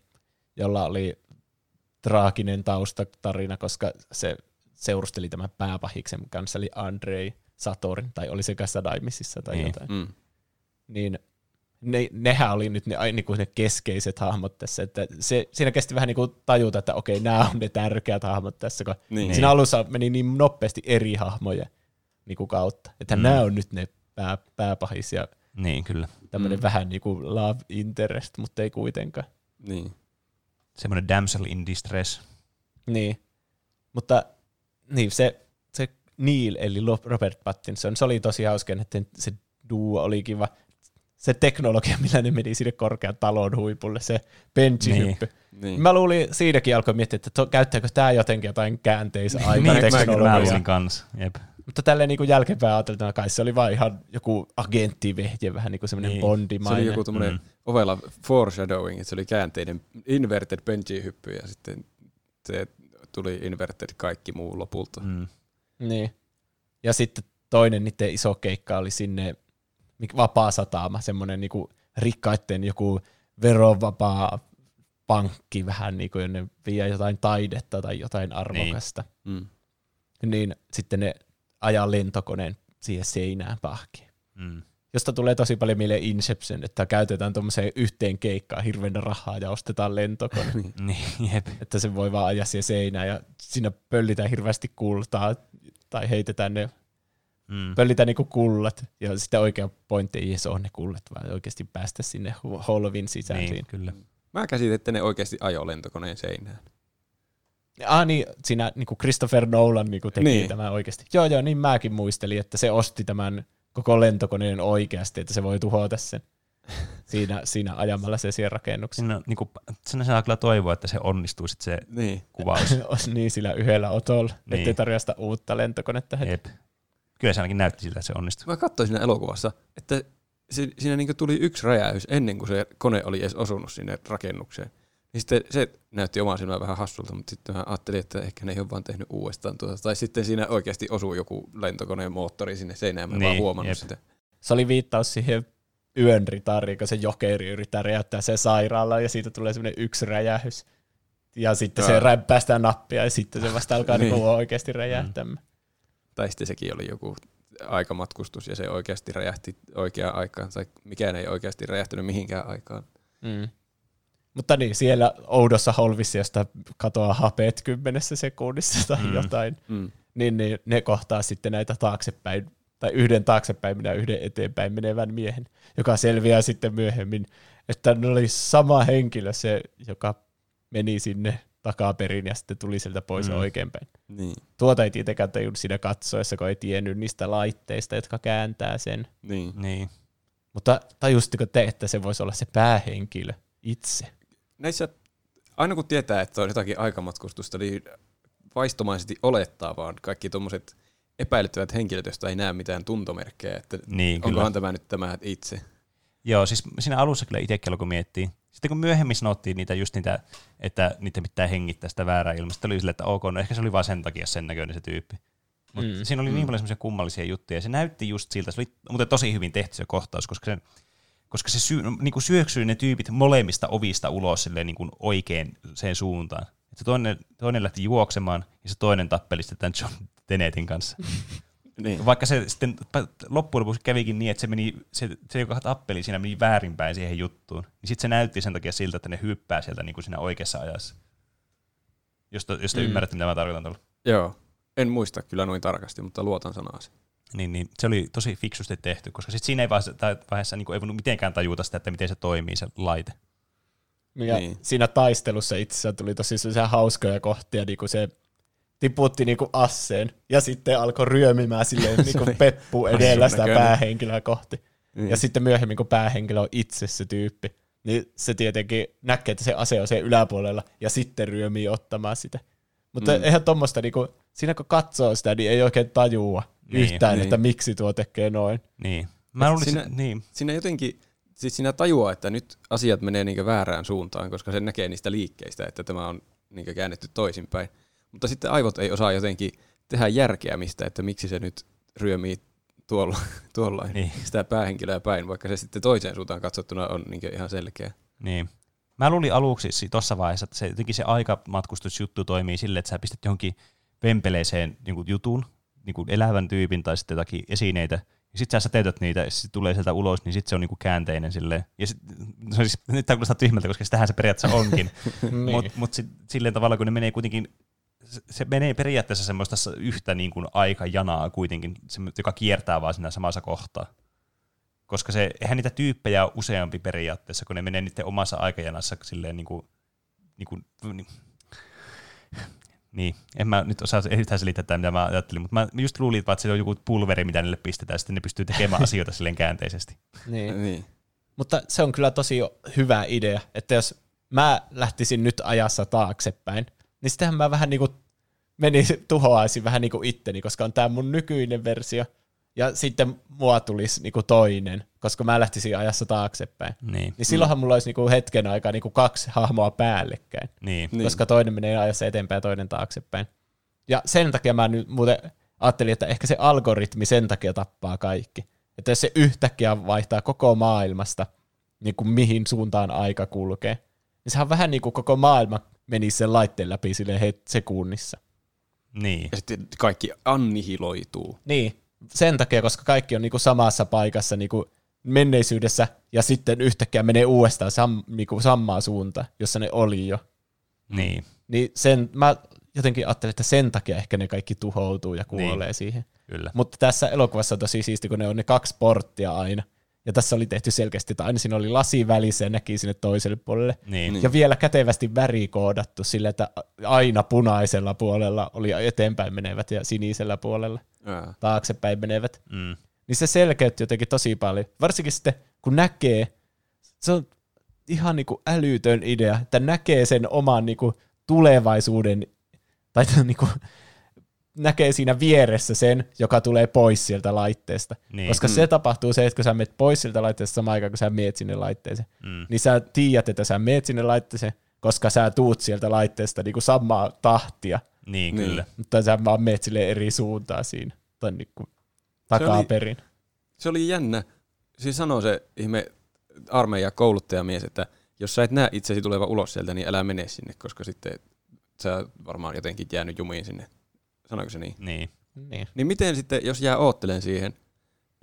jolla oli traaginen taustatarina, koska se seurusteli tämän pääpahiksen kanssa, eli Andrei Satorin, tai oli sekä Sadaimisissa tai jotain. Mm. Niin nehän oli nyt ne keskeiset hahmot tässä. Että siinä kesti vähän niin kuin tajuta, että okei, nämä on ne tärkeät hahmot tässä, kun siinä alussa meni niin nopeasti eri hahmoja niin kuin kautta. Että nämä on nyt ne pääpahis ja tämmöinen vähän niin kuin love interest, mutta ei kuitenkaan. Niin. Semmoinen damsel in distress. Niin. Mutta niin, se Neil, eli Robert Pattinson, se oli tosi hauska, että se duo oli kiva. Se teknologia, millä ne meni sinne korkean talon huipulle, se benchihyppy. Niin. Mä luulin, siinäkin alkoi miettiä, että käyttääkö tämä jotenkin jotain käänteisaikaa teknologiaa. Mä olin kanssa, jep. Mutta tälleen niin jälkeenpäin ajateltuna kai se oli vaan ihan joku agenttivehje, vähän niin kuin semmoinen bondimainen. Se oli joku tommoinen ovella foreshadowing, että se oli käänteinen inverted benchihyppy ja sitten se tuli inverted kaikki muu lopulta. Mm. Niin. Ja sitten toinen niiden iso keikka oli sinne Vapaa-satama, semmoinen niinku rikkaitten joku verovapaa pankki vähän niinku, jonne vie jotain taidetta tai jotain arvokasta. Niin, niin sitten ne ajaa lentokoneen siihen seinään pahkiin. Mm. Josta tulee tosi paljon mieleen Inception, että käytetään tuommoiseen yhteen keikkaan hirveänä rahaa ja ostetaan lentokone. Niin, että se voi vaan ajaa siihen seinään ja siinä pöllitään hirveästi kultaa tai heitetään ne pöllitään niinku kullat, ja sitten oikea pointti ei edes ole ne kullat, vaan oikeasti päästä sinne holvin sisään. Niin, kyllä. Mä käsitin, että ne oikeasti ajoi lentokoneen seinään. Niin, siinä niinku Christopher Nolan niinku teki tämän oikeasti. Joo, niin mäkin muistelin, että se osti tämän koko lentokoneen oikeasti, että se voi tuhota sen siinä ajamalla se siihen rakennukseen. No, niinku, sinä saa kyllä toivoa, että se onnistuu sitten se kuvaus. Niin, sillä yhdellä otolla, ettei tarjosta uutta lentokonetta heti. Kyllä se ainakin näytti siltä, että se onnistui. Mä katsoin siinä elokuvassa, että siinä niinku tuli yksi räjäys ennen kuin se kone oli edes osunut sinne rakennukseen. Niin sitten se näytti omaa silmään vähän hassulta, mutta sitten mä ajattelin, että ehkä ne ei ole vaan tehnyt uudestaan tuota. Tai sitten siinä oikeasti osui joku lentokoneen moottori sinne seinään, mä en vaan huomannut sitä. Se oli viittaus siihen Yön ritariin, kun se jokeri yrittää räjäyttää sen sairaalaan ja siitä tulee semmoinen yksi räjäys. Ja sitten se rämpäästää nappia ja sitten se vasta alkaa oikeasti räjähtämään. Tai sitten sekin oli joku aikamatkustus ja se oikeasti räjähti oikeaan aikaan, tai mikään ei oikeasti räjähtynyt mihinkään aikaan. Mm. Mutta niin, siellä oudossa holvissa, josta katoaa hapeet 10 sekunnissa tai jotain, niin ne kohtaa sitten näitä taaksepäin, tai yhden taaksepäin minä yhden eteenpäin menevän miehen, joka selviää sitten myöhemmin, että ne oli sama henkilö se, joka meni sinne takaperin ja sitten tuli sieltä pois oikeinpäin. Niin. Tuota ei tietenkään tajunnut siinä katsoessa, kun ei tiennyt niistä laitteista, jotka kääntää sen. Niin. Mutta tajusitteko te, että se voisi olla se päähenkilö itse? Näissä, aina kun tietää, että on jotakin aikamatkustusta, niin vaistomaisesti olettaa vaan kaikki tuommoiset epäilyttävät henkilöt, joista ei näe mitään tuntomerkkejä, että onkohan tämä nyt tämä itse. Joo, siis siinä alussa kyllä itsekin alkoi miettiä. Sitten kun myöhemmin sanottiin niitä just niitä, että niitä pitää hengittää sitä väärää ilmasta, oli silleen, että ok, no ehkä se oli vaan sen takia sen näköinen se tyyppi. Mutta siinä oli niin paljon semmoisia kummallisia juttuja, ja se näytti just siltä, se oli muuten tosi hyvin tehty se kohtaus, koska se niinku syöksyi ne tyypit molemmista ovista ulos silleen niin kuin oikein sen suuntaan. Et se toinen lähti juoksemaan, ja se toinen tappeli sitten tämän John Tenetin kanssa. Niin. Vaikka se sitten loppujen lopuksi kävikin niin, että se joka tappeli siinä meni väärinpäin siihen juttuun, niin sitten se näytti sen takia siltä, että ne hyppää sieltä niin kuin siinä oikeassa ajassa. Jos te ymmärrätte, mitä mä tarkoitan tuolla. Joo, en muista kyllä noin tarkasti, mutta luotan sanaasi. Niin, se oli tosi fiksusti tehty, koska sitten siinä ei vaiheessa niin kuin ei voinut mitenkään tajuta sitä, että miten se toimii se laite. Ja siinä taistelussa itse asiassa tuli tosi hauskoja kohtia, niin kuin se tiputti niinku asseen ja sitten alkoi ryömimään silleen niinku peppu edellä sitä päähenkilöä kohti. Niin. Ja sitten myöhemmin, kun päähenkilö on itse se tyyppi, niin se tietenkin näkee, että se ase on sen yläpuolella ja sitten ryömii ottamaan sitä. Mutta eihän tuommoista, niinku, siinä kun katsoo sitä, niin ei oikein tajua yhtään, että miksi tuo tekee noin. Niin. Siinä jotenkin, siis siinä tajuaa, että nyt asiat menee niinku väärään suuntaan, koska se näkee niistä liikkeistä, että tämä on niinku käännetty toisinpäin. Mutta sitten aivot ei osaa jotenkin tehdä järkeämistä, että miksi se nyt ryömii tuollain niin. Sitä päähenkilöä päin, vaikka se sitten toiseen suuntaan katsottuna on niin ihan selkeä. Niin. Mä luulin aluksi tuossa vaiheessa, että se, jotenkin se aikamatkustusjuttu toimii silleen, että sä pistät johonkin vempeleeseen niin jutun, niin elävän tyypin tai sitten jotakin esineitä, ja sit sä säteytät niitä, ja sit tulee sieltä ulos, niin sit se on niinku käänteinen silleen. Ja sit, no siis, nyt tää kuulostaa tyhmältä, koska sitähän se periaatteessa onkin. Niin. Mut sit, silleen tavalla, kun ne menee kuitenkin, se menee periaatteessa semmoista yhtä niin kuin aikajanaa kuitenkin, joka kiertää vaan siinä samassa kohtaa. Koska se, eihän niitä tyyppejä ole useampi periaatteessa, kun ne menee niiden omassa aikajanassa silleen niin kuin niin, en mä nyt osaa yhtään selittää tätä, mitä mä ajattelin, mutta mä just luulin, että se on joku pulveri, mitä niille pistetään, ja sitten ne pystyy tekemään asioita silleen käänteisesti. Niin. Mutta se on kyllä tosi hyvä idea, että jos mä lähtisin nyt ajassa taaksepäin, niin sitähän mä vähän niin kuin tuhoaisin vähän niin kuin itteni, koska on tää mun nykyinen versio, ja sitten mua tulisi niin kuin toinen, koska mä lähtisin ajassa taaksepäin. Niin silloinhan mulla olisi niin kuin hetken aikaa niin kuin kaksi hahmoa päällekkäin, koska toinen menee ajassa eteenpäin ja toinen taaksepäin. Ja sen takia mä nyt muuten ajattelin, että ehkä se algoritmi sen takia tappaa kaikki. Että jos se yhtäkkiä vaihtaa koko maailmasta, niin kuin mihin suuntaan aika kulkee, niin sehän on vähän niin kuin koko maailma menisi sen laitteen läpi silleen sekunnissa. Niin. Ja sitten kaikki annihiloituu. Niin. Sen takia, koska kaikki on niinku samassa paikassa niinku menneisyydessä, ja sitten yhtäkkiä menee uudestaan niinku samaan suuntaan, jossa ne oli jo. Niin sen, mä jotenkin ajattelin, että sen takia ehkä ne kaikki tuhoutuu ja kuolee siihen. Kyllä. Mutta tässä elokuvassa on tosi siisti, kun ne on ne kaksi porttia aina. Ja tässä oli tehty selkeästi, että aina siinä oli lasi välissä ja näki sinne toiselle puolelle. Niin. Ja vielä kätevästi värikoodattu sillä, että aina punaisella puolella oli eteenpäin menevät ja sinisellä puolella taaksepäin menevät. Mm. Niin se selkeytti jotenkin tosi paljon. Varsinkin sitten, kun näkee, se on ihan niin kuin älytön idea, että näkee sen oman niin kuin tulevaisuuden, tai niin kuin näkee siinä vieressä sen, joka tulee pois sieltä laitteesta. Niin. Koska se tapahtuu se, että kun sä meet pois sieltä laitteesta samaan aikaan, kun sä meet sinne laitteeseen, niin sä tiedät, että sä meet sinne laitteeseen, koska sä tuut sieltä laitteesta niin kuin samaa tahtia. Niin, kyllä. Mutta sä vaan meet silleen eri suuntaan siinä, tai niin kuin takaperin. Se oli jännä. Siis sanoo se ihme armeijakouluttajamies, että jos sä et näe itsesi tuleva ulos sieltä, niin älä mene sinne, koska sitten sä varmaan jotenkin jäänyt jumiin sinne. Sanoiko se niin? Niin. Niin miten sitten, jos jää oottelen siihen,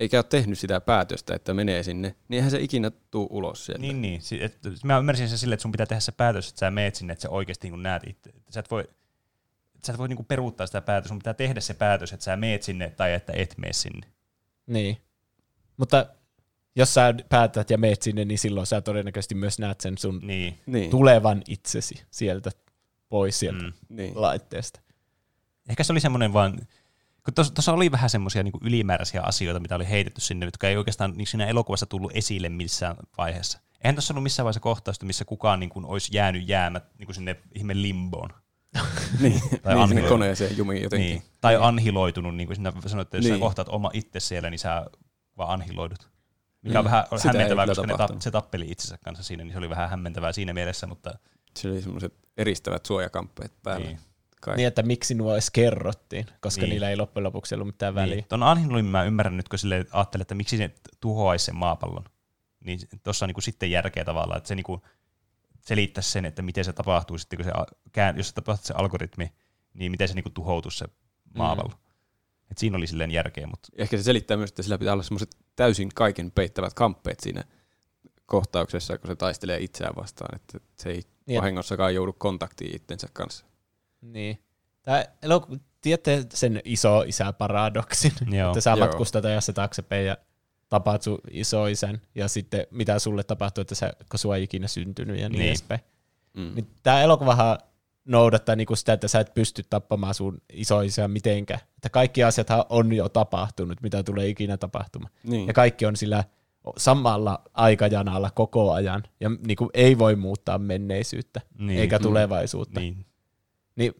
eikä ole tehnyt sitä päätöstä, että menee sinne, niin eihän se ikinä tule ulos sieltä. Niin. Mä ymmärsin sen silleen, että sun pitää tehdä se päätös, että sä meet sinne, että sä oikeasti niin näet itse. Sä et voi niin peruuttaa sitä päätöstä, sun pitää tehdä se päätös, että sä meet sinne tai että et mene sinne. Niin. Mutta jos sä päätät ja meet sinne, niin silloin sä todennäköisesti myös näet sen sun tulevan itsesi sieltä pois sieltä laitteesta. Ehkä se oli semmoinen vaan, kun tuossa oli vähän semmoisia niinku ylimääräisiä asioita, mitä oli heitetty sinne, jotka ei oikeastaan niin siinä elokuvassa tullut esille missään vaiheessa. Eihän tuossa ollut missään vaiheessa kohtausta, missä kukaan niin kuin olisi jäänyt niin sinne ihme limboon. Niin, sinne koneeseen jumiin jotenkin. Niin. Tai anhiloitunut, niin kuin sinä sanoit, että jos sä kohtaat oma itse siellä, niin sä vaan anhiloidut. Mikä on vähän hämmentävää, koska se tappeli itsensä kanssa siinä, niin se oli vähän hämmentävää siinä mielessä. Mutta se oli semmoiset eristävät suojakamppeet päällä. Niin. Niin, että miksi nuo edes kerrottiin, koska niillä ei loppujen lopuksi ollut mitään väliä. Tuon Anhiluin mä ymmärrän nyt, kun silleen ajattelin, että miksi se tuhoaisi sen maapallon. Niin tuossa on niinku sitten järkeä tavallaan, että se niinku selittäisi sen, että miten se tapahtuu sitten, kun jos se tapahtuu se algoritmi, niin miten se niinku tuhoutuisi se maapallo. Et siinä oli silleen järkeä. Mutta ehkä se selittää myös, että sillä pitää olla semmoiset täysin kaiken peittävät kamppeet siinä kohtauksessa, kun se taistelee itseään vastaan, että se ei vahingossakaan joudu kontaktiin itsensä kanssa. Niin. Tämä tiedätte sen iso-isä-paradoksin, että sä matkustat ajassa taaksepäin ja tapaat sun isoisän, ja sitten mitä sulle tapahtuu, että sua ei ikinä syntynyt ja niin edespäin. Niin tämä elokuvahan noudattaa niinku sitä, että sä et pysty tappamaan sun isoisää mitenkään. Että kaikki asiathan on jo tapahtunut, mitä tulee ikinä tapahtumaan. Niin. Ja kaikki on sillä samalla aikajanalla koko ajan, ja niinku ei voi muuttaa menneisyyttä eikä tulevaisuutta. Niin,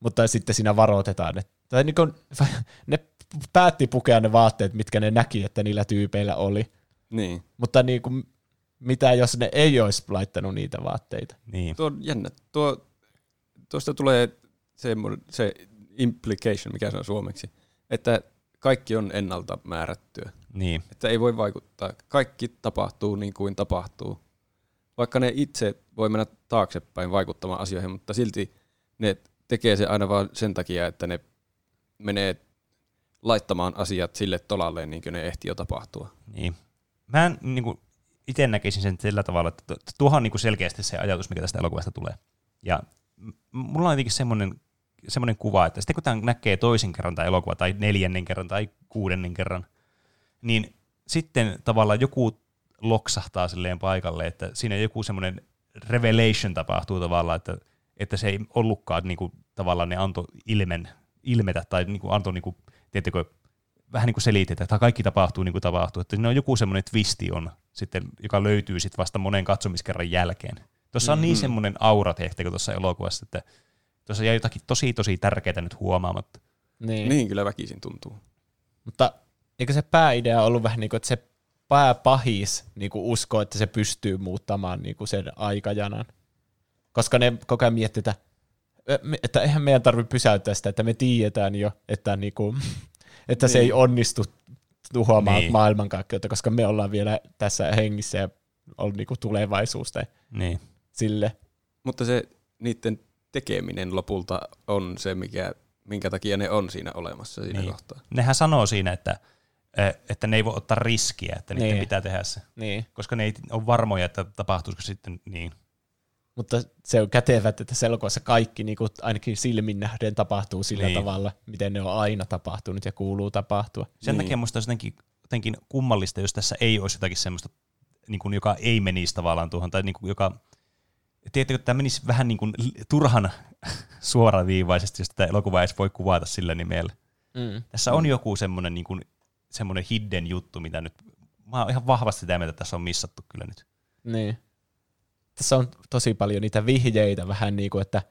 mutta sitten siinä varoitetaan, että niin kun, ne päätti pukea ne vaatteet, mitkä ne näki, että niillä tyypeillä oli. Niin. Mutta niin kun, mitä jos ne ei olisi laittanut niitä vaatteita? Niin. Tuo on jännä. Tuosta tulee se implication, mikä se on suomeksi, että kaikki on ennalta määrättyä. Niin. Että ei voi vaikuttaa. Kaikki tapahtuu niin kuin tapahtuu. Vaikka ne itse voi mennä taaksepäin vaikuttamaan asioihin, mutta silti ne tekee se aina vaan sen takia, että ne menee laittamaan asiat sille tolalle, niin kuin ne ehtii jo tapahtua. Niin. Mä en, niin kuin itse näkisin sen sillä tavalla, että tuohan on niin kuin selkeästi se ajatus, mikä tästä elokuvasta tulee. Ja mulla on jotenkin semmoinen kuva, että sitten kun tämän näkee toisen kerran tai elokuva, tai neljännen kerran, tai kuudennen kerran, niin sitten tavallaan joku loksahtaa silleen paikalle, että siinä joku semmoinen revelation tapahtuu tavallaan, että se ei ollutkaan niinku tavallaan ne antoi ilmetä, tai niinku antoi niinku, tiedättekö, vähän niinku selitetä, että kaikki tapahtuu niin kuin tapahtuu, että siinä on joku semmoinen twisti on sitten, joka löytyy sitten vasta monen katsomiskerran jälkeen. Tuossa on niin semmoinen aura tehtäkö tuossa elokuvassa, että tuossa jäi jotakin tosi tosi tärkeää nyt huomaamatta. Niin kyllä väkisin tuntuu. Mutta eikö se pääidea ollut vähän niin kuin, että se pääpahis niin kuin uskoo, että se pystyy muuttamaan niin kuin sen aikajanan? Koska ne koko ajan miettii, että eihän meidän tarvitse pysäyttää sitä, että me tiedetään jo, että, niin kuin, että niin. Se ei onnistu tuhoamaan niin. Maailmankaikkeutta, koska me ollaan vielä tässä hengissä ja on niin kuin tulevaisuus tai niin. Sille. Mutta se niiden tekeminen lopulta on se, minkä takia ne on siinä olemassa siinä niin. Kohtaa. Nehän sanoo siinä, että ne ei voi ottaa riskiä, että niiden niin. Pitää tehdä se, niin. Koska ne ei ole varmoja, että tapahtuisiko sitten niin. Mutta se on kätevä, että tässä elokuvassa kaikki niin kuin ainakin silmin nähden tapahtuu sillä niin. Tavalla, miten ne on aina tapahtunut ja kuuluu tapahtua. Sen niin. Takia minusta olisi jotenkin kummallista, jos tässä ei olisi jotakin semmoista, niin kuin, joka ei menisi tavallaan tuohon, tai niin kuin, joka... Tiedättekö, että tämä menisi vähän niin kuin turhan suoraviivaisesti, jos tätä elokuvaa edes voi kuvata sillä nimellä. Tässä on joku semmoinen, niin kuin, semmoinen hidden juttu, mitä nyt... Mä oon ihan vahvasti sitä mieltä, että tässä on missattu kyllä nyt. Niin. Tässä on tosi paljon niitä vihjeitä vähän niin kuin, että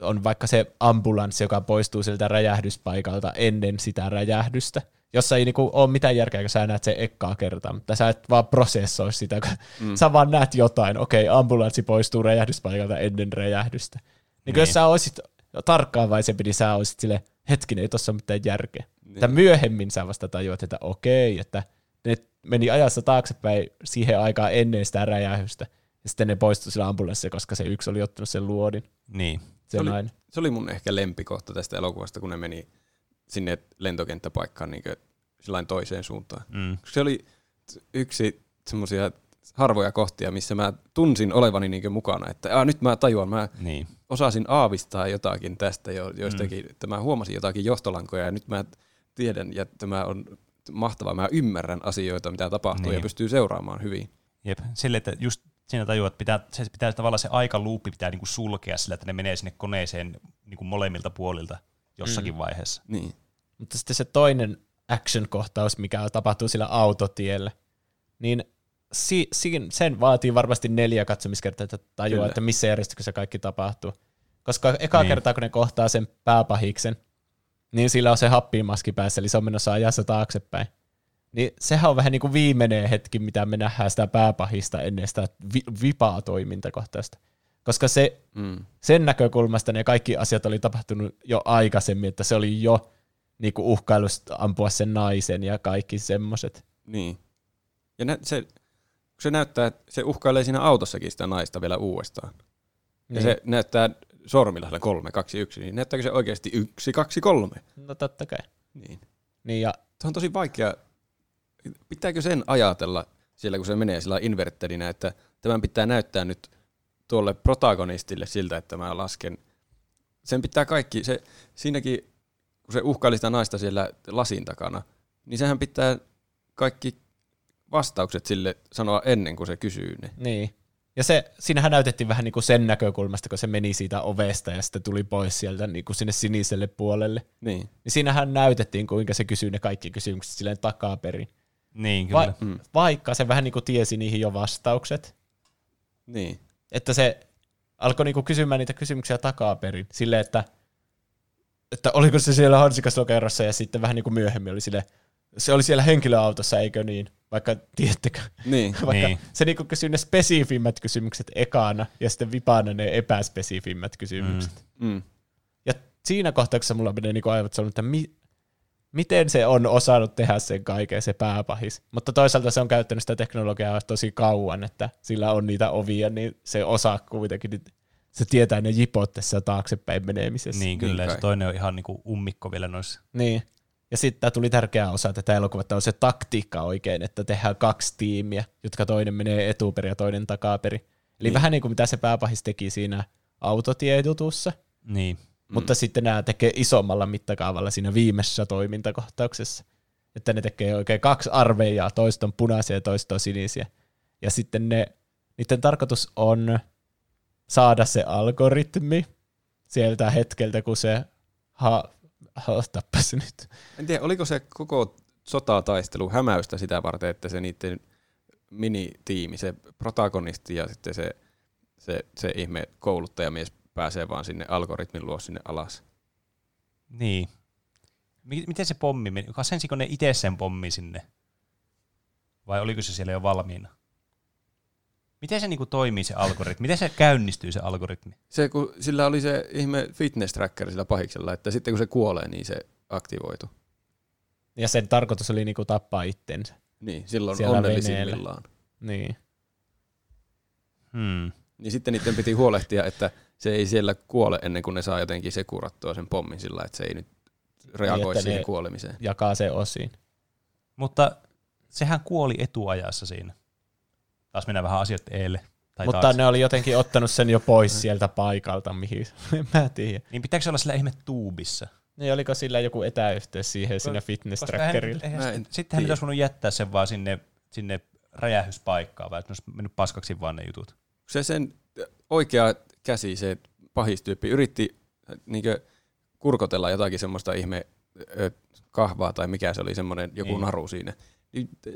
on vaikka se ambulanssi, joka poistuu siltä räjähdyspaikalta ennen sitä räjähdystä, jossa ei niin kuin ole mitään järkeä, kun sä näet sen ekkaa kertaa, mutta sä et vaan prosessoi sitä, kun sä vaan näet jotain, okei, ambulanssi poistuu räjähdyspaikalta ennen räjähdystä. Niin. Jos sä olisit tarkkaavaisempi, niin sä olisit silleen, hetkinen, ei tossa ole mitään järkeä. Niin. Myöhemmin sä vasta tajuat, että okei, että ne meni ajassa taaksepäin siihen aikaan ennen sitä räjähdystä. Ja sitten ne poistui sillä ambulanssilla, koska se yksi oli ottanut sen luodin. Niin. Se oli mun ehkä lempikohta tästä elokuvasta, kun ne meni sinne lentokenttäpaikkaan niin sillain toiseen suuntaan. Se oli yksi semmoisia harvoja kohtia, missä mä tunsin olevani niin mukana, että nyt mä tajuan, mä osasin aavistaa jotakin tästä joistakin, että mä huomasin jotakin johtolankoja ja nyt mä tiedän ja tämä on mahtavaa, mä ymmärrän asioita, mitä tapahtuu niin. Ja pystyy seuraamaan hyvin. Jep, sille, että just siinä tajuat, että pitää tavallaan se aikaluuppi pitää niinku sulkea sillä, että ne menee sinne koneeseen niinku molemmilta puolilta jossakin vaiheessa. Niin. Mutta sitten se toinen action-kohtaus, mikä tapahtuu sillä autotiellä, niin sen vaatii varmasti 4 katsomiskertaa, että tajuaa, kyllä. Että missä järjestyksessä kaikki tapahtuu. Koska ekaa kertaa, kun ne kohtaa sen pääpahiksen, niin sillä on se happimaski päässä, eli se on menossa ajassa taaksepäin. Niin sehän on vähän niin kuin viimeinen hetki, mitä me nähdään sitä pääpahista ennen sitä vipaa toimintakohtaista. Koska se, sen näkökulmasta ne kaikki asiat oli tapahtunut jo aikaisemmin, että se oli jo niin kuin uhkailus ampua sen naisen ja kaikki semmoiset. Niin. Ja se näyttää, että se uhkailee siinä autossakin sitä naista vielä uudestaan. Niin. Ja se näyttää sormilla 3, 2, 1, niin näyttääkö se oikeasti 1, 2, 3? No totta kai. Niin ja... Tämä on tosi vaikea... Pitääkö sen ajatella siellä, kun se menee sillä invertterinä, että tämän pitää näyttää nyt tuolle protagonistille siltä, että mä lasken. Sen pitää kaikki, siinäkin kun se uhkaili sitä naista siellä lasin takana, niin sehän pitää kaikki vastaukset sille sanoa ennen kuin se kysyy ne. Niin. Ja siinähän näytettiin vähän niin kuin sen näkökulmasta, kun se meni siitä ovesta ja sitten tuli pois sieltä niin kuin sinne siniselle puolelle. Niin. Siinähän näytettiin, kuinka se kysyy ne kaikki kysymykset silleen takaperin. Niin, kyllä. Vaikka se vähän niin kuin tiesi niihin jo vastaukset. Niin. Että se alkoi niin kuin kysymään niitä kysymyksiä takaperin. Silleen, että oliko se siellä hansikaslokerossa ja sitten vähän niin kuin myöhemmin oli silleen, se oli siellä henkilöautossa, eikö niin? Vaikka, tiedättekö? Niin. Vaikka niin. Se niin kysyy ne spesifimmät kysymykset ekana ja sitten vipaana ne epäspesifimmät kysymykset. Ja siinä kohtauksessa mulla menee niin aivan, että miten se on osannut tehdä sen kaiken, se pääpahis. Mutta toisaalta se on käyttänyt sitä teknologiaa tosi kauan, että sillä on niitä ovia, niin se osaa kuitenkin, se tietää ne jipot tässä taaksepäin menemisessä. Niin kyllä, niin se toinen on ihan niinku ummikko vielä noissa. Niin. Ja sitten tuli tärkeä osa tätä elokuvaa, on se taktiikka oikein, että tehdään kaksi tiimiä, jotka toinen menee etuperi ja toinen takaperi. Eli niin, vähän niin kuin mitä se pääpahis teki siinä autotiejutussa. Niin. Mutta sitten nämä tekee isommalla mittakaavalla siinä viimeisessä toimintakohtauksessa. Että ne tekee oikein kaksi armeijaa, toista on punaisia ja toista on sinisiä. Ja sitten niiden tarkoitus on saada se algoritmi sieltä hetkeltä, kun se tappasi nyt. En tiedä, oliko se koko sotataistelu hämäystä sitä varten, että se niiden minitiimi, se protagonisti ja sitten se ihme kouluttajamies pääsee vaan sinne algoritmin luo sinne alas. Niin. Miten se pommi meni? Asensiko ne itse sen pommi sinne? Vai oliko se siellä jo valmiina? Miten se niinku toimii se algoritmi? Miten se käynnistyy se algoritmi? Se, kun sillä oli se ihme fitness tracker sillä pahiksella, että sitten kun se kuolee, niin se aktivoitu. Ja sen tarkoitus oli niinku tappaa itteensä. Niin, silloin siellä onnellisimmillaan. Niin. Niin sitten niiden piti huolehtia, että se ei siellä kuole ennen kuin ne saa jotenkin sekurattua sen pommin sillä, että se ei nyt reagoi niin, siihen kuolemiseen. Jakaa se osiin. Mutta sehän kuoli etuajassa siinä. Taas mennään vähän asioita eelle. Mutta taakse. Ne oli jotenkin ottanut sen jo pois sieltä paikalta, mihin mä tiedän. Niin pitääkö se olla sillä ihme tuubissa? Niin oliko sillä joku etäyhteys siihen siinä fitness trackerilla? Sittenhän pitäisi voinut jättää sen vaan sinne räjähyspaikkaan, vai että ne olisi mennyt paskaksi vaan ne jutut. Se sen oikea käsi, se pahistyyppi, yritti niinkö kurkotella jotakin semmoista ihme kahvaa tai mikä se oli, semmoinen joku naru siinä.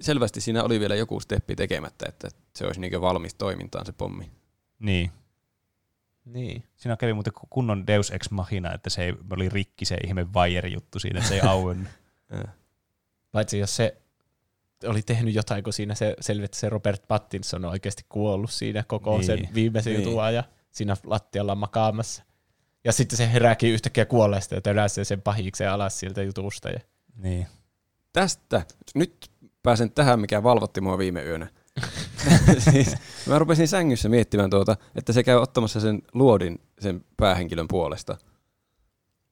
Selvästi siinä oli vielä joku steppi tekemättä, että se olisi niinkö valmis toimintaan se pommi. Niin. Siinä kävi muuten kunnon Deus Ex Machina, että se oli rikki se ihme vaieri-juttu siinä, että se ei auennut. Paitsi jos se oli tehnyt jotain, kun siinä se Robert Pattinson on oikeasti kuollut siinä koko sen viimeisen jutun ajan. Siinä lattialla makaamassa. Ja sitten se herääkin yhtäkkiä kuolleesta ja töläsee sen pahikseen alas siltä jutusta. Niin. Tästä. Nyt pääsen tähän, mikä valvotti mua viime yönä. Siis, mä rupesin sängyssä miettimään että se käy ottamassa sen luodin sen päähenkilön puolesta.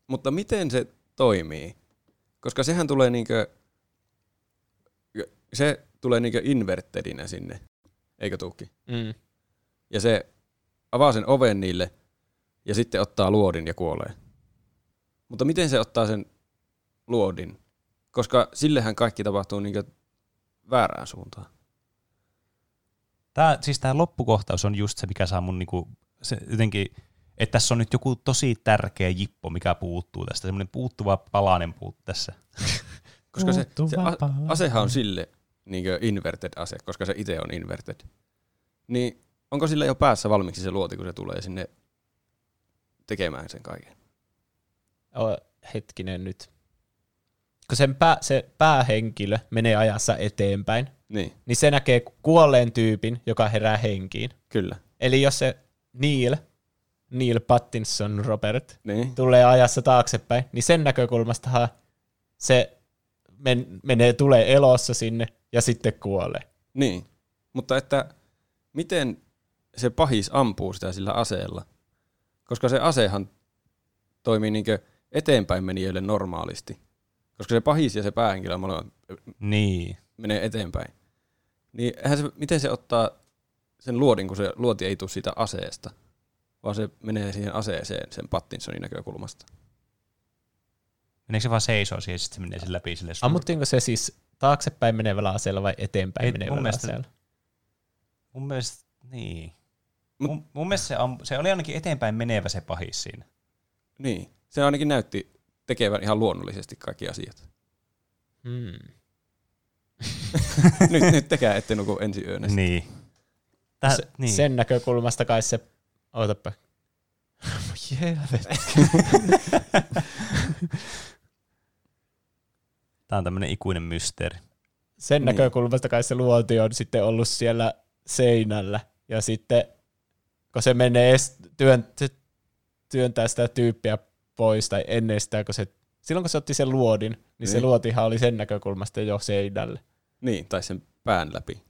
Mutta miten se toimii? Koska sehän tulee niinkö invertedinä sinne, eikö tuukki? Ja se avaa sen oven niille ja sitten ottaa luodin ja kuolee. Mutta miten se ottaa sen luodin? Koska sillehän kaikki tapahtuu niinkö väärään suuntaan. Tämä loppukohtaus on just se, mikä saa mun niinku, se jotenkin, että tässä on nyt joku tosi tärkeä jippo, mikä puuttuu tästä. Semmoinen puuttuva palanen puuttuu tässä. Koska se asehan on sille niinkö inverted ase, koska se itse on inverted. Niin onko sillä jo päässä valmiiksi se luoti, kun se tulee sinne tekemään sen kaiken? Hetkinen nyt. Kun se päähenkilö menee ajassa eteenpäin, niin se näkee kuolleen tyypin, joka herää henkiin. Kyllä. Eli jos se Neil Pattinson Robert tulee ajassa taaksepäin, niin sen näkökulmastahan se tulee elossa sinne ja sitten kuolee. Niin, mutta että miten se pahis ampuu sitä sillä aseella? Koska se asehan toimii niinkö eteenpäin menijöille normaalisti. Koska se pahis ja se päähenkilö molemmat menee eteenpäin. Niin miten se ottaa sen luodin, kun se luoti ei tule siitä aseesta, vaan se menee siihen aseeseen sen Pattinsonin näkökulmasta. Meneekö se vaan seisoo siihen, sitten se menee sen läpi sille? Ammuttiinko se siis taaksepäin menevällä aseella vai eteenpäin menevällä aseella? Mun mielestä niin. Mun mielestä se oli ainakin eteenpäin menevä se pahis siinä. Niin, se ainakin näytti tekevän ihan luonnollisesti kaikki asiat. nyt tekää, ette nuku ensi yönä. Niin. Sen näkökulmasta kai se... Ootapä. Tää on tämmönen ikuinen mysteeri. Sen näkökulmasta kai se luoti on sitten ollut siellä seinällä. Ja sitten, kun se menee, se työntää sitä tyyppiä pois, tai ennen sitä, kun se silloin kun se otti sen luodin, niin se luotihan oli sen näkökulmasta jo seinälle. Niin, tai sen pään läpi.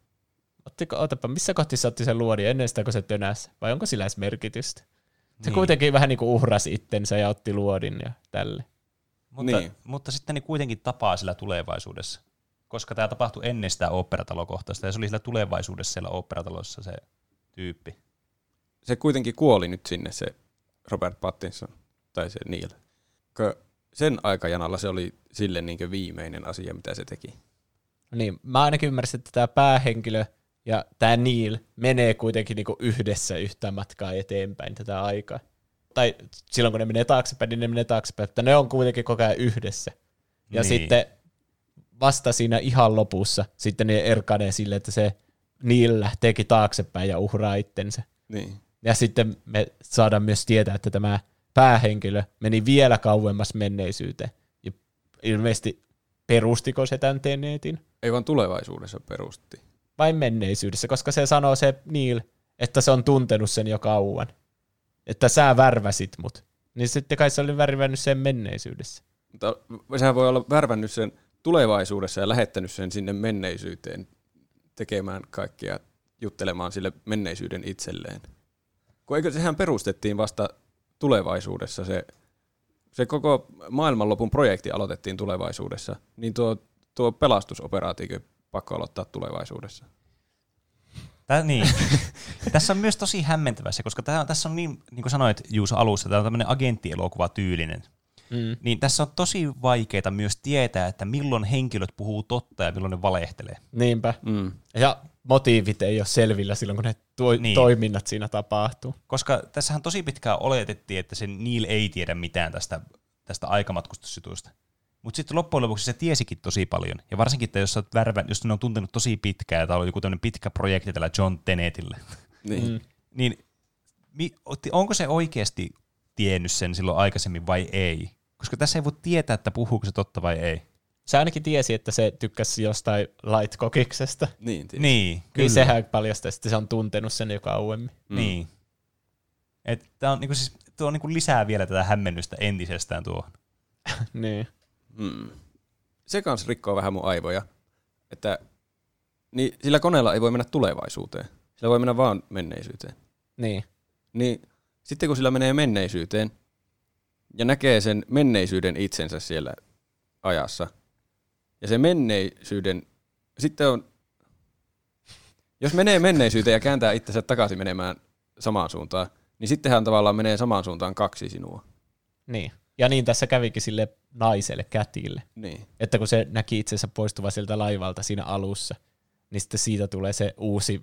Otapa, missä kohti se otti sen luodin ennen sitä, kun se tönäsi? Vai onko sillä edes merkitystä? Se kuitenkin vähän niin kuin uhrasi itsensä ja otti luodin ja tälle. Mutta sitten ne kuitenkin tapaa sillä tulevaisuudessa. Koska tämä tapahtui ennen sitä oopperatalokohtaista ja se oli sillä tulevaisuudessa siellä oopperatalossa se tyyppi. Se kuitenkin kuoli nyt sinne se Robert Pattinson tai se Neil. Sen aikajanalla se oli sille niin viimeinen asia, mitä se teki. Niin, mä ainakin ymmärsin, että tämä päähenkilö ja tämä Neil menee kuitenkin niin yhdessä yhtä matkaa eteenpäin tätä aikaa. Tai silloin kun ne menee taaksepäin, niin ne menee taaksepäin, mutta ne on kuitenkin koko ajan yhdessä. Ja sitten vasta siinä ihan lopussa sitten ne erkanee sille, että se Neil lähteekin taaksepäin ja uhraa itsensä. Niin. Ja sitten me saadaan myös tietää, että tämä päähenkilö meni vielä kauemmas menneisyyteen. Ja ilmeisesti perustiko se tämän Tenetin? Ei vaan tulevaisuudessa perusti. Vai menneisyydessä, koska se sanoo se Neil, että se on tuntenut sen jo kauan. Että sä värväsit mut. Niin sitten kai se oli värvännyt sen menneisyydessä. Mutta sehän voi olla värvännyt sen tulevaisuudessa ja lähettänyt sen sinne menneisyyteen tekemään kaikkia, juttelemaan sille menneisyyden itselleen. Kun eikö sehän perustettiin vasta tulevaisuudessa, se koko maailmanlopun projekti aloitettiin tulevaisuudessa, niin tuo pelastusoperaatio pakko aloittaa tulevaisuudessa. Niin. Tässä on myös tosi hämmentävä se, koska tässä on niin kuin sanoit Juuso alussa, tämä on tämmöinen agenttielokuva tyylinen. Niin tässä on tosi vaikeaa myös tietää, että milloin henkilöt puhuu totta ja milloin ne valehtelee. Niinpä. Ja motiivit ei ole selvillä silloin, kun ne toiminnat siinä tapahtuu. Koska tässähän tosi pitkään oletettiin, että se Neil ei tiedä mitään tästä aikamatkustusjutusta. Mutta sitten loppujen lopuksi se tiesikin tosi paljon. Ja varsinkin, että jos ne on tuntenut tosi pitkään, että on ollut joku tämmöinen pitkä projekti tällä John Tenetille. Niin onko se oikeasti tiennyt sen silloin aikaisemmin vai ei? Koska tässä ei voi tietää, että puhuuko se totta vai ei. Se ainakin tiesi, että se tykkäsi jostain light-kokiksesta. Niin, kyllä. Niin sehän paljastaa, että se on tuntenut sen jo kauemmin. Niin. Tämä on, tuo on niin kuin lisää vielä tätä hämmennystä entisestään tuohon. Niin. Se kans rikkoo vähän mun aivoja. Että, niin sillä koneella ei voi mennä tulevaisuuteen. Sillä voi mennä vaan menneisyyteen. Niin. Sitten kun sillä menee menneisyyteen ja näkee sen menneisyyden itsensä siellä ajassa. Ja se menneisyyden, sitten on, jos menee menneisyyteen ja kääntää itsensä takaisin menemään samaan suuntaan, niin sittenhän tavallaan menee samaan suuntaan kaksi sinua. Niin. Ja niin tässä kävikin sille naiselle, kätille. Niin. Että kun se näki itsensä poistuva sieltä laivalta siinä alussa, niin sitten siitä tulee se uusi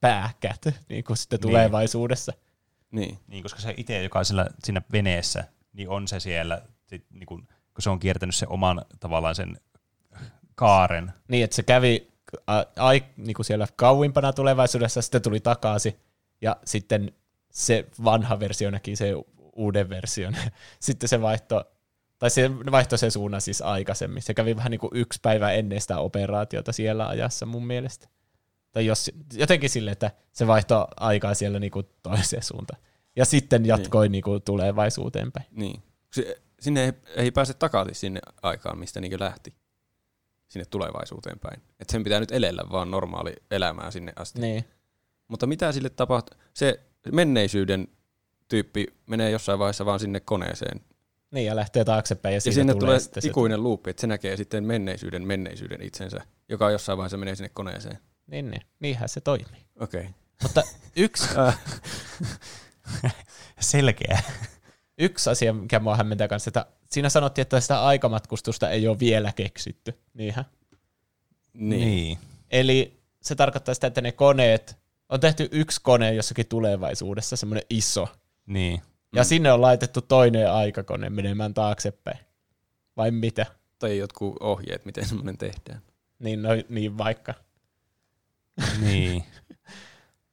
pääkät, niin kuin sitten tulevaisuudessa. Niin, koska se itse, joka on siinä veneessä, niin on se siellä, niin kun se on kiertänyt sen oman tavallaan sen kaaren. Niin, että se kävi niin kuin siellä kauimpana tulevaisuudessa, sitten tuli takaisin, ja sitten se vanha versio näki se uuden version. Sitten se vaihtoi sen suunnan siis aikaisemmin. Se kävi vähän niin kuin yksi päivä ennen sitä operaatiota siellä ajassa mun mielestä. Tai jotenkin silleen, että se vaihtoi aikaa siellä niin kuin toiseen suuntaan. Ja sitten jatkoi niin kuin tulevaisuuteen päin. Niin. Sinne ei pääse takaisin sinne aikaan, mistä niin kuin lähti. Sinne tulevaisuuteen päin. Että sen pitää nyt elellä vaan normaali elämää sinne asti. Niin. Mutta mitä sille tapahtuu? Se menneisyyden tyyppi menee jossain vaiheessa vaan sinne koneeseen. Niin, ja lähtee taaksepäin. Ja sinne tulee ikuinen luuppi, että se näkee sitten menneisyyden itsensä, joka jossain vaiheessa menee sinne koneeseen. Niin. Niinhän se toimii. Okei. Mutta yksi selkeä. Yksi asia, mikä mua hämmentää kanssa, että siinä sanottiin, että sitä aikamatkustusta ei ole vielä keksitty. Niinhän. Niin. Eli se tarkoittaa sitä, että ne koneet, on tehty yksi kone jossakin tulevaisuudessa, semmoinen iso. Niin. Ja sinne on laitettu toinen aikakone menemään taaksepäin. Vai mitä? Tai jotkut ohjeet, miten semmoinen tehdään. Niin vaikka. Niin.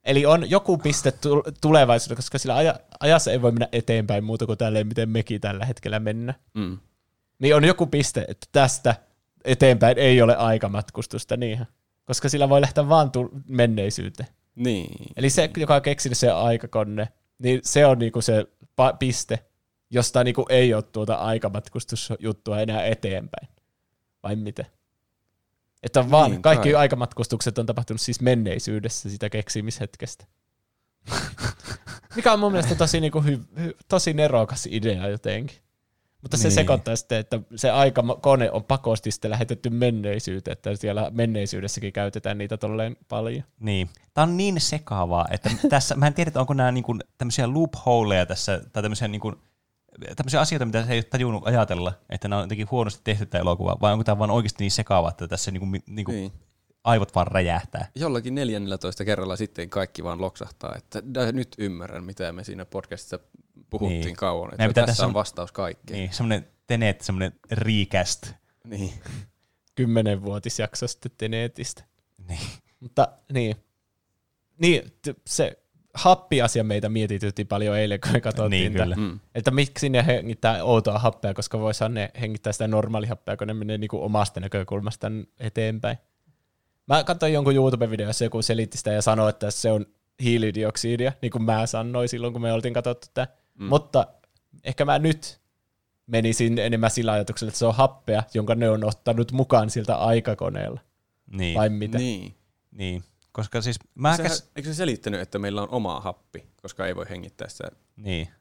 Eli on joku piste tulevaisuudessa, koska sillä ajassa ei voi mennä eteenpäin muuta kuin tälleen, miten mekin tällä hetkellä mennään. Niin on joku piste, että tästä eteenpäin ei ole aikamatkustusta, niinhän. Koska sillä voi lähteä vaan menneisyyteen. Niin. Eli se, joka on keksinyt se aikakone, niin se on niinku se piste, josta niinku ei ole tuota aikamatkustusjuttua enää eteenpäin. Vai miten? Että on vaan, niin, kaikki kai. Aikamatkustukset on tapahtunut siis menneisyydessä sitä keksimishetkestä. Mikä on mun mielestä tosi, niinku tosi nerokas idea jotenkin. Mutta se sekoittaa sitten, että se aikakone on pakosti sitten lähetetty menneisyyteen, että siellä menneisyydessäkin käytetään niitä tolleen paljon. Niin. Tämä on niin sekavaa, että tässä, mä en tiedä, onko nämä niinku tämmöisiä loopholeja tässä, tai tämmöisiä, niinku, tämmöisiä asioita, mitä se ei ole tajunnut ajatella, että nämä on jotenkin huonosti tehty tämä elokuva, vai onko tämä vaan oikeasti niin sekavaa, että tässä niinku niin. Aivot vaan räjähtää. Jollakin 14 kerralla sitten kaikki vaan loksahtaa, että nyt ymmärrän, mitä me siinä podcastissa puhuttiin niin. Kauan, että tässä on vastaus kaikkeen. Niin, semmoinen Tenet, semmoinen recast. Niin. 10-vuotisjakso sitten Tenetistä. Niin. Mutta niin se happiasia meitä mietitytti paljon eilen, kun me katsottiin tällä. Niin, että miksi ne hengittää outoa happea, koska voisihan ne hengittää sitä normaalihappea, kun ne menee niin kuin omasta näkökulmastaan eteenpäin. Mä katsoin jonkun YouTube-videon, jossa joku selitti sitä ja sanoi, että se on hiilidioksidia, niin kuin mä sanoin silloin, kun me oltiin katsottu tämä. Mutta ehkä mä nyt menisin enemmän sillä ajatuksella, että se on happea, jonka ne on ottanut mukaan siltä aikakoneella. Niin. Vai mitä? Niin. Koska siis eikö se selittänyt, että meillä on oma happi, koska ei voi hengittää sitä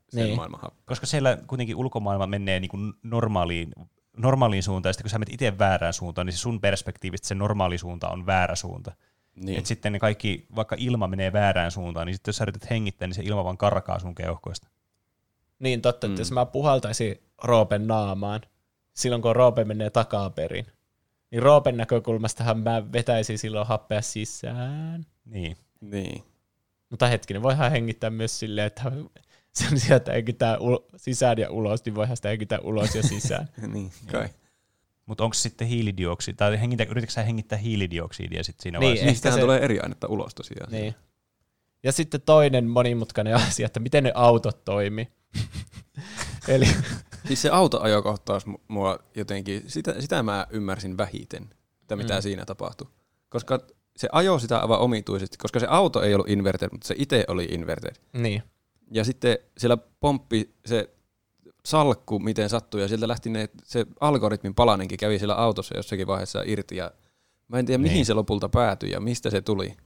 sen maailman happea? Koska siellä kuitenkin ulkomaailma menee niin kuin normaaliin suuntaan, ja sitten kun sä menet itse väärään suuntaan, niin se sun perspektiivistä se normaali suunta on väärä suunta. Niin. Että sitten ne kaikki, vaikka ilma menee väärään suuntaan, niin sitten jos sä yrität hengittää, niin se ilma vaan karkaa sun keuhkoista. Niin totta, että jos mä puhaltaisin Roopen naamaan, silloin kun Roope menee takaperin, niin Roopen näkökulmastahan mä vetäisin silloin happea sisään. Niin. Mutta hetkinen, voihan hengittää myös silleen, että sen sijaan, että hengittää sisään ja ulos, niin voihan sitä hengittää ulos ja sisään. Niin, kai. Mutta onko sitten hiilidioksidia, tai yritätkö sä hengittää hiilidioksidia sitten siinä vaiheessa? Niin, sitähän tulee eri ainetta ulos tosiaan. Niin. Ja sitten toinen monimutkainen asia, että miten ne autot toimii. Eli siis se autoajokohtaus mua jotenkin, sitä mä ymmärsin vähiten, että mitä siinä tapahtui. Koska se ajoi sitä aivan omituisesti, koska se auto ei ollut inverter, mutta se itse oli inverter. Niin. Ja sitten siellä pomppi se salkku, miten sattui, ja sieltä lähti se algoritmin palanenkin kävi siellä autossa jossakin vaiheessa irti, ja mä en tiedä, mihin se lopulta päätyi ja mistä se tuli.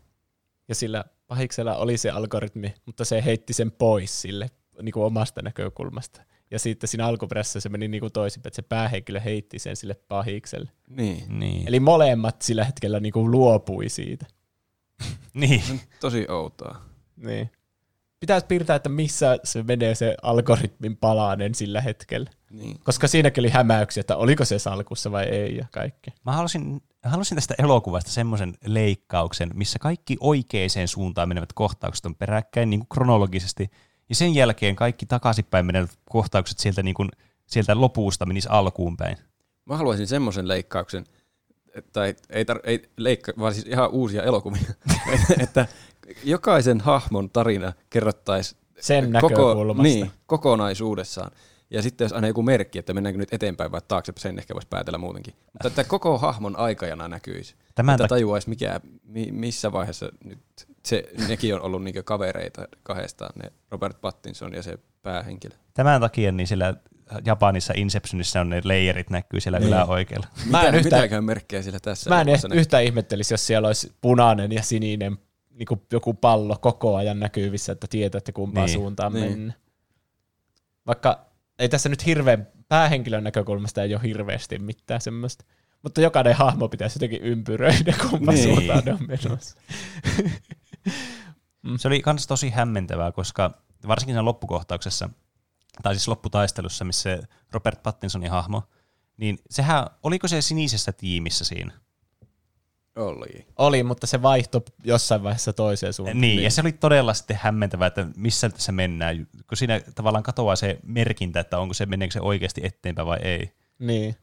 Ja sillä pahiksella oli se algoritmi, mutta se heitti sen pois sille niin kuin omasta näkökulmasta. Ja sitten siinä alkuperässä se meni niin kuin toisinpäin, että se päähenkilö heitti sen sille pahikselle. Niin. Eli molemmat sillä hetkellä niin kuin luopui siitä. Niin. Tosi outoa. Niin. Pitäisi piirtää, että missä se menee se algoritmin palanen sillä hetkellä. Niin. Koska siinäkin oli hämäyksiä, että oliko se salkussa vai ei ja kaikki. Mä halusin tästä elokuvasta semmoisen leikkauksen, missä kaikki oikeaan suuntaan menevät kohtaukset on peräkkäin niin kuin kronologisesti. Ja sen jälkeen kaikki takaisinpäin menevät kohtaukset sieltä, niin kuin, sieltä lopusta menisi alkuun päin. Mä haluaisin semmoisen leikkauksen, tai vaan siis ihan uusia elokuvia, että jokaisen hahmon tarina kerrottaisiin sen näkökulmasta. Niin, kokonaisuudessaan. Ja sitten jos aina joku merkki, että mennäänkö nyt eteenpäin vai taakse, sen ehkä voisi päätellä muutenkin. Mutta että koko hahmon aikajana näkyisi. Että tajuaisi missä vaiheessa nyt nekin on ollut niinkö kavereita kahdestaan, ne Robert Pattinson ja se päähenkilö. Tämän takia niin sillä Japanissa Inceptionissa on ne leijerit näkyy siellä yläoikealla. Mitäköhän merkkejä siellä tässä? Mä en yhtään ihmettelisi, jos siellä olisi punainen ja sininen niin kuin joku pallo koko ajan näkyvissä, että tietää, että kumpaan suuntaan mennä. Vaikka ei tässä nyt hirveän päähenkilön näkökulmasta ei ole hirveästi mitään semmoista. Mutta jokainen hahmo pitäisi jotenkin ympyröidä, kumpaan suuntaan ne on menossa. Se oli kans tosi hämmentävää, koska varsinkin siinä loppukohtauksessa, tai siis lopputaistelussa, missä Robert Pattinsonin hahmo, niin sehän, oliko se sinisessä tiimissä siinä? Oli, mutta se vaihtoi jossain vaiheessa toiseen suuntaan. Niin, ja se oli todella sitten hämmentävää, että missä tässä mennään, kun siinä tavallaan katoaa se merkintä, että meneekö se oikeasti eteenpäin vai ei. Niin.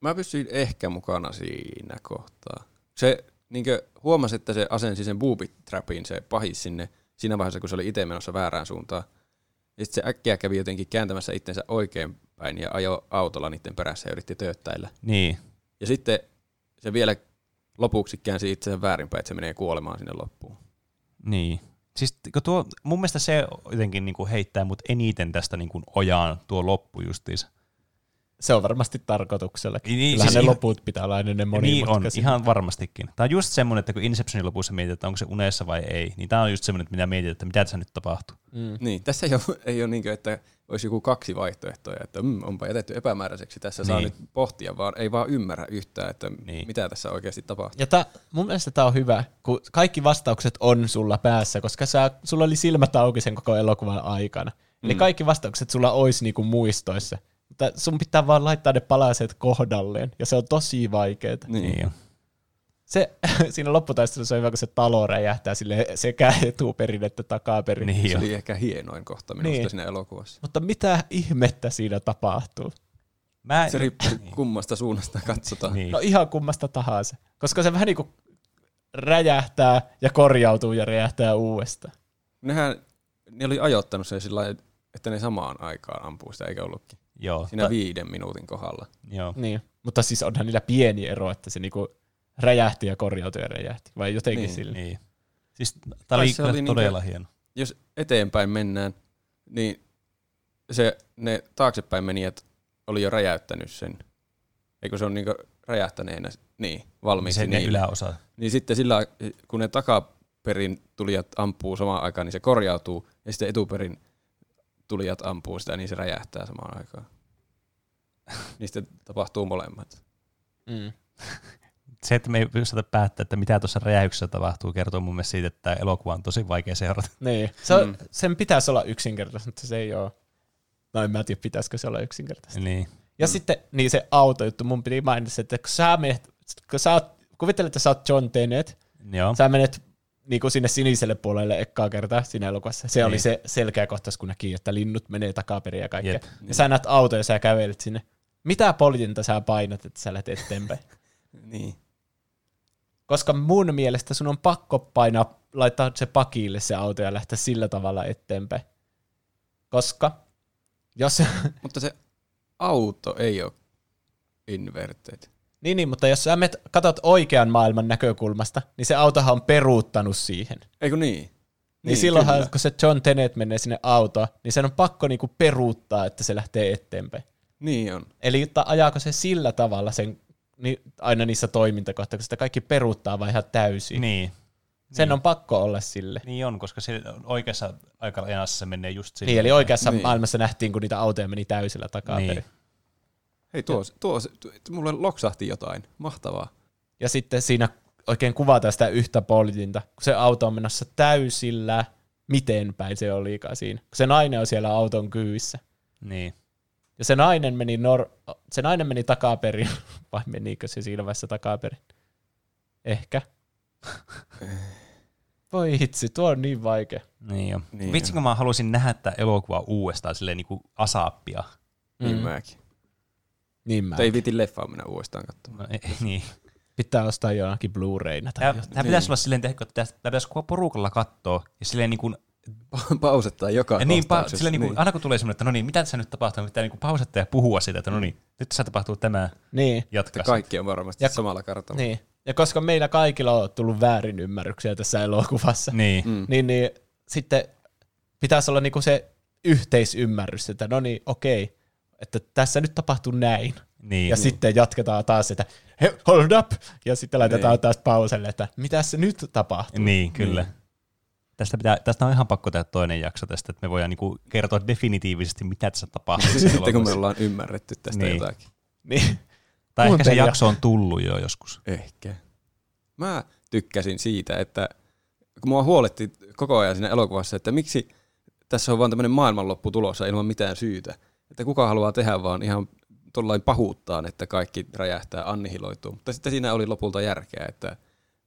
Mä pystyin ehkä mukana siinä kohtaa. Se niinkö huomasi, että se asensi sen booby-trapin, se pahis sinne siinä vaiheessa, kun se oli itse menossa väärään suuntaan. Ja sitten se äkkiä kävi jotenkin kääntämässä itsensä oikein päin ja ajoi autolla niiden perässä ja yritti tööttäillä. Niin. Ja sitten se vielä lopuksi käänsi itsensä väärinpäin, että se menee kuolemaan sinne loppuun. Niin. Siis tuo, mun mielestä se jotenkin niinku heittää mut eniten tästä niinku ojaan tuo loppu justiinsa. Se on varmasti tarkoituksellakin. Niin, kyllähän siis ne ihan, loput pitää olla ennen monimutkaisia. Niin on, ihan varmastikin. Tämä on just semmoinen, että kun Inceptionin lopussa mietit, että onko se unessa vai ei, niin tämä on just semmoinen, että minä mietit, että mitä tässä nyt tapahtuu. Mm. Niin, tässä ei ole niin kuin, että olisi joku kaksi vaihtoehtoja, että onpa jätetty epämääräiseksi, tässä niin saa nyt pohtia, vaan ei vaan ymmärrä yhtään, että niin mitä tässä oikeasti tapahtuu. Ja mun mielestä tämä on hyvä, kun kaikki vastaukset on sulla päässä, koska sulla oli silmät auki sen koko elokuvan aikana. Eli kaikki vastaukset sulla olisi niin kuin muistoissa. Mutta sun pitää vaan laittaa ne palaset kohdalleen, ja se on tosi vaikeaa. Niin. Se, siinä lopputaistelussa on hyvä, kun se talo räjähtää sekä etuperin että takaperin. Niin se oli ehkä hienoin kohta minusta niin siinä elokuvassa. Mutta mitä ihmettä siinä tapahtuu? Se riippuu kummasta suunnasta katsotaan. Niin. No ihan kummasta tahansa, koska se vähän niin kuin räjähtää ja korjautuu ja räjähtää uudestaan. Ne oli ajoittanut sen sillä lailla, että ne samaan aikaan ampuu sitä, eikä ollutkin. Joo, siinä 5 minuutin kohdalla. Joo. Niin. Mutta siis onhan niillä pieni ero, että se niinku räjähti ja korjautui ja räjähti. Vai jotenkin niin sille. Niin. Siis tämä oli todella hieno. Jos eteenpäin mennään, niin ne taaksepäin menijät oli jo räjäyttänyt sen. Eikö se on niinku räjähtäneenä niin, valmiiksi. Sen niin yläosa. Niin sitten sillä, kun ne takaperin tulijat ampuu samaan aikaan, niin se korjautuu. Ja sitten etuperin tulijat ampuu sitä, niin se räjähtää samaan aikaan. Niistä tapahtuu molemmat. Mm. Se, että me ei pystytä päättää, että mitä tuossa räjäyksessä tapahtuu, kertoo mun mielestä siitä, että elokuva on tosi vaikea seurata. Niin. Sen pitäisi olla yksinkertaisesti, mutta se ei ole. No en mä tiedä, pitäisikö se olla yksinkertaisesti. Niin. Ja sitten niin se autojuttu, mun piti mainita, että kuvittelet, että sä oot John Tenet, joo, sä menet niin kuin sinne siniselle puolelle ekkaa kertaa siinä elokuvassa. Se oli se selkeä kohtaus, kun näki, että linnut menee takaperin ja kaikkea. Ja sä näet autoja ja sä kävelet sinne. Mitä poljinta sä painat, että sä lähdet eteenpäin? Niin. Koska mun mielestä sun on pakko painaa, laittaa se pakille se auto ja lähteä sillä tavalla eteenpäin. Koska jos... Mutta se auto ei ole inverted. Niin, mutta jos sä katsot oikean maailman näkökulmasta, niin se autohan on peruuttanut siihen. Eikö niin? Niin silloinhan, kyllä, kun se John Tenet menee sinne autoon, niin sen on pakko niinku peruuttaa, että se lähtee eteenpäin. Niin on. Eli ajaako se sillä tavalla sen, niin aina niissä toimintakohtaa, kun sitä kaikki peruuttaa vaan ihan täysin. Niin. Sen on pakko olla sille. Niin on, koska se oikeassa aikarajassa se menee just sille. Niin, eli oikeassa maailmassa nähtiin, kun niitä autoja meni täysillä takaperin. Niin. Hei, mulle loksahti jotain. Mahtavaa. Ja sitten siinä oikein kuvataan sitä yhtä poltinta, kun se auto on menossa täysillä, miten päin se olikaan siinä. Kun se nainen on siellä auton kyyssä. Niin. Ja se nainen meni, se nainen meni takaperin. Vai menikö se siinä vaiheessa takaperin? Ehkä. Voi hitsi, tuo on niin vaikea. Niin jo. Niin vitsi, kun mä halusin nähdä tämä elokuva uudestaan, silleen niin kuin asaappia. Niin mäkin. Niin ei viti leffaa mennä uudestaan katsomaan. No, niin. Pitää ostaa jonakin Blu-rayna. Tämä pitäisi olla silleen tehty, että tämä pitäisi porukalla katsoa ja silleen niin kuin... Pausettaa joka kohtauksessa. Niin. Aina kun tulee semmoinen, että no niin, mitä tässä nyt tapahtuu, pitää niin kuin pausettaa ja puhua siitä, että no niin, nyt tässä tapahtuu tämä, jatkaa. Kaikki on varmasti samalla kartalla. Niin. Ja koska meillä kaikilla on tullut väärinymmärryksiä tässä elokuvassa, niin sitten pitäisi olla niin kuin se yhteisymmärrys, että no niin, okei, että tässä nyt tapahtuu näin. Niin. Ja sitten jatketaan taas, että hold up! Ja sitten laitetaan taas pauselle, että mitä se nyt tapahtuu. Niin, kyllä. Niin. Tästä on ihan pakko tehdä toinen jakso tästä, että me voidaan niinku kertoa definitiivisesti, mitä tässä tapahtuu. Sitten kun me ollaan ymmärretty tästä jotakin. Niin. Tai ehkä se jakso on tullut jo joskus. Ehkä. Mä tykkäsin siitä, että kun mua huoletti koko ajan siinä elokuvassa, että miksi tässä on vaan tämmöinen maailmanloppu tulossa ilman mitään syytä. Että kuka haluaa tehdä vaan ihan tuollain pahuuttaan, että kaikki räjähtää, annihiloituu. Mutta sitten siinä oli lopulta järkeä, että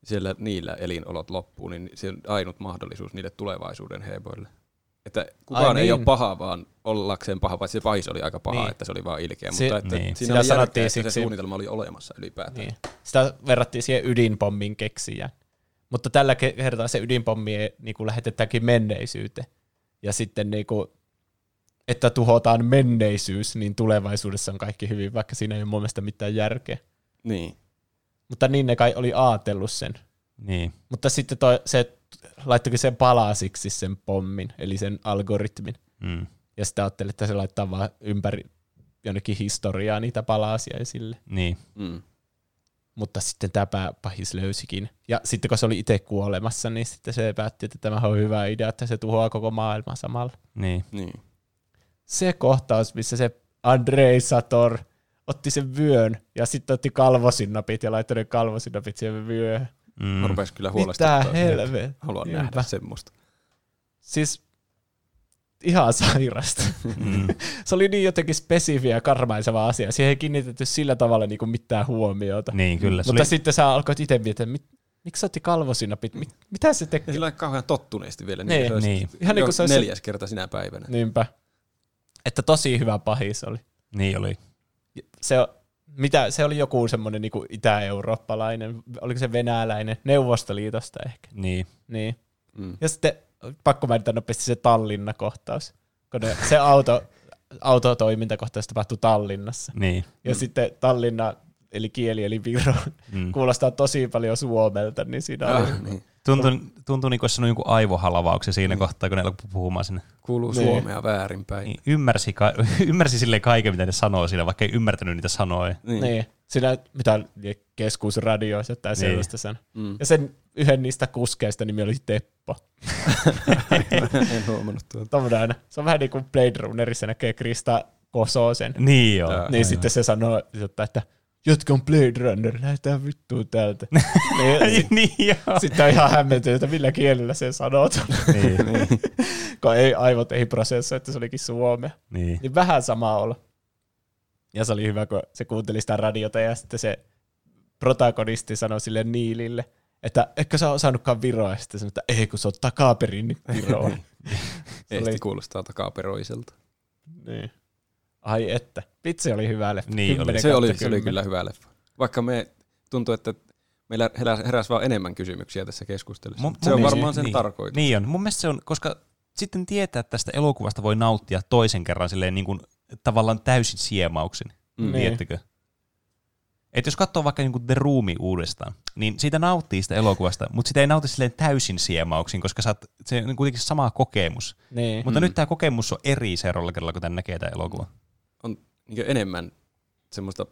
siellä niillä elinolot loppuu, niin se on ainut mahdollisuus niille tulevaisuuden heboille. Että kukaan ei ole paha, vaan ollakseen paha, paitsi se pahis oli aika paha, että se oli vaan ilkeä. Mutta että siinä oli järkeä, että se suunnitelma oli olemassa ylipäätään. Niin. Sitä verrattiin siihen ydinpommin keksijään. Mutta tällä kertaa se ydinpommi niin lähetetäänkin menneisyyteen. Ja sitten niinku... että tuhotaan menneisyys, niin tulevaisuudessa on kaikki hyvin, vaikka siinä ei ole mun mielestä mitään järkeä. Niin. Mutta niin ne kai oli ajatellut sen. Niin. Mutta sitten se laittoiko sen palasiksi sen pommin, eli sen algoritmin. Mm. Ja sitten ajattelin, että se laittaa vaan ympäri jonnekin historiaa niitä palasia esille. Niin. Mm. Mutta sitten tämä pääpahis löysikin. Ja sitten kun se oli itse kuolemassa, niin sitten se päätti, että tämä on hyvä idea, että se tuhoaa koko maailman samalla. Niin. Niin. Se kohtaus, missä se Andrei Sator otti sen vyön ja sitten otti kalvosinnapit ja laittoi ne kalvosinnapit siihen vyöhön. Mm. Rupesi kyllä huolestuttaa. Mitä helveä. Haluan nähdä semmoista. Siis ihan sairasta. Mm. Se oli niin jotenkin spesifiä ja karmaiseva asia. Siihen ei kiinnitetty sillä tavalla niin kuin mitään huomiota. Niin, kyllä. Mutta sitten sä alkoit itse miettiä, miksi sä otti kalvosinnapit? Mitä se teki? Sillä on kauhean tottuneesti vielä. Niin, niin. Ihan niin kuin se olisi neljäs kerta sinä päivänä. Niinpä. Että tosi hyvä pahis oli. Niin oli. Se oli joku semmoinen niin kuin itä-eurooppalainen, oliko se venäläinen, Neuvostoliitosta ehkä. Niin. Mm. Ja sitten pakko mainita nopeasti se Tallinna-kohtaus, kun se autotoimintakohtaus tapahtui Tallinnassa. Niin. Ja sitten Tallinna, eli kieli, eli Viro, kuulostaa tosi paljon Suomelta, niin siinä on. Tuntuu niin kuin olisi jonkun aivohalavauksen siinä kohtaa, kun ne alkoi puhumaan sinne. Kuuluu suomea väärinpäin. Niin, ymmärsi silleen kaiken, mitä ne sanoo siinä, vaikka ei ymmärtänyt niitä sanoja. Niin. Siinä mitä keskusradioissa tai sellaista sen. Mm. Ja sen yhden niistä kuskeista nimi oli Teppo. en huomannut tuota. Tommoinen aina. Se on vähän niin kuin Blade Runnerissa näkee Krista Kososen. Niin joo. Niin sitten se sanoo, että jotka on Blade Runner, lähdetään vittuun täältä. Sitten on ihan hämmentynyt, että millä kielellä se sanot. Niin. Kun aivot ei prosessoi, että se olikin suomea. Niin vähän sama olla. Ja se oli hyvä, kun se kuunteli sitä radiota ja sitten se protagonisti sanoi sille Niilille, että etkö sä osannutkaan viroa? Ja sitten sanoi, että ei, kun se on takaperin, niin viroa. Ei kuulostaa takaperoiselta. Niin. Ai että. Vitsi oli hyvä leffa. Niin oli. Se oli kyllä hyvä leffa. Vaikka me tuntuu, että meillä heräsi vaan enemmän kysymyksiä tässä keskustelussa. Se on varmaan sen tarkoitus. Niin on. Mun mielestä se on, koska sitten tietää, että tästä elokuvasta voi nauttia toisen kerran silleen niin kuin tavallaan täysin siemauksin. Miettikö? Että jos katsoo vaikka niin kuin The Roomi uudestaan, niin siitä nauttii sitä elokuvasta, mutta sitä ei nauti silleen täysin siemauksin, koska se on kuitenkin sama kokemus. Niin. Mutta nyt tämä kokemus on eri seuraavalla kerralla, kun tämän näkee tämä elokuva. On enemmän semmoista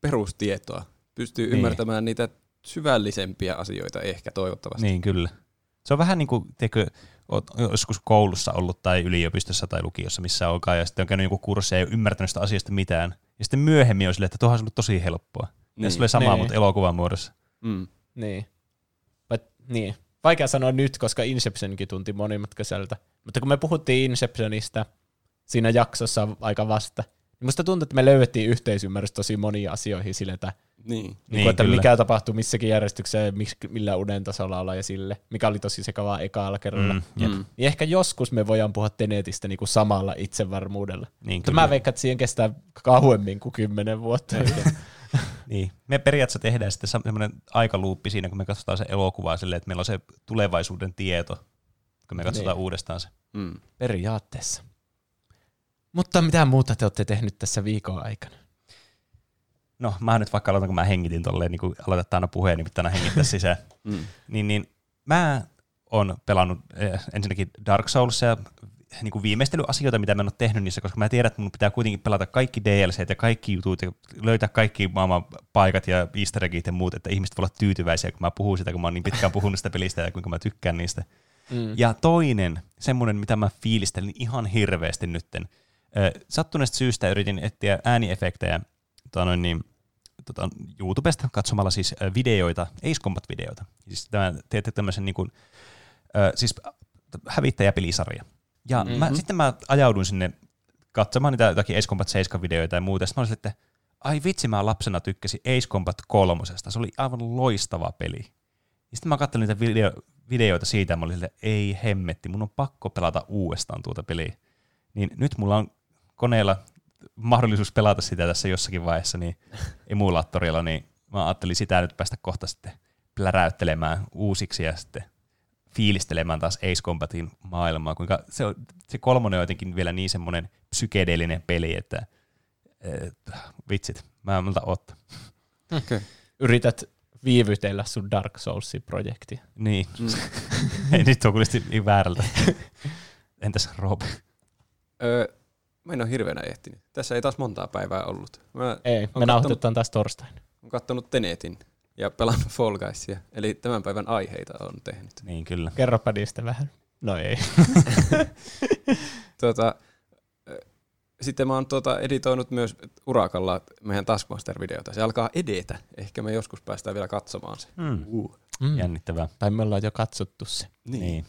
perustietoa. Pystyy ymmärtämään niitä syvällisempiä asioita ehkä toivottavasti. Niin, kyllä. Se on vähän niin kuin, tiedätkö, olet joskus koulussa ollut tai yliopistossa tai lukiossa, missä onkaan, ja sitten on käynyt joku kurssi ja ei ole ymmärtänyt sitä asiasta mitään. Ja sitten myöhemmin on silleen, että tuohan on ollut tosi helppoa. Niin. Ja se tulee samaa, mutta elokuvan muodossa. Mm. Niin. Niin. Vaikea sanoa nyt, koska Inceptionkin tuntiin monimutkaiselta. Mutta kun me puhuttiin Inceptionista siinä jaksossa aika vasta, musta tuntuu, että me löydettiin yhteisymmärrys tosi moniin asioihin sille, että, että mikä tapahtuu missäkin järjestyksessä, millä unen tasolla ollaan ja sille, mikä oli tosi sekavaa ekaalla kerralla. Niin ehkä joskus me voidaan puhua Tenetistä niin kuin samalla itsevarmuudella. Niin, mutta mä veikkaan, että siihen kestää kauemmin kuin 10 vuotta. Niin. Me periaatteessa tehdään sitten semmoinen aikaluuppi siinä, kun me katsotaan se elokuvaa silleen, että meillä on se tulevaisuuden tieto, kun me katsotaan uudestaan se. Mm. Periaatteessa. Mutta mitä muuta te olette tehnyt tässä viikon aikana? No, mä nyt vaikka aloitan, kun mä hengitin tolleen, niin kun aloitetaan aina puheen, niin pitää aina hengittää sisään. Niin, mä oon pelannut ensinnäkin Dark Soulsia ja niin viimeistelyasioita, mitä mä en ole tehnyt niissä, koska mä tiedän, että mun pitää kuitenkin pelata kaikki DLCt ja kaikki jutut ja löytää kaikki maailman paikat ja easter eggit ja muut, että ihmiset voi olla tyytyväisiä, kun mä puhun sitä, kun mä oon niin pitkään puhunut sitä pelistä ja kuinka mä tykkään niistä. Ja toinen, semmoinen, mitä mä fiilistelin ihan hirveästi nytten, sattuneesta syystä yritin etsiä ääniefektejä YouTubesta katsomalla siis videoita, Ace Combat-videoita. Siis teette tämmöisen niin kuin, siis hävittäjäpelisarja. Ja sitten mä ajauduin sinne katsomaan niitä jotakin Ace Combat 7-videoita ja muuta. Sitten mä olisin, että ai vitsi, mä lapsena tykkäsin Ace Combat 3. Se oli aivan loistava peli. Ja sitten mä katselin niitä videoita siitä ja mä olin, että ei hemmetti, mun on pakko pelata uudestaan tuota peliä. Niin nyt mulla on koneella mahdollisuus pelata sitä tässä jossakin vaiheessa, niin emulaattorilla, niin mä ajattelin sitä nyt päästä kohta sitten pläräyttelemään uusiksi ja sitten fiilistelemään taas Ace Combatin maailmaa, kuinka se kolmonen on jotenkin vielä niin semmoinen psykedeellinen peli, että vitsit, mä en multa ottaa. Okay. Yrität viivytellä sun Dark Souls-projektia. Niin. Ei nyt ole kuulosti niin väärältä. Entäs Robe? Mä en ole hirveänä ehtinyt. Tässä ei taas montaa päivää ollut. Me nauhoitetaan taas torstaina. Olen katsonut Tenetin ja pelannut Fall Guysia. Eli tämän päivän aiheita on tehnyt. Niin kyllä. Kerropa niistä vähän. No ei. Sitten mä oon editoinut myös urakalla meidän Taskmaster-videota. Se alkaa edetä. Ehkä me joskus päästään vielä katsomaan se. Mm. Jännittävää. Tai me ollaan jo katsottu se. Niin.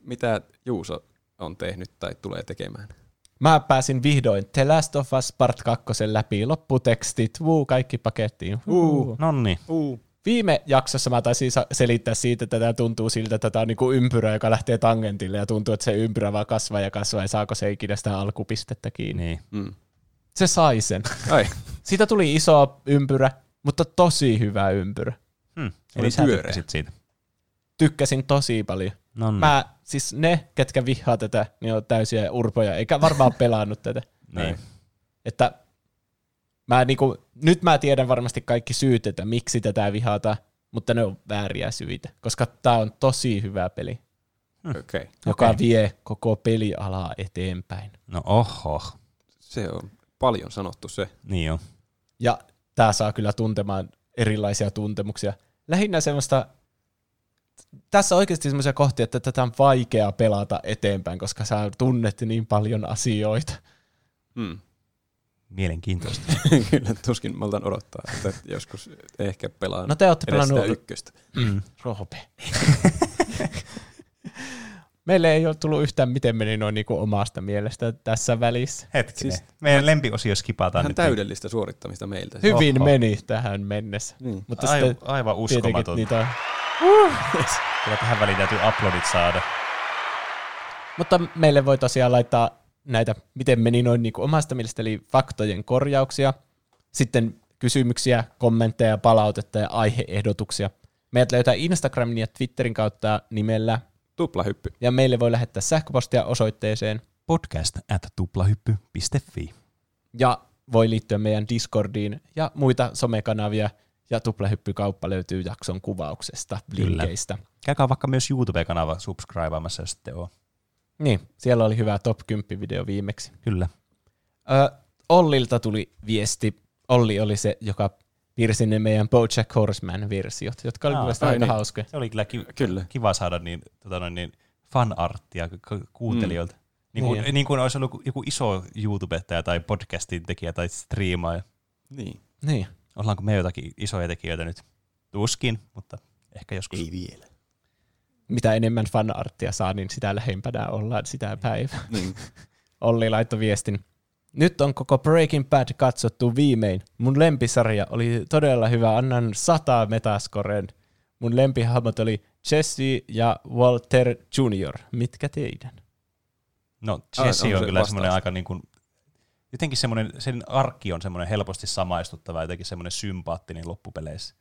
Mitä Juuso on tehnyt tai tulee tekemään? Mä pääsin vihdoin The Last of Us Part II läpi. Lopputekstit. Kaikki pakettiin. Nonni. Viime jaksossa mä taisin selittää siitä, että tämä tuntuu siltä, että tämä on niinku ympyrä, joka lähtee tangentille ja tuntuu, että se ympyrä vaan kasvaa ja saako se ikinä sitä alkupistettä kiinni. Niin. Se sai sen. Ai. Siitä tuli iso ympyrä, mutta tosi hyvä ympyrä. Eli sä tykkäsit siitä? Tykkäsin tosi paljon. Nonni. Mä, siis ne, ketkä vihaa tätä, niin on täysiä urpoja, eikä varmaan pelannut tätä. Niin. Että... Nyt mä tiedän varmasti kaikki syyt, että miksi tätä vihataan, mutta ne on vääriä syitä, koska tää on tosi hyvä peli, joka vie koko pelialaa eteenpäin. No oho. Se on paljon sanottu se. Niin on. Ja tää saa kyllä tuntemaan erilaisia tuntemuksia. Lähinnä semmoista, tässä on oikeasti semmoisia kohtia, että tätä on vaikea pelata eteenpäin, koska sä tunnet niin paljon asioita. Mielenkiintoista. Kyllä, tuskin maltaan odottaa, että joskus ehkä pelaan no, te ootte edes pelannut... sitä ykköstä. Rohope. Meille ei ole tullut yhtään, miten meni noin niin kuin omasta mielestä tässä välissä. Hetkinen. Siis meidän lempiosio skipataan nyt. Täydellistä suorittamista meiltä. Hyvin meni tähän mennessä. Mutta aivan uskomaton. Niitä... Kyllä tähän väliin täytyy uploadit saada. Mutta meille voi tosiaan laittaa... näitä, miten meni noin niin kuin omasta mielestä, eli faktojen korjauksia, sitten kysymyksiä, kommentteja, palautetta ja aiheehdotuksia. Meidät löytää Instagramin ja Twitterin kautta nimellä Tuplahyppy. Ja meille voi lähettää sähköpostia osoitteeseen podcast@tuplahyppy.fi. Ja voi liittyä meidän Discordiin ja muita somekanavia, ja Tuplahyppykauppa löytyy jakson kuvauksesta, linkeistä. Käykää vaikka myös YouTube-kanava subscribeamassa, jos sitten on. Niin, siellä oli hyvä top 10-video viimeksi. Kyllä. Ollilta tuli viesti. Olli oli se, joka piirsi ne meidän BoJack Horseman-versiot, jotka oli mielestäni aika hauskoja. Se oli kyllä kiva saada niin fanarttia kuuntelijoilta. Niin kuin olisi ollut joku iso YouTubettaja tai podcastin tekijä tai striimaaja. Niin. Ollaanko me jotakin isoja tekijöitä nyt? Tuskin, mutta ehkä joskus. Ei vielä. Mitä enemmän fanarttia saa, niin sitä lähempänä ollaan sitä päivää. Olli laittoi viestin. Nyt on koko Breaking Bad katsottu viimein. Mun lempisarja oli todella hyvä. Annan 100 metascoreen. Mun lempihahmot oli Jesse ja Walter Jr. Mitkä teidän? No Jesse on kyllä semmoinen aika niin kuin, jotenkin semmoinen, sen arkki on semmoinen helposti samaistuttava ja jotenkin semmoinen sympaattinen loppupeleissä.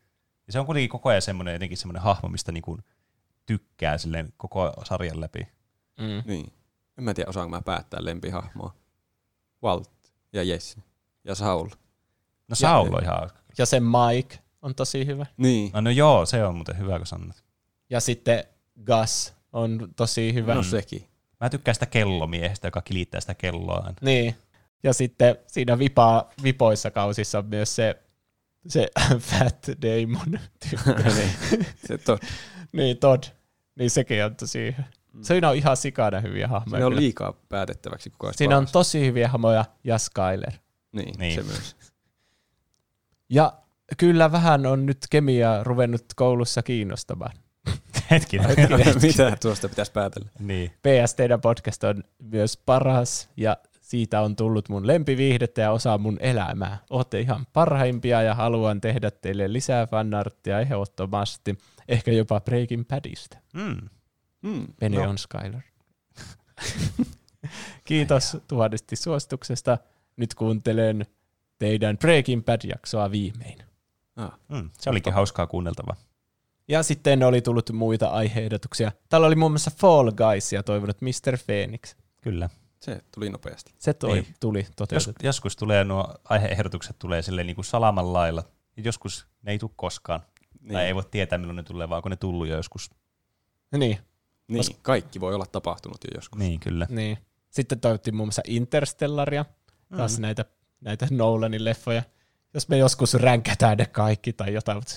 Ja se on kuitenkin koko ajan semmoinen jotenkin semmoinen hahmo, mistä niin kuin tykkää silleen koko sarjan läpi. Niin. En mä tiedä, osaanko mä päättää lempihahmoa. Walt ja Jesse ja Saul. No Saul on ihan hauska. Ja se Mike on tosi hyvä. Niin. No joo, se on muuten hyvä, kun sanot. Ja sitten Gus on tosi hyvä. No sekin. Mä tykkään sitä kellomiehestä, joka kilittää sitä kelloa. Niin. Ja sitten siinä vipoissa kausissa on myös se Fat Damon tykkää. Se totta. Niin, Todd. Niin sekin on tosi hyvä. Siinä on ihan sikana hyviä hahmoja. Siinä on liikaa päätettäväksi. Siinä on tosi hyviä hahmoja ja Skyler. Niin, se myös. Ja kyllä vähän on nyt kemiaa ruvennut koulussa kiinnostamaan. Hetkinen. Mitä tuosta pitäisi päätellä? Niin. PS, teidän podcast on myös paras ja siitä on tullut mun lempiviihdettä ja osa mun elämää. Ootte ihan parhaimpia ja haluan tehdä teille lisää fanarttia ehdottomasti. Ehkä jopa Breaking Badista. Penny on Skyler. Kiitos tuhannesti suosituksesta. Nyt kuuntelen teidän Breaking Bad-jaksoa viimein. Se olikin hauskaa kuunneltava. Ja sitten oli tullut muita aiheehdotuksia. Täällä oli muun muassa Fall Guys ja toivonut Mr. Phoenix. Kyllä. Se tuli nopeasti. Se tuli toteutettu. Joskus tulee nuo aiheehdotukset tulee silleen niin kuin salaman lailla. Joskus ne ei tule koskaan. Niin. Tai ei voi tietää, milloin ne tulee, vaan kun ne tullut jo joskus. Niin. Koska kaikki voi olla tapahtunut jo joskus. Niin, kyllä. Niin. Sitten toivottiin muun muassa Interstellaria, taas näitä Nolanin leffoja. Jos me joskus ränkätään ne kaikki tai jotain, mutta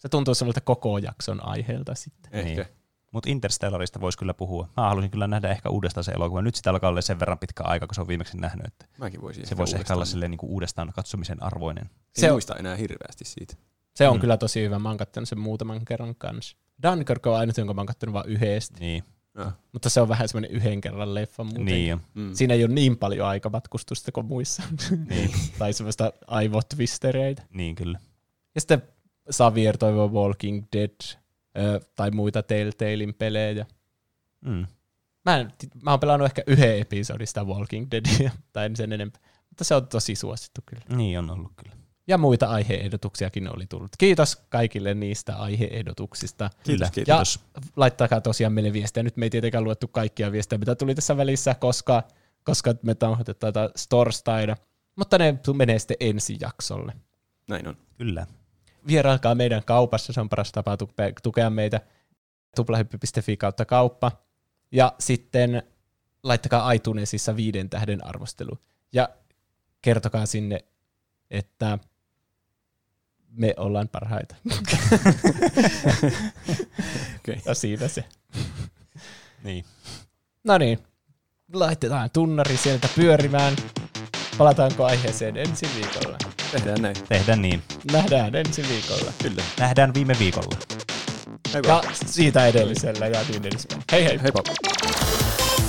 se tuntuu semmoilta koko jakson aiheelta sitten. Ehkä. Niin. Mutta Interstellarista voisi kyllä puhua. Mä haluaisin kyllä nähdä ehkä uudestaan se elokuva. Nyt sitä alkaa olla sen verran pitkä aika, kun se on viimeksi nähnyt. Että mäkin voisin se voisi ehkä olla silleen niin kuin uudestaan katsomisen arvoinen. Se muista enää hirveästi siitä. Se on kyllä tosi hyvä. Mä oon kattonut sen muutaman kerran kanssa. Dunkirk on ainut, jonka mä oon kattonut vaan yhdestä. Niin. Mutta se on vähän semmoinen yhden kerran leffa muuten. Niin. Siinä ei ole niin paljon aikamatkustusta kuin muissa. Niin. Tai semmoista aivotwistereitä. Niin kyllä. Ja sitten Savir toivoo Walking Dead tai muita Telltalein pelejä. Mä oon pelannut ehkä yhden episodista Walking Deadia, tai en sen enempää. Mutta se on tosi suosittu kyllä. Niin on ollut kyllä. Ja muita aihe-ehdotuksiakin oli tullut. Kiitos kaikille niistä aihe-ehdotuksista. Kiitos. Ja laittakaa tosiaan meille viestejä. Nyt me ei tietenkään luettu kaikkia viestejä, mitä tuli tässä välissä, koska me tauhoitetaan torstaina. Mutta ne menee sitten ensi jaksolle. Näin on. Kyllä. Vierailkaa meidän kaupassa, se on paras tapa tukea meitä. Tuplahyppi.fi/kauppa. Ja sitten laittakaa iTunesissa 5 tähden arvostelu. Ja kertokaa sinne, että me ollaan parhaita. Okay. Ja siinä se. Niin. No niin, laitetaan tunnari sieltä pyörimään. Palataanko aiheeseen ensi viikolla? Tehdään näin. Tehdään niin. Nähdään ensi viikolla. Kyllä. Nähdään viime viikolla. Heippa. Ja siitä edellisellä ja niin edellisellä. Hei hei. Heippa.